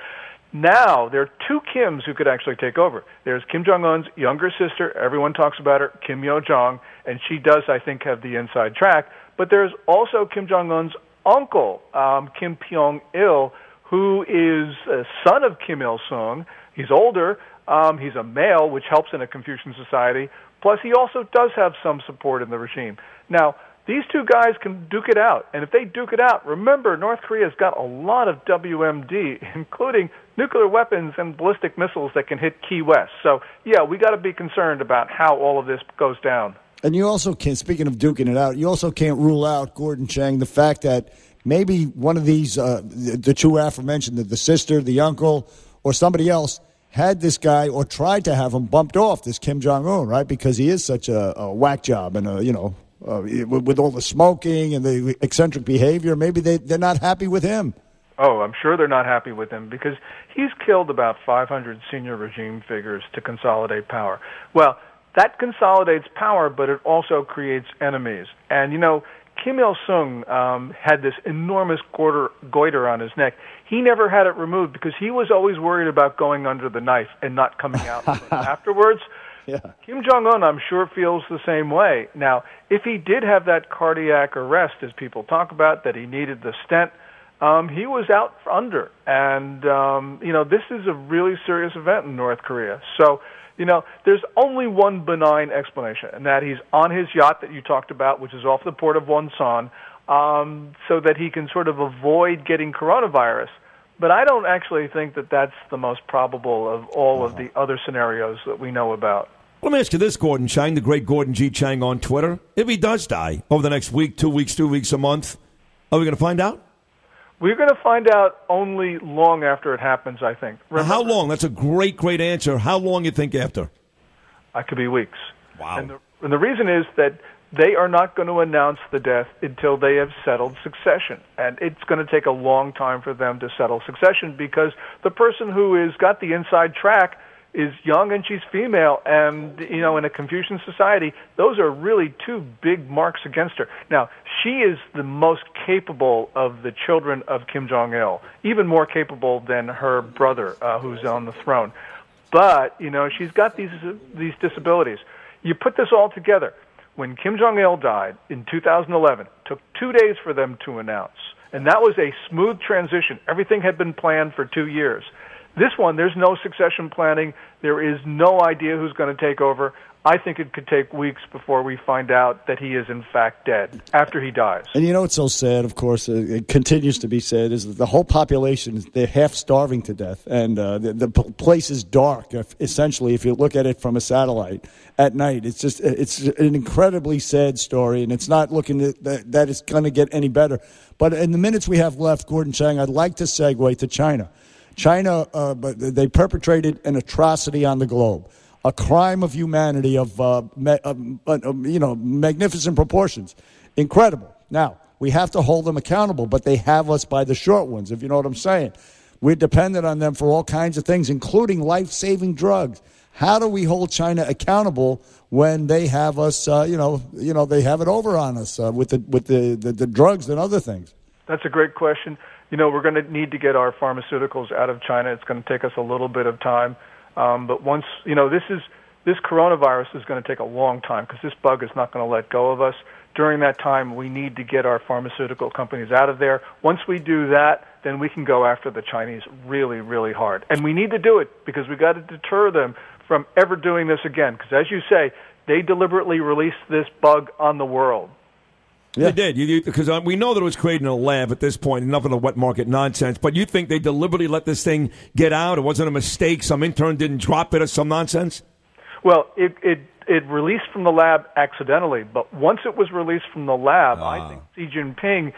Now, there are two Kims who could actually take over. There's Kim Jong-un's younger sister. Everyone talks about her, Kim Yo-jong, and she does, I think, have the inside track. But there's also Kim Jong-un's uncle, um, Kim Pyong-il, who is a son of Kim Il-sung. He's older. Um, he's a male, which helps in a Confucian society. Plus, he also does have some support in the regime. Now, these two guys can duke it out, and if they duke it out, remember, North Korea's got a lot of W M D, including nuclear weapons and ballistic missiles that can hit Key West. So, yeah, we got to be concerned about how all of this goes down. And you also can't, speaking of duking it out, you also can't rule out, Gordon Chang, the fact that maybe one of these, uh, the, the two aforementioned, the, the sister, the uncle, or somebody else, had this guy or tried to have him bumped off, this Kim Jong-un, right, because he is such a, a whack job and, a, you know, Uh, with all the smoking and the eccentric behavior, maybe they, they're not happy with him. Oh, I'm sure they're not happy with him because he's killed about five hundred senior regime figures to consolidate power. Well, that consolidates power, but it also creates enemies. And, you know, Kim Il-sung um, had this enormous goiter, goiter on his neck. He never had it removed because he was always worried about going under the knife and not coming out afterwards. Yeah. Kim Jong-un, I'm sure, feels the same way. Now, if he did have that cardiac arrest, as people talk about, that he needed the stent, um, he was out under. And, um, you know, this is a really serious event in North Korea. So, you know, there's only one benign explanation, and that he's on his yacht that you talked about, which is off the port of Wonsan, um, so that he can sort of avoid getting coronavirus. But I don't actually think that that's the most probable of all of the other scenarios that we know about. Let me ask you this, Gordon Chang, the great Gordon G. Chang on Twitter. If he does die over the next week, two weeks, two weeks, a month, are we going to find out? We're going to find out only long after it happens, I think. Remember, how long? That's a great, great answer. How long you think after? I could be weeks. Wow. And the, and the reason is that They are not going to announce the death until they have settled succession. And it's going to take a long time for them to settle succession because the person who has got the inside track is young and she's female. And, you know, in a Confucian society, those are really two big marks against her. Now, she is the most capable of the children of Kim Jong-il, even more capable than her brother uh, who's on the throne. But, you know, she's got these uh, these disabilities. You put this all together. When Kim Jong-il died in two thousand eleven, it took two days for them to announce. And that was a smooth transition. Everything had been planned for two years. This one, there's no succession planning. There is no idea who's going to take over. I think it could take weeks before we find out that he is, in fact, dead after he dies. And you know what's so sad, of course, uh, it continues to be said, is that the whole population, they're half starving to death. And uh, the, the place is dark, if, essentially, if you look at it from a satellite at night. It's just it's an incredibly sad story, and it's not looking to, that, that it's going to get any better. But in the minutes we have left, Gordon Chang, I'd like to segue to China. China, uh, they perpetrated an atrocity on the globe. A crime of humanity of, uh, ma- uh, uh, you know, magnificent proportions. Incredible. Now, we have to hold them accountable, but they have us by the short ones, if you know what I'm saying. We're dependent on them for all kinds of things, including life-saving drugs. How do we hold China accountable when they have us, uh, you know, you know, they have it over on us uh, with the with the, the, the drugs and other things? That's a great question. You know, we're going to need to get our pharmaceuticals out of China. It's going to take us a little bit of time. Um, but once, you know, this is this coronavirus is going to take a long time because this bug is not going to let go of us. During that time, we need to get our pharmaceutical companies out of there. Once we do that, then we can go after the Chinese really, really hard. And we need to do it because we got to deter them from ever doing this again. Because as you say, they deliberately released this bug on the world. Yeah. They did, you, you, because um, we know that it was created in a lab at this point, enough of the wet market nonsense, but you think they deliberately let this thing get out? It wasn't a mistake? Some intern didn't drop it or some nonsense? Well, it it, it released from the lab accidentally, but once it was released from the lab, ah. I think Xi Jinping,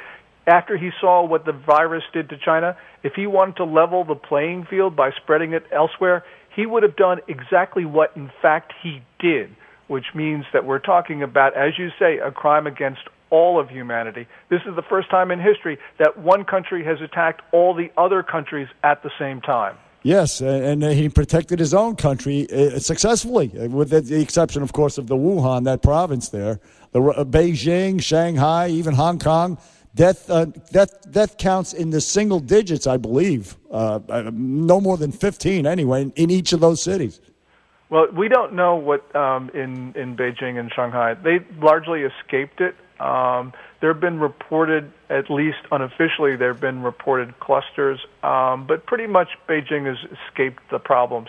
after he saw what the virus did to China, if he wanted to level the playing field by spreading it elsewhere, he would have done exactly what, in fact, he did, which means that we're talking about, as you say, a crime against all of humanity. This is the first time in history that one country has attacked all the other countries at the same time. Yes, and he protected his own country successfully, with the exception, of course, of the Wuhan, that province there. The Beijing, Shanghai, even Hong Kong, death uh, death, death counts in the single digits, I believe, uh, no more than fifteen anyway, in each of those cities. Well, we don't know what um, in, in Beijing and Shanghai. They largely escaped it. Um, there have been reported, at least unofficially, there have been reported clusters, um, but pretty much Beijing has escaped the problems.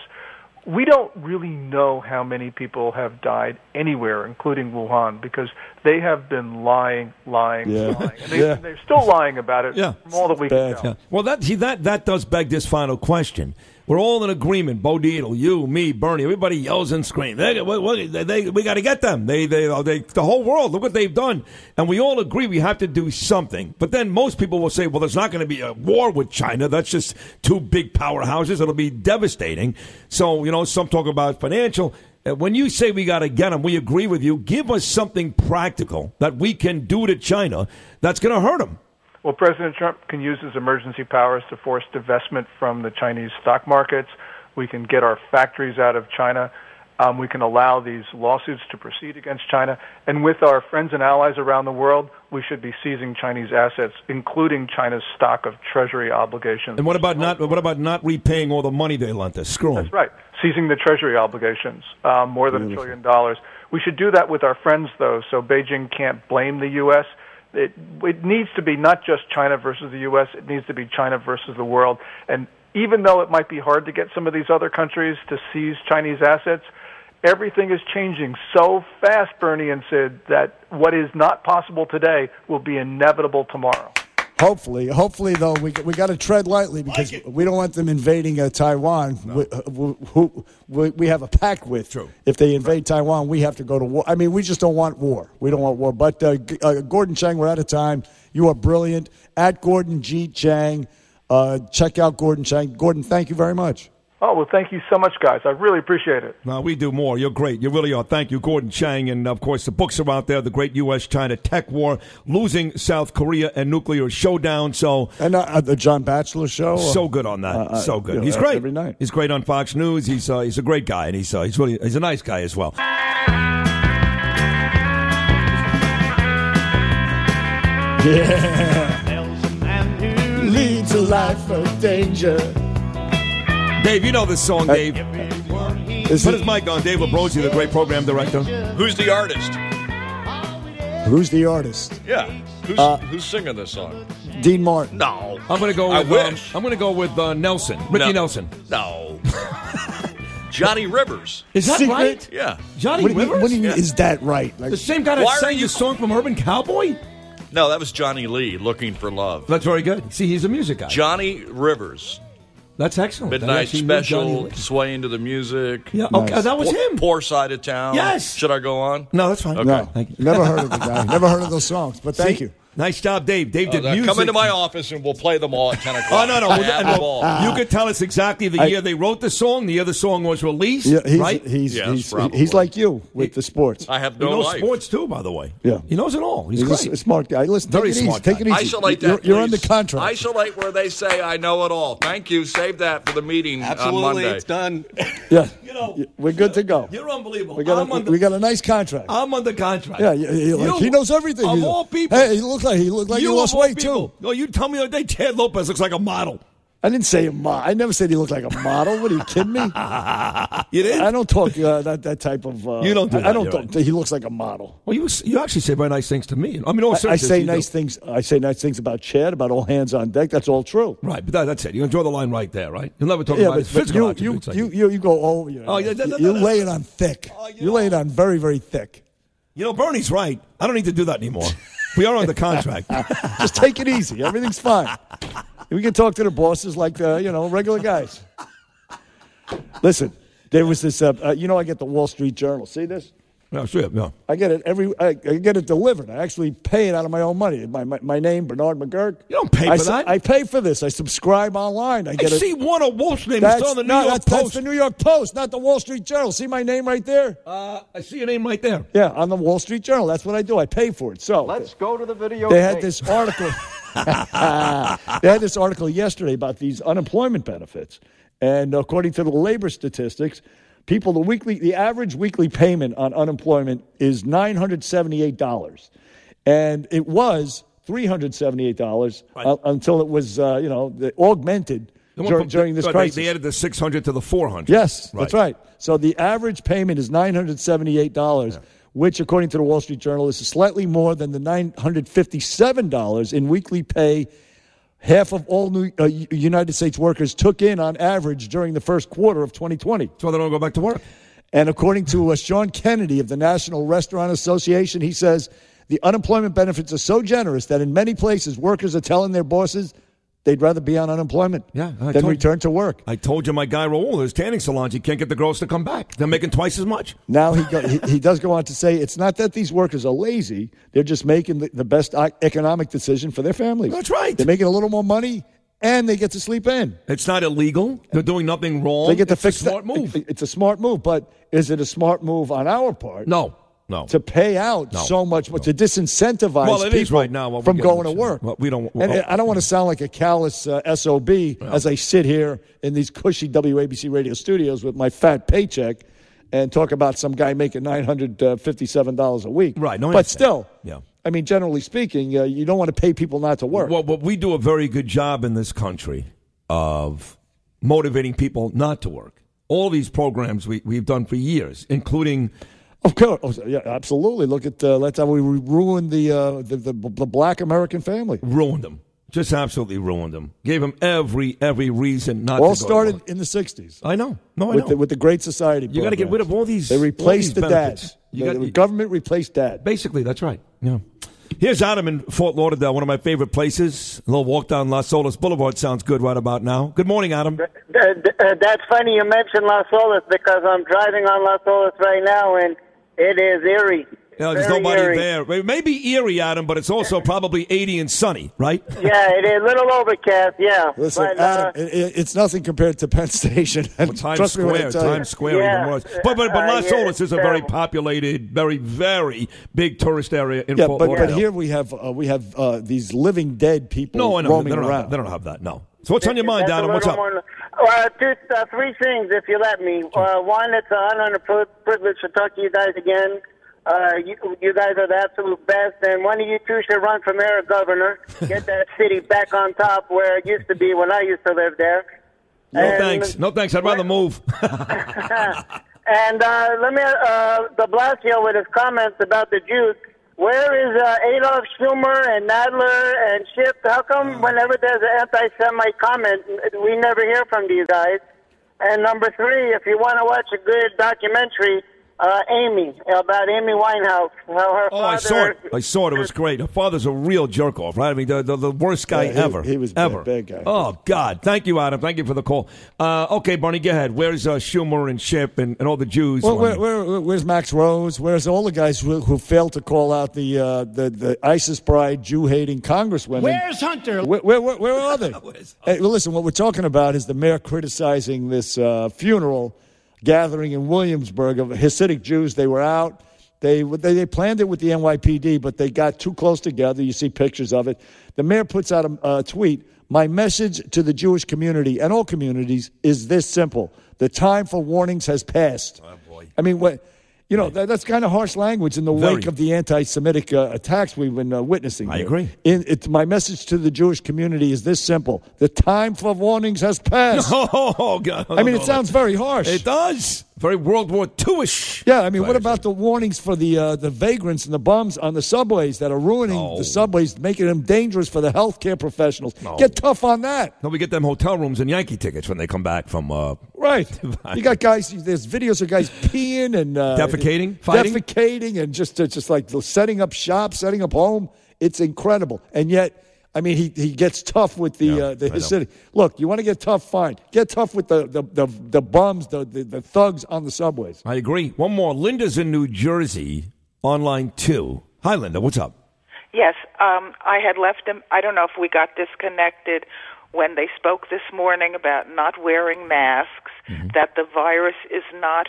We don't really know how many people have died anywhere, including Wuhan, because they have been lying, lying, yeah. lying. And they, yeah. they're still lying about it yeah. from all that we can tell. Yeah. Well, that, see, that, that does beg this final question. We're all in agreement. Bo Deedle, you, me, Bernie, everybody yells and screams. They, we, they, they, we got to get them. They, they, they, the whole world, look what they've done. And we all agree we have to do something. But then most people will say, well, there's not going to be a war with China. That's just two big powerhouses. It'll be devastating. So, you know, some talk about financial. When you say we got to get them, we agree with you. Give us something practical that we can do to China that's going to hurt them. Well, President Trump can use his emergency powers to force divestment from the Chinese stock markets. We can get our factories out of China. Um, we can allow these lawsuits to proceed against China. And with our friends and allies around the world, we should be seizing Chinese assets, including China's stock of treasury obligations. And what about not what about not repaying all the money they lent us? Screw them. That's right. Seizing the treasury obligations, um, more than a trillion dollars. We should do that with our friends, though, so Beijing can't blame the U S It, it needs to be not just China versus the U S, it needs to be China versus the world. And even though it might be hard to get some of these other countries to seize Chinese assets, everything is changing so fast, Bernie and Sid, that what is not possible today will be inevitable tomorrow. Hopefully, hopefully, though, we we got to tread lightly because like we don't want them invading uh, Taiwan. No. We, uh, we, who we, we have a pact with. True. If they invade right. Taiwan, we have to go to war. I mean, we just don't want war. We don't want war. But uh, uh, Gordon Chang, we're out of time. You are brilliant. At Gordon G. Chang, uh, check out Gordon Chang. Gordon, thank you very much. Oh, well, thank you so much, guys. I really appreciate it. No, we do more. You're great. You really are. Thank you, Gordon Chang. And, of course, the books are out there, The Great U S China Tech War, Losing South Korea and Nuclear Showdown. So, And uh, the John Bachelor show. So good on that. Uh, so good. Uh, he's great. Every night. He's great on Fox News. He's uh, he's a great guy, and he's, uh, he's, really, he's a nice guy as well. Yeah. There's a man who leads a life of danger. Dave, you know this song, Dave. I, I, Put his mic on. Dave Labrosi, the great program director. Who's the artist? Who's the artist? Yeah. Who's, uh, who's singing this song? Dean Martin. No. I'm going to go with, I wish. Um, I'm going to go with uh, Nelson. Ricky no. Nelson. No. Johnny Rivers. Is that Secret? Right? Yeah. Johnny what Rivers? You, what do you mean, yeah. is that right? Like, the same guy that sang you... the song from Urban Cowboy? No, that was Johnny Lee, Looking for Love. That's very good. See, he's a music guy. Johnny Rivers. That's excellent. Midnight that Special, Swaying to the Music. Yeah, okay, nice. That was him. Poor, poor Side of Town. Yes. Should I go on? No, that's fine. Okay. No, thank you. Never heard of the guy. Never heard of those songs, but thank See? You. Nice job, Dave. Dave did uh, music. Come into my office and we'll play them all at ten o'clock. Oh, no, no. I have them all. You could tell us exactly the I, year they wrote the song, the other song was released, yeah, he's, right? He's, yes, he's, probably. He's like you with he, the sports. I have no He knows life. Sports, too, by the way. Yeah. He knows it all. He's, he's a smart guy. Listen, Very take smart easy. Guy. Take it easy. Isolate that, You're, you're on the contract. Isolate where they say, I know it all. Thank you. Save that for the meeting Absolutely, on Monday. It's done. Yeah. You know, we're good to go. You're unbelievable. We got, I'm a, under, we got a nice contract. I'm under contract. Yeah, he, like, he knows everything. Of all people. Hey, he looks like he looked like you he lost weight, people. Too. No, you tell me the other day Ted Lopez looks like a model. I didn't say a model. I never said he looked like a model. What, are you kidding me? You did? I don't talk uh, that that type of... Uh, you don't do I, that. I don't talk, right. He looks like a model. Well, you you actually say very nice things to me. I mean, all I, I say nice do. things. I say nice things about Chad, about all hands on deck. That's all true. Right, but that, that's it. You draw the line right there, right? You'll never talk yeah, about his physical attributes. You, you, you, you go over. You, oh, yeah, you, that, that, you that, lay it on thick. Oh, you, you lay it on very, very thick. You know, Bernie's right. I don't need to do that anymore. We are under contract. Just take it easy. Everything's fine. We can talk to the bosses like, uh, you know, regular guys. Listen, there was this, uh, uh, you know, I get the Wall Street Journal. See this? No, sure, no. I get it every. I, I get it delivered. I actually pay it out of my own money. My my, my name, Bernard McGurk. You don't pay for I, that. I pay for this. I subscribe online. I get I it. See one of Wolf's name is on the New no, York that's, Post. That's the New York Post, not the Wall Street Journal. See my name right there? Uh, I see your name right there. Yeah, on the Wall Street Journal. That's what I do. I pay for it. So let's go to the video. They had this article. They had this article yesterday about these unemployment benefits, and according to the labor statistics. People, the weekly, the average weekly payment on unemployment is nine hundred seventy-eight dollars, and it was three hundred seventy-eight dollars right. uh, until it was, uh, you know, the, augmented the during, during this crisis. They, they added the six hundred to the four hundred. Yes, right. That's right. So the average payment is nine hundred seventy-eight dollars, yeah. which, according to the Wall Street Journal, is slightly more than the nine hundred fifty-seven dollars in weekly pay. Half of all new, uh, United States workers took in on average during the first quarter of twenty twenty. So they don't go back to work. And according to uh, Sean Kennedy of the National Restaurant Association, he says the unemployment benefits are so generous that in many places workers are telling their bosses they'd rather be on unemployment yeah, than return you. to work. I told you my guy Raul, his tanning salons, he can't get the girls to come back. They're making twice as much. Now he, go, he, he does go on to say it's not that these workers are lazy. They're just making the, the best economic decision for their families. That's right. They're making a little more money, and they get to sleep in. It's not illegal. They're doing nothing wrong. They get to it's fix a smart that. move. It's a smart move, but is it a smart move on our part? No. No. To pay out no. so much, no. to disincentivize well, it people is right now, well, from going to work. Well, we don't, well, and I don't want to sound like a callous uh, S O B yeah. as I sit here in these cushy W A B C radio studios with my fat paycheck and talk about some guy making nine hundred fifty-seven dollars a week. Right. No, but still, yeah. I mean, generally speaking, uh, you don't want to pay people not to work. Well, but we do a very good job in this country of motivating people not to work. All these programs we, we've done for years, including... Of course, yeah, absolutely. Look at uh, that's how we ruined the, uh, the the the black American family. Ruined them, just absolutely ruined them. Gave them every every reason not. All to go started to in the sixties. I know, no, I with know. The, with the Great Society, you got to get rid of all these. They replaced these the dads. You the, got, the government replaced dad. Basically, that's right. Yeah. Here's Adam in Fort Lauderdale, one of my favorite places. A little walk down Las Olas Boulevard sounds good right about now. Good morning, Adam. Uh, that's funny you mentioned Las Olas because I'm driving on Las Olas right now and. It is eerie. No, there's Very nobody eerie. there. It may be eerie, Adam, but it's also probably eighty and sunny, right? Yeah, it is a little overcast, yeah. Listen, but, Adam, uh, it, it's nothing compared to Penn Station. Well, Times Square, Times Square yeah. even worse. But, but, but uh, Los yeah, Angeles is a very populated, very, very big tourist area in yeah, Fort but, Lauderdale. But here we have uh, we have uh, these living dead people no, no, roaming they don't around. Have, they don't have that, no. So what's on your mind, Adam? What's up? More, uh, two, uh, three things, if you let me. Uh, one, it's an honor and a privilege to talk to you guys again. Uh, you, you guys are the absolute best, and one of you two should run for mayor or governor. Get that city back on top where it used to be when I used to live there. No and, thanks. No thanks. I'd rather move. And uh, let me, uh, de Blasio with his comments about the Jews. Where is uh, Adolf Schumer and Nadler and Schiff? How come whenever there's an anti-Semite comment, we never hear from these guys? And number three, if you want to watch a good documentary, Uh, Amy, about Amy Winehouse. How her oh, father, I saw it. I saw it. It was great. Her father's a real jerk-off, right? I mean, the, the, the worst guy yeah, he, ever. He was a bad, bad guy. Oh, God. Thank you, Adam. Thank you for the call. Uh, okay, Barney, go ahead. Where's uh, Schumer and Schiff and, and all the Jews? Well, where, where, where's Max Rose? Where's all the guys who, who failed to call out the uh, the, the ISIS-bride, Jew-hating congresswomen? Where's Hunter? Where, where, where, where are they? Hey, well, listen, what we're talking about is the mayor criticizing this uh, funeral gathering in Williamsburg of Hasidic Jews. They were out. They, they they planned it with the N Y P D, but they got too close together. You see pictures of it. The mayor puts out a, a tweet. My message to the Jewish community and all communities is this simple. The time for warnings has passed. Oh, boy. I mean, what, you know, that, that's kind of harsh language in the Very. wake of the anti-Semitic uh, attacks we've been uh, witnessing. I here. agree. In, it, my message to the Jewish community is this simple. The time for warnings has passed. No, God. I mean, it sounds very harsh. It does. Very World War Two-ish. Yeah, I mean, what about the warnings for the uh, the vagrants and the bums on the subways that are ruining no. the subways, making them dangerous for the healthcare professionals? No. Get tough on that. No, we get them hotel rooms and Yankee tickets when they come back from... Uh, right. You got guys, there's videos of guys peeing and... Uh, defecating, fighting. Defecating and just, uh, just like setting up shop, setting up home. It's incredible. And yet... I mean, he, he gets tough with the yeah, uh, the Hasidic. Look, you want to get tough, fine. Get tough with the the, the, the bums, the, the, the thugs on the subways. I agree. One more. Linda's in New Jersey, on line two. Hi, Linda. What's up? Yes, um, I had left him. I don't know if we got disconnected when they spoke this morning about not wearing masks, mm-hmm. that the virus is not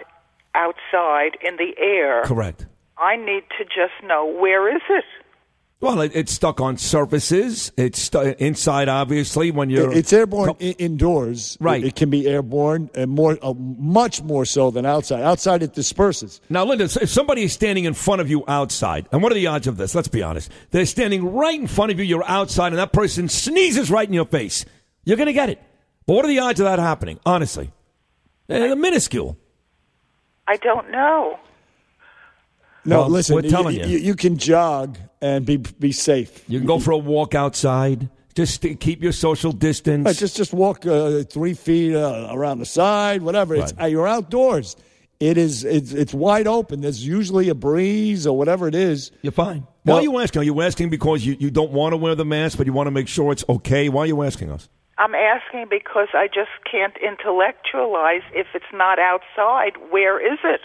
outside in the air. Correct. I need to just know, where is it? Well, it, it's stuck on surfaces. It's stu- inside, obviously. When you're, it's airborne no. in- indoors. Right, it, it can be airborne, and more, uh, much more so than outside. Outside, it disperses. Now, Linda, if somebody is standing in front of you outside, and what are the odds of this? Let's be honest. They're standing right in front of you. You're outside, and that person sneezes right in your face. You're going to get it. But what are the odds of that happening? Honestly, they're I, minuscule. I don't know. No, well, listen, we're telling you, you. You can jog and be be safe. You can go for a walk outside. Just keep your social distance. Right, just just walk uh, three feet uh, around the side, whatever. Right. It's, uh, you're outdoors. It is, it's, it's wide open. There's usually a breeze or whatever it is. You're fine. Now, why are you asking? Are you asking because you, you don't want to wear the mask, but you want to make sure it's okay? Why are you asking us? I'm asking because I just can't intellectualize. If it's not outside, where is it?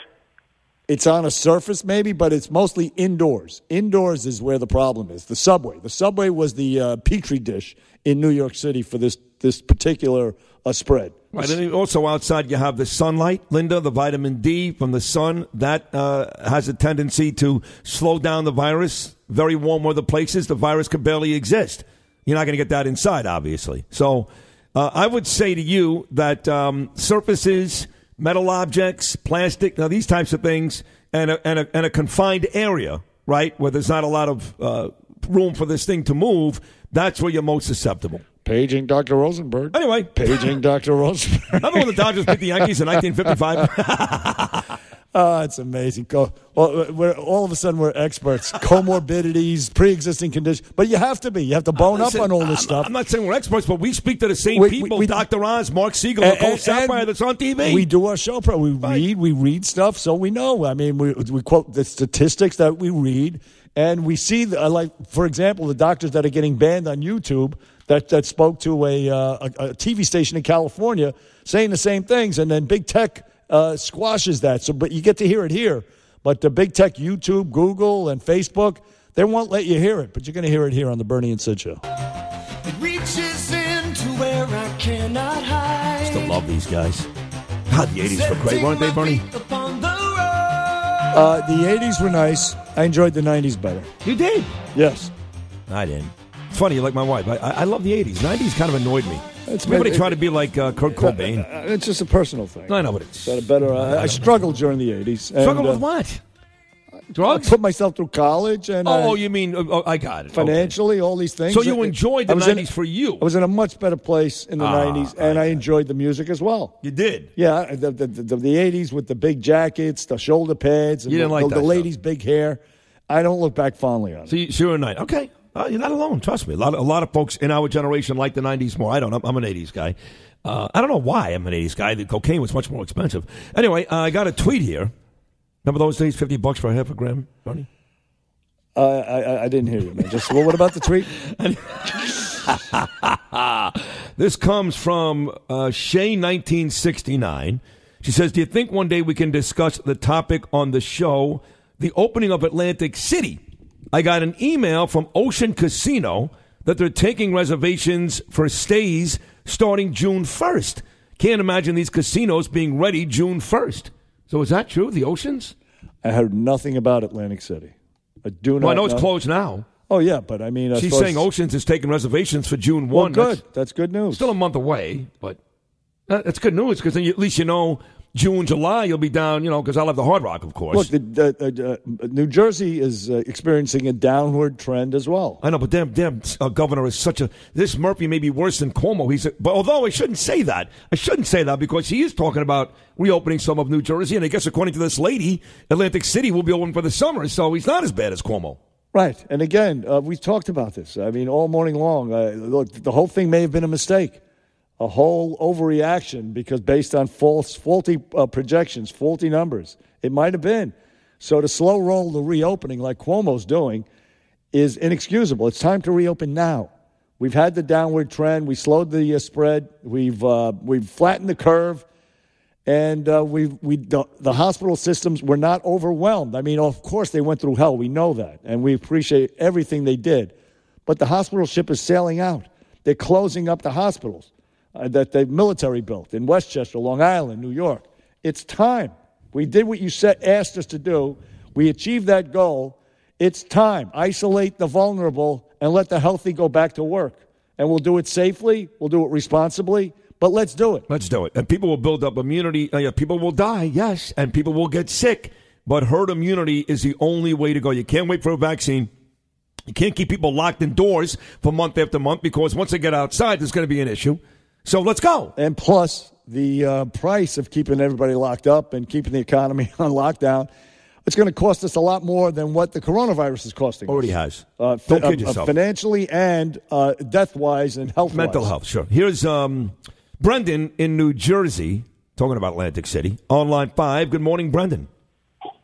It's on a surface maybe, but it's mostly indoors. Indoors is where the problem is, the subway. The subway was the uh, petri dish in New York City for this this particular uh, spread. Right, and also outside you have the sunlight, Linda, the vitamin D from the sun. That uh, has a tendency to slow down the virus. Very warm weather places, the virus could barely exist. You're not going to get that inside, obviously. So uh, I would say to you that um, surfaces... metal objects, plastic, now these types of things, and a, and a, and a confined area, right, where there's not a lot of uh, room for this thing to move, that's where you're most susceptible. Paging Doctor Rosenberg. Anyway. Paging Doctor Rosenberg. Remember when the Dodgers beat the Yankees in nineteen fifty-five? Oh, it's amazing. Well, we're, all of a sudden, we're experts. Comorbidities, pre-existing conditions. But you have to be. You have to bone up saying, on all this I'm, stuff. I'm not saying we're experts, but we speak to the same we, people. We, we, Doctor Oz, Mark Siegel, Nicole Sapphire that's on T V. We do our show. Pro. We right. read We read stuff, so we know. I mean, we, we quote the statistics that we read. And we see, the, like, for example, the doctors that are getting banned on YouTube that, that spoke to a, uh, a, a T V station in California saying the same things. And then big tech... Uh, squashes that, so but you get to hear it here. But the big tech, YouTube, Google, and Facebook, they won't let you hear it. But you're going to hear it here on the Bernie and Sid Show. It reaches into where I cannot hide. Still love these guys. God, the eighties were great, weren't they, Bernie? Uh, the eighties were nice. I enjoyed the nineties better. You did? Yes. I didn't. It's funny, you like my wife. I, I love the eighties. nineties kind of annoyed me. It's Everybody it, tried it, to be like uh, Kurt Cobain. Uh, it's just a personal thing. I know, but it's... Better, better, uh, I, I struggled during the eighties. And, struggled with uh, what? Drugs? I put myself through college and... Oh, I, you mean... Oh, I got it. Financially, okay. All these things. So you enjoyed the nineties in, for you. I was in a much better place in the ah, nineties, and I, I enjoyed the music as well. You did? Yeah, the, the, the, the eighties with the big jackets, the shoulder pads, and you didn't the, like the, that the ladies' stuff. Big hair. I don't look back fondly on it. So you, so you're a night. Okay. Uh, you're not alone. Trust me. A lot, of, a lot of folks in our generation like the nineties more. I don't. I'm, I'm an eighties guy. Uh, I don't know why I'm an eighties guy. The cocaine was much more expensive. Anyway, uh, I got a tweet here. Remember those days, fifty bucks for a half a gram, Bernie? Uh, I, I I didn't hear you, man. Just, well, what about the tweet? This comes from uh, Shay nineteen sixty-nine. She says, do you think one day we can discuss the topic on the show, the opening of Atlantic City? I got an email from Ocean Casino that they're taking reservations for stays starting June first. Can't imagine these casinos being ready June first. So is that true, the Oceans? I heard nothing about Atlantic City. I do not. Well, I know it's know. closed now. Oh, yeah, but I mean... I She's saying Oceans is taking reservations for June first. Well, good. That's, that's good news. Still a month away, but that's good news because then you, at least you know... June, July, you'll be down, you know, because I'll have the Hard Rock, of course. Look, the, the, uh, uh, New Jersey is uh, experiencing a downward trend as well. I know, but damn, damn, uh, governor is such a... This Murphy may be worse than Cuomo. He's a, but although I shouldn't say that. I shouldn't say that because he is talking about reopening some of New Jersey, and I guess according to this lady, Atlantic City will be open for the summer, so he's not as bad as Cuomo. Right, and again, uh, we've talked about this. I mean, all morning long. Uh, look, the whole thing may have been a mistake. A whole overreaction because based on false, faulty uh, projections, faulty numbers, it might have been. So to slow roll the reopening like Cuomo's doing is inexcusable. It's time to reopen now. We've had the downward trend. We slowed the uh, spread. We've uh, we've flattened the curve, and uh, we've we the, the hospital systems were not overwhelmed. I mean, of course they went through hell. We know that, and we appreciate everything they did. But the hospital ship is sailing out. They're closing up the hospitals. Uh, that the military built in Westchester, Long Island, New York. It's time. We did what you said, asked us to do. We achieved that goal. It's time. Isolate the vulnerable and let the healthy go back to work. And we'll do it safely. We'll do it responsibly. But let's do it. Let's do it. And people will build up immunity. Uh, yeah, people will die, yes, and people will get sick. But herd immunity is the only way to go. You can't wait for a vaccine. You can't keep people locked indoors for month after month because once they get outside, there's going to be an issue. So let's go. And plus, the uh, price of keeping everybody locked up and keeping the economy on lockdown, it's going to cost us a lot more than what the coronavirus is costing Already us. Already has. Uh, Don't fi- kid uh, yourself. Financially and uh, death-wise and health-wise. Mental health, sure. Here's um, Brendan in New Jersey, talking about Atlantic City, on line five. Good morning, Brendan.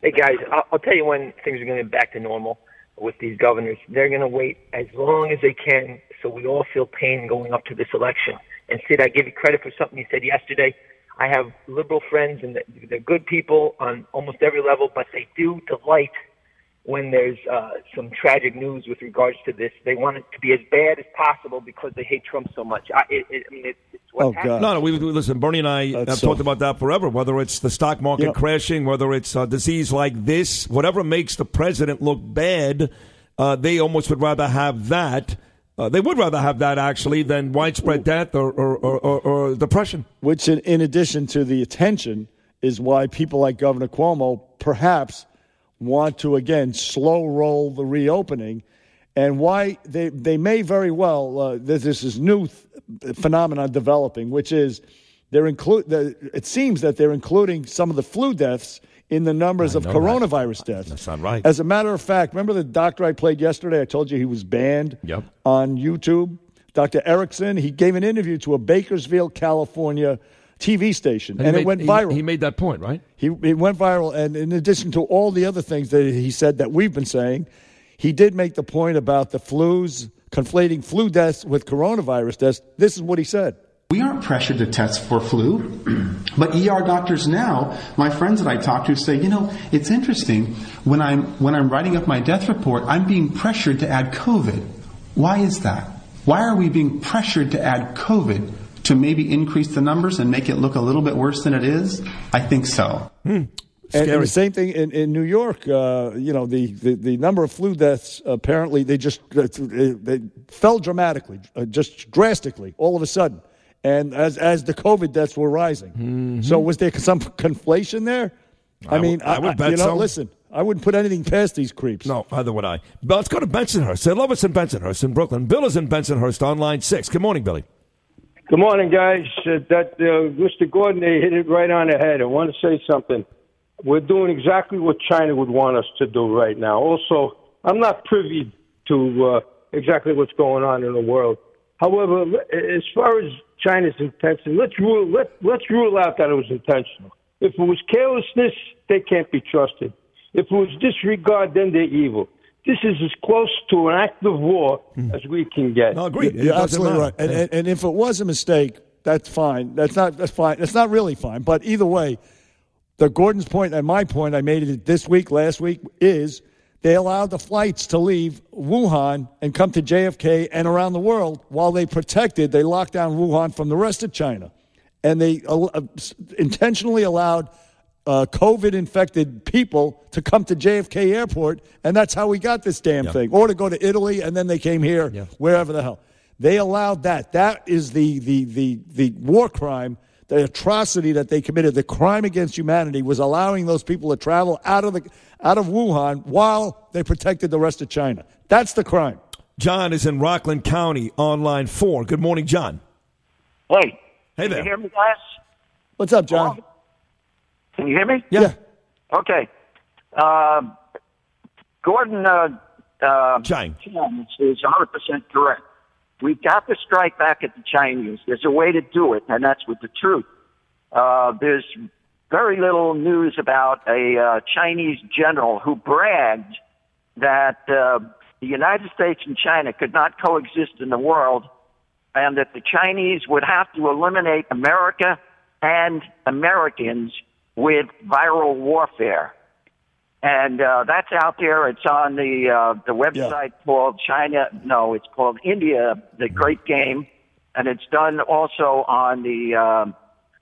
Hey, guys. I'll, I'll tell you when things are going to get back to normal with these governors. They're going to wait as long as they can so we all feel pain going up to this election. And Sid, I give you credit for something you said yesterday. I have liberal friends, and they're good people on almost every level, but they do delight when there's uh, some tragic news with regards to this. They want it to be as bad as possible because they hate Trump so much. I, it, it, I mean, it's, it's what oh, happened. God. No, no, we, we, listen, Bernie and I That's have so. talked about that forever, whether it's the stock market yep. crashing, whether it's a disease like this, whatever makes the president look bad, uh, they almost would rather have that. Uh, they would rather have that, actually, than widespread death or or, or, or, or depression. Which, in, in addition to the attention, is why people like Governor Cuomo perhaps want to, again, slow roll the reopening. And why they, they may very well, uh, there's this new th- phenomenon developing, which is they're include. The, it seems that they're including some of the flu deaths in the numbers I of coronavirus that. deaths. That's not right. As a matter of fact, remember the doctor I played yesterday? I told you he was banned yep. on YouTube. Doctor Erickson, he gave an interview to a Bakersfield, California T V station, and, and made, it went viral. He, he made that point, right? He it went viral, and in addition to all the other things that he said that we've been saying, he did make the point about the flus, conflating flu deaths with coronavirus deaths. This is what he said. We aren't pressured to test for flu, but E R doctors now, my friends that I talk to say, you know, it's interesting, when I'm when I'm writing up my death report, I'm being pressured to add COVID. Why is that? Why are we being pressured to add COVID to maybe increase the numbers and make it look a little bit worse than it is? I think so. Hmm. And, and the same thing in, in New York. Uh, you know, the, the, the number of flu deaths, apparently, they just they, they fell dramatically, uh, just drastically, all of a sudden. And as as the COVID deaths were rising. Mm-hmm. So was there some conflation there? I, I mean, would, I would I, bet you know, so. Listen, I wouldn't put anything past these creeps. No, neither would I. But let's go to Bensonhurst. They love us in Bensonhurst in Brooklyn. Bill is in Bensonhurst on line six. Good morning, Billy. Good morning, guys. Uh, that uh, Mister Gordon, they hit it right on the head. I want to say something. We're doing exactly what China would want us to do right now. Also, I'm not privy to uh, exactly what's going on in the world. However, as far as China's intention, let's rule let, let's rule out that it was intentional. If it was carelessness, they can't be trusted. If it was disregard, then they're evil. This is as close to an act of war as we can get. No, agreed. You're, You're absolutely right. And, and and if it was a mistake, that's fine. That's not that's fine. That's not really fine. But either way, the Gordon's point and my point, I made it this week, last week, is they allowed the flights to leave Wuhan and come to J F K and around the world while they protected, they locked down Wuhan from the rest of China. And they uh, intentionally allowed uh, COVID-infected people to come to J F K Airport, and that's how we got this damn yeah. thing. Or to go to Italy, and then they came here, yeah. wherever the hell. They allowed that. That is the the the, the war crime. The atrocity that they committed, the crime against humanity, was allowing those people to travel out of the out of Wuhan while they protected the rest of China. That's the crime. John is in Rockland County on line four. Good morning, John. Hey. Hey there. Can you hear me, guys? What's up, John? Hello? Can you hear me? Yeah. yeah. Okay. Uh, Gordon uh, uh, Chang is one hundred percent correct. We've got to strike back at the Chinese. There's a way to do it, and that's with the truth. Uh, there's very little news about a uh, Chinese general who bragged that uh, the United States and China could not coexist in the world, and that the Chinese would have to eliminate America and Americans with viral warfare. And uh, that's out there. It's on the uh, the website yeah. called China. No, it's called India, the Great Game. And it's done also on the uh,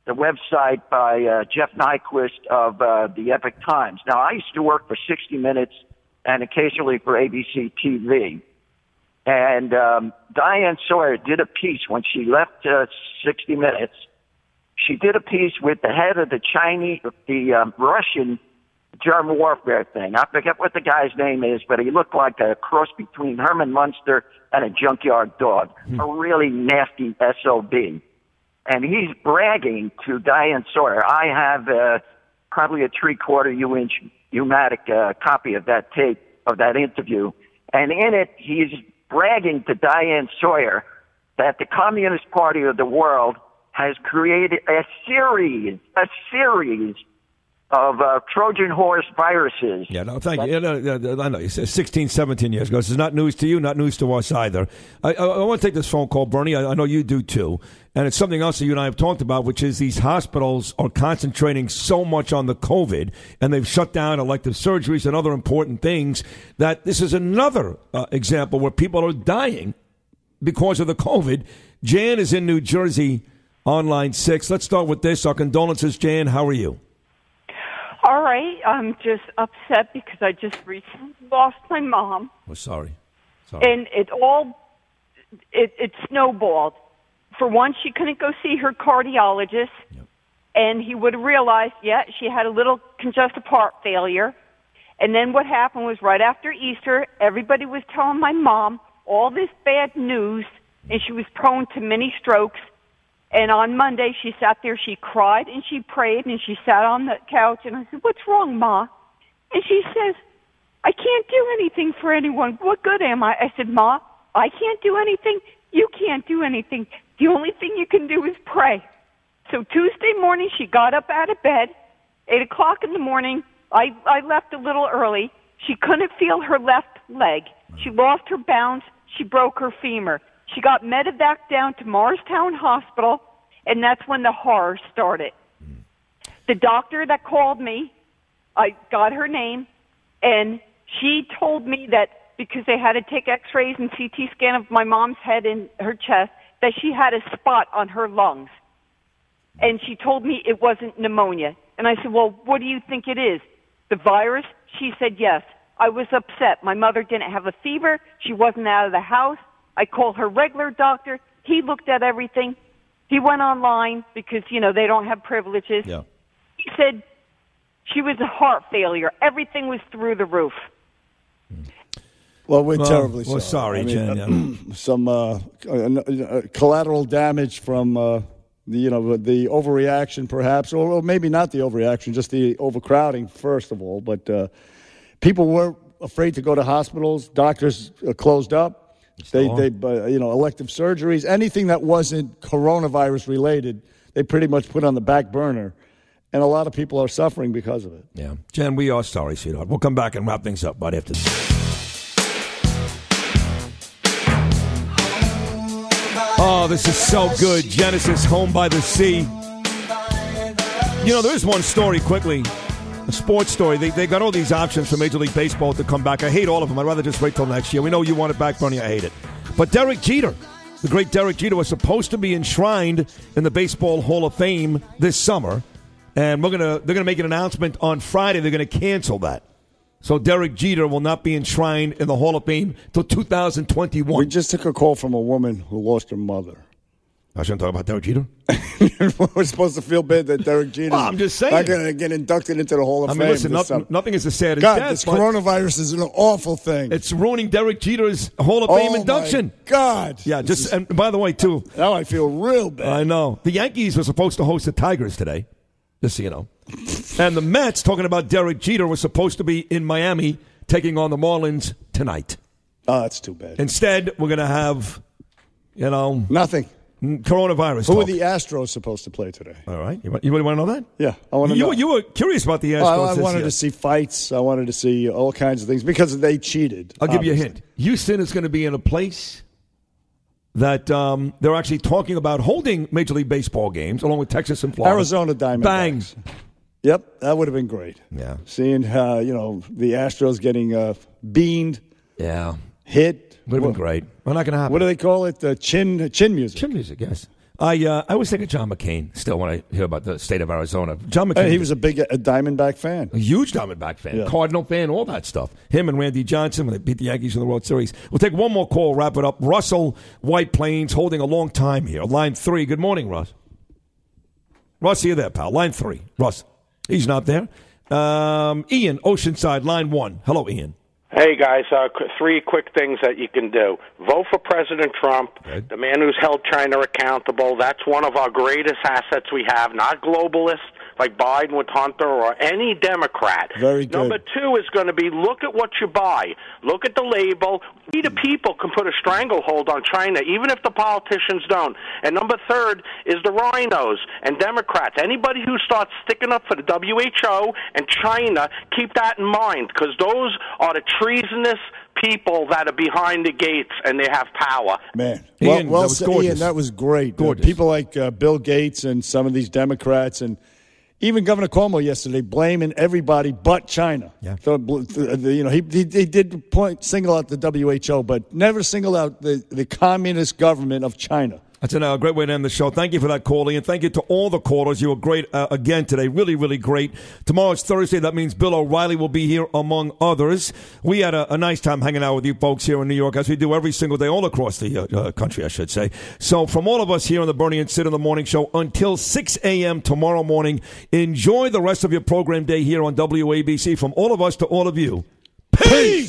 the website by uh, Jeff Nyquist of uh, the Epic Times. Now, I used to work for sixty minutes and occasionally for A B C T V. And um, Diane Sawyer did a piece when she left uh, sixty minutes. She did a piece with the head of the Chinese, the um, Russian German warfare thing. I forget what the guy's name is, but he looked like a cross between Herman Munster and a junkyard dog. Mm. A really nasty S O B. And he's bragging to Diane Sawyer. I have uh, probably a three-quarter U-inch pneumatic uh, copy of that tape, of that interview. And in it, he's bragging to Diane Sawyer that the Communist Party of the world has created a series, a series of uh, Trojan horse viruses. Yeah, no, thank you. I know, no, no, sixteen, seventeen years ago. This is not news to you, not news to us either. I, I, I want to take this phone call, Bernie. I, I know you do, too. And it's something else that you and I have talked about, which is these hospitals are concentrating so much on the COVID, and they've shut down elective surgeries and other important things, that this is another uh, example where people are dying because of the COVID. Jan is in New Jersey on line six. Let's start with this. Our condolences, Jan. How are you? All right, I'm just upset because I just recently lost my mom. Well, sorry. sorry. And it all, it, it snowballed. For one, she couldn't go see her cardiologist, yep. and he would have realized, yeah, she had a little congestive heart failure. And then what happened was right after Easter, everybody was telling my mom all this bad news, and she was prone to many strokes. And on Monday, she sat there, she cried, and she prayed, and she sat on the couch, and I said, "What's wrong, Ma?" And she says, "I can't do anything for anyone. What good am I?" I said, "Ma, I can't do anything. You can't do anything. The only thing you can do is pray." So Tuesday morning, she got up out of bed, eight o'clock in the morning. I, I left a little early. She couldn't feel her left leg. She lost her balance. She broke her femur. She got medevac down to Morristown Hospital. and that's when the horror started. The doctor that called me, I got her name, and she told me that because they had to take x-rays and C T scan of my mom's head and her chest, that she had a spot on her lungs. And she told me it wasn't pneumonia. And I said, well, what do you think it is? The virus? She said, yes. I was upset. My mother didn't have a fever. She wasn't out of the house. I called her regular doctor. He looked at everything. He went online because, you know, they don't have privileges. Yeah. He said she was a heart failure. Everything was through the roof. Well, we're well, terribly well, sorry. sorry I mean, Jen, yeah. Some uh, collateral damage from... Uh, you know, the overreaction, perhaps, or maybe not the overreaction, just the overcrowding, first of all. But uh, people were afraid to go to hospitals. Doctors closed up. They, they, uh, you know, elective surgeries, anything that wasn't coronavirus related, they pretty much put on the back burner. And a lot of people are suffering because of it. Yeah. Jen, we are sorry, sweetheart. We'll come back and wrap things up right after this. Oh, this is so good. Genesis, Home by the Sea. You know, there is one story quickly, a sports story. They they got all these options for Major League Baseball to come back. I hate all of them. I'd rather just wait till next year. We know you want it back, Bernie. I hate it. But Derek Jeter, the great Derek Jeter, was supposed to be enshrined in the Baseball Hall of Fame this summer, and we're gonna they're gonna make an announcement on Friday. They're gonna cancel that. So Derek Jeter will not be enshrined in the Hall of Fame till two thousand twenty-one. We just took a call from a woman who lost her mother. I shouldn't talk about Derek Jeter. We're supposed to feel bad that Derek Jeter well, I'm just saying. Not going to get inducted into the Hall of I mean, Fame. Listen, nothing, nothing is as sad as God, death. God, this coronavirus is an awful thing. It's ruining Derek Jeter's Hall of oh Fame induction. My God. Yeah, this just is, and by the way, too. Now I feel real bad. I know. The Yankees were supposed to host the Tigers today, just so you know. And the Mets, talking about Derek Jeter, was supposed to be in Miami taking on the Marlins tonight. Oh, that's too bad. Instead, we're going to have, you know... Nothing. Coronavirus. Who talk. Are the Astros supposed to play today? All right. You, you really want to know that? Yeah. I want to you, know. You were curious about the Astros. Oh, I, I wanted year. to see fights. I wanted to see all kinds of things because they cheated. I'll obviously. give you a hint. Houston is going to be in a place that um, they're actually talking about holding Major League Baseball games along with Texas and Florida. Arizona Diamondbacks. Bangs. Yep, that would have been great. Yeah. Seeing how, you know, the Astros getting uh, beaned. Yeah. Hit. Would have well, been great. Well, not going to happen. What do they call it? Uh, chin chin music. Chin music, yes. I uh, I always think of John McCain still when I hear about the state of Arizona. John McCain. Hey, he was a big a Diamondback fan. A huge Diamondback fan. Yeah. Cardinal fan, all that stuff. Him and Randy Johnson when they beat the Yankees in the World Series. We'll take one more call, wrap it up. Russell, White Plains, holding a long time here. Line three. Good morning, Russ. Russ, are you there, pal? Line three. Russ. He's not there. Um, Ian, Oceanside, line one. Hello, Ian. Hey, guys. Uh, three quick things that you can do. Vote for President Trump, right. The man who's held China accountable. That's one of our greatest assets we have, not globalists like Biden with Hunter or any Democrat. Very good. Number two is going to be look at what you buy. Look at the label. We the people can put a stranglehold on China, even if the politicians don't. And number third is the rhinos and Democrats. Anybody who starts sticking up for the W H O and China, keep that in mind, because those are the treasonous people that are behind the gates, and they have power. Man, well, Ian, well that was gorgeous. Ian, that was great. Gorgeous. People like uh, Bill Gates and some of these Democrats and even Governor Cuomo yesterday blaming everybody but China. Yeah. So, you know, he, he, he did point single out the W H O, but never single out the, the communist government of China. That's a great way to end the show. Thank you for that call, and thank you to all the callers. You were great uh, again today. Really, really great. Tomorrow's Thursday. That means Bill O'Reilly will be here, among others. We had a, a nice time hanging out with you folks here in New York, as we do every single day, all across the uh, uh, country, I should say. So from all of us here on the Bernie and Sid in the Morning Show, until six a.m. tomorrow morning, enjoy the rest of your program day here on W A B C. From all of us to all of you, peace! Peace!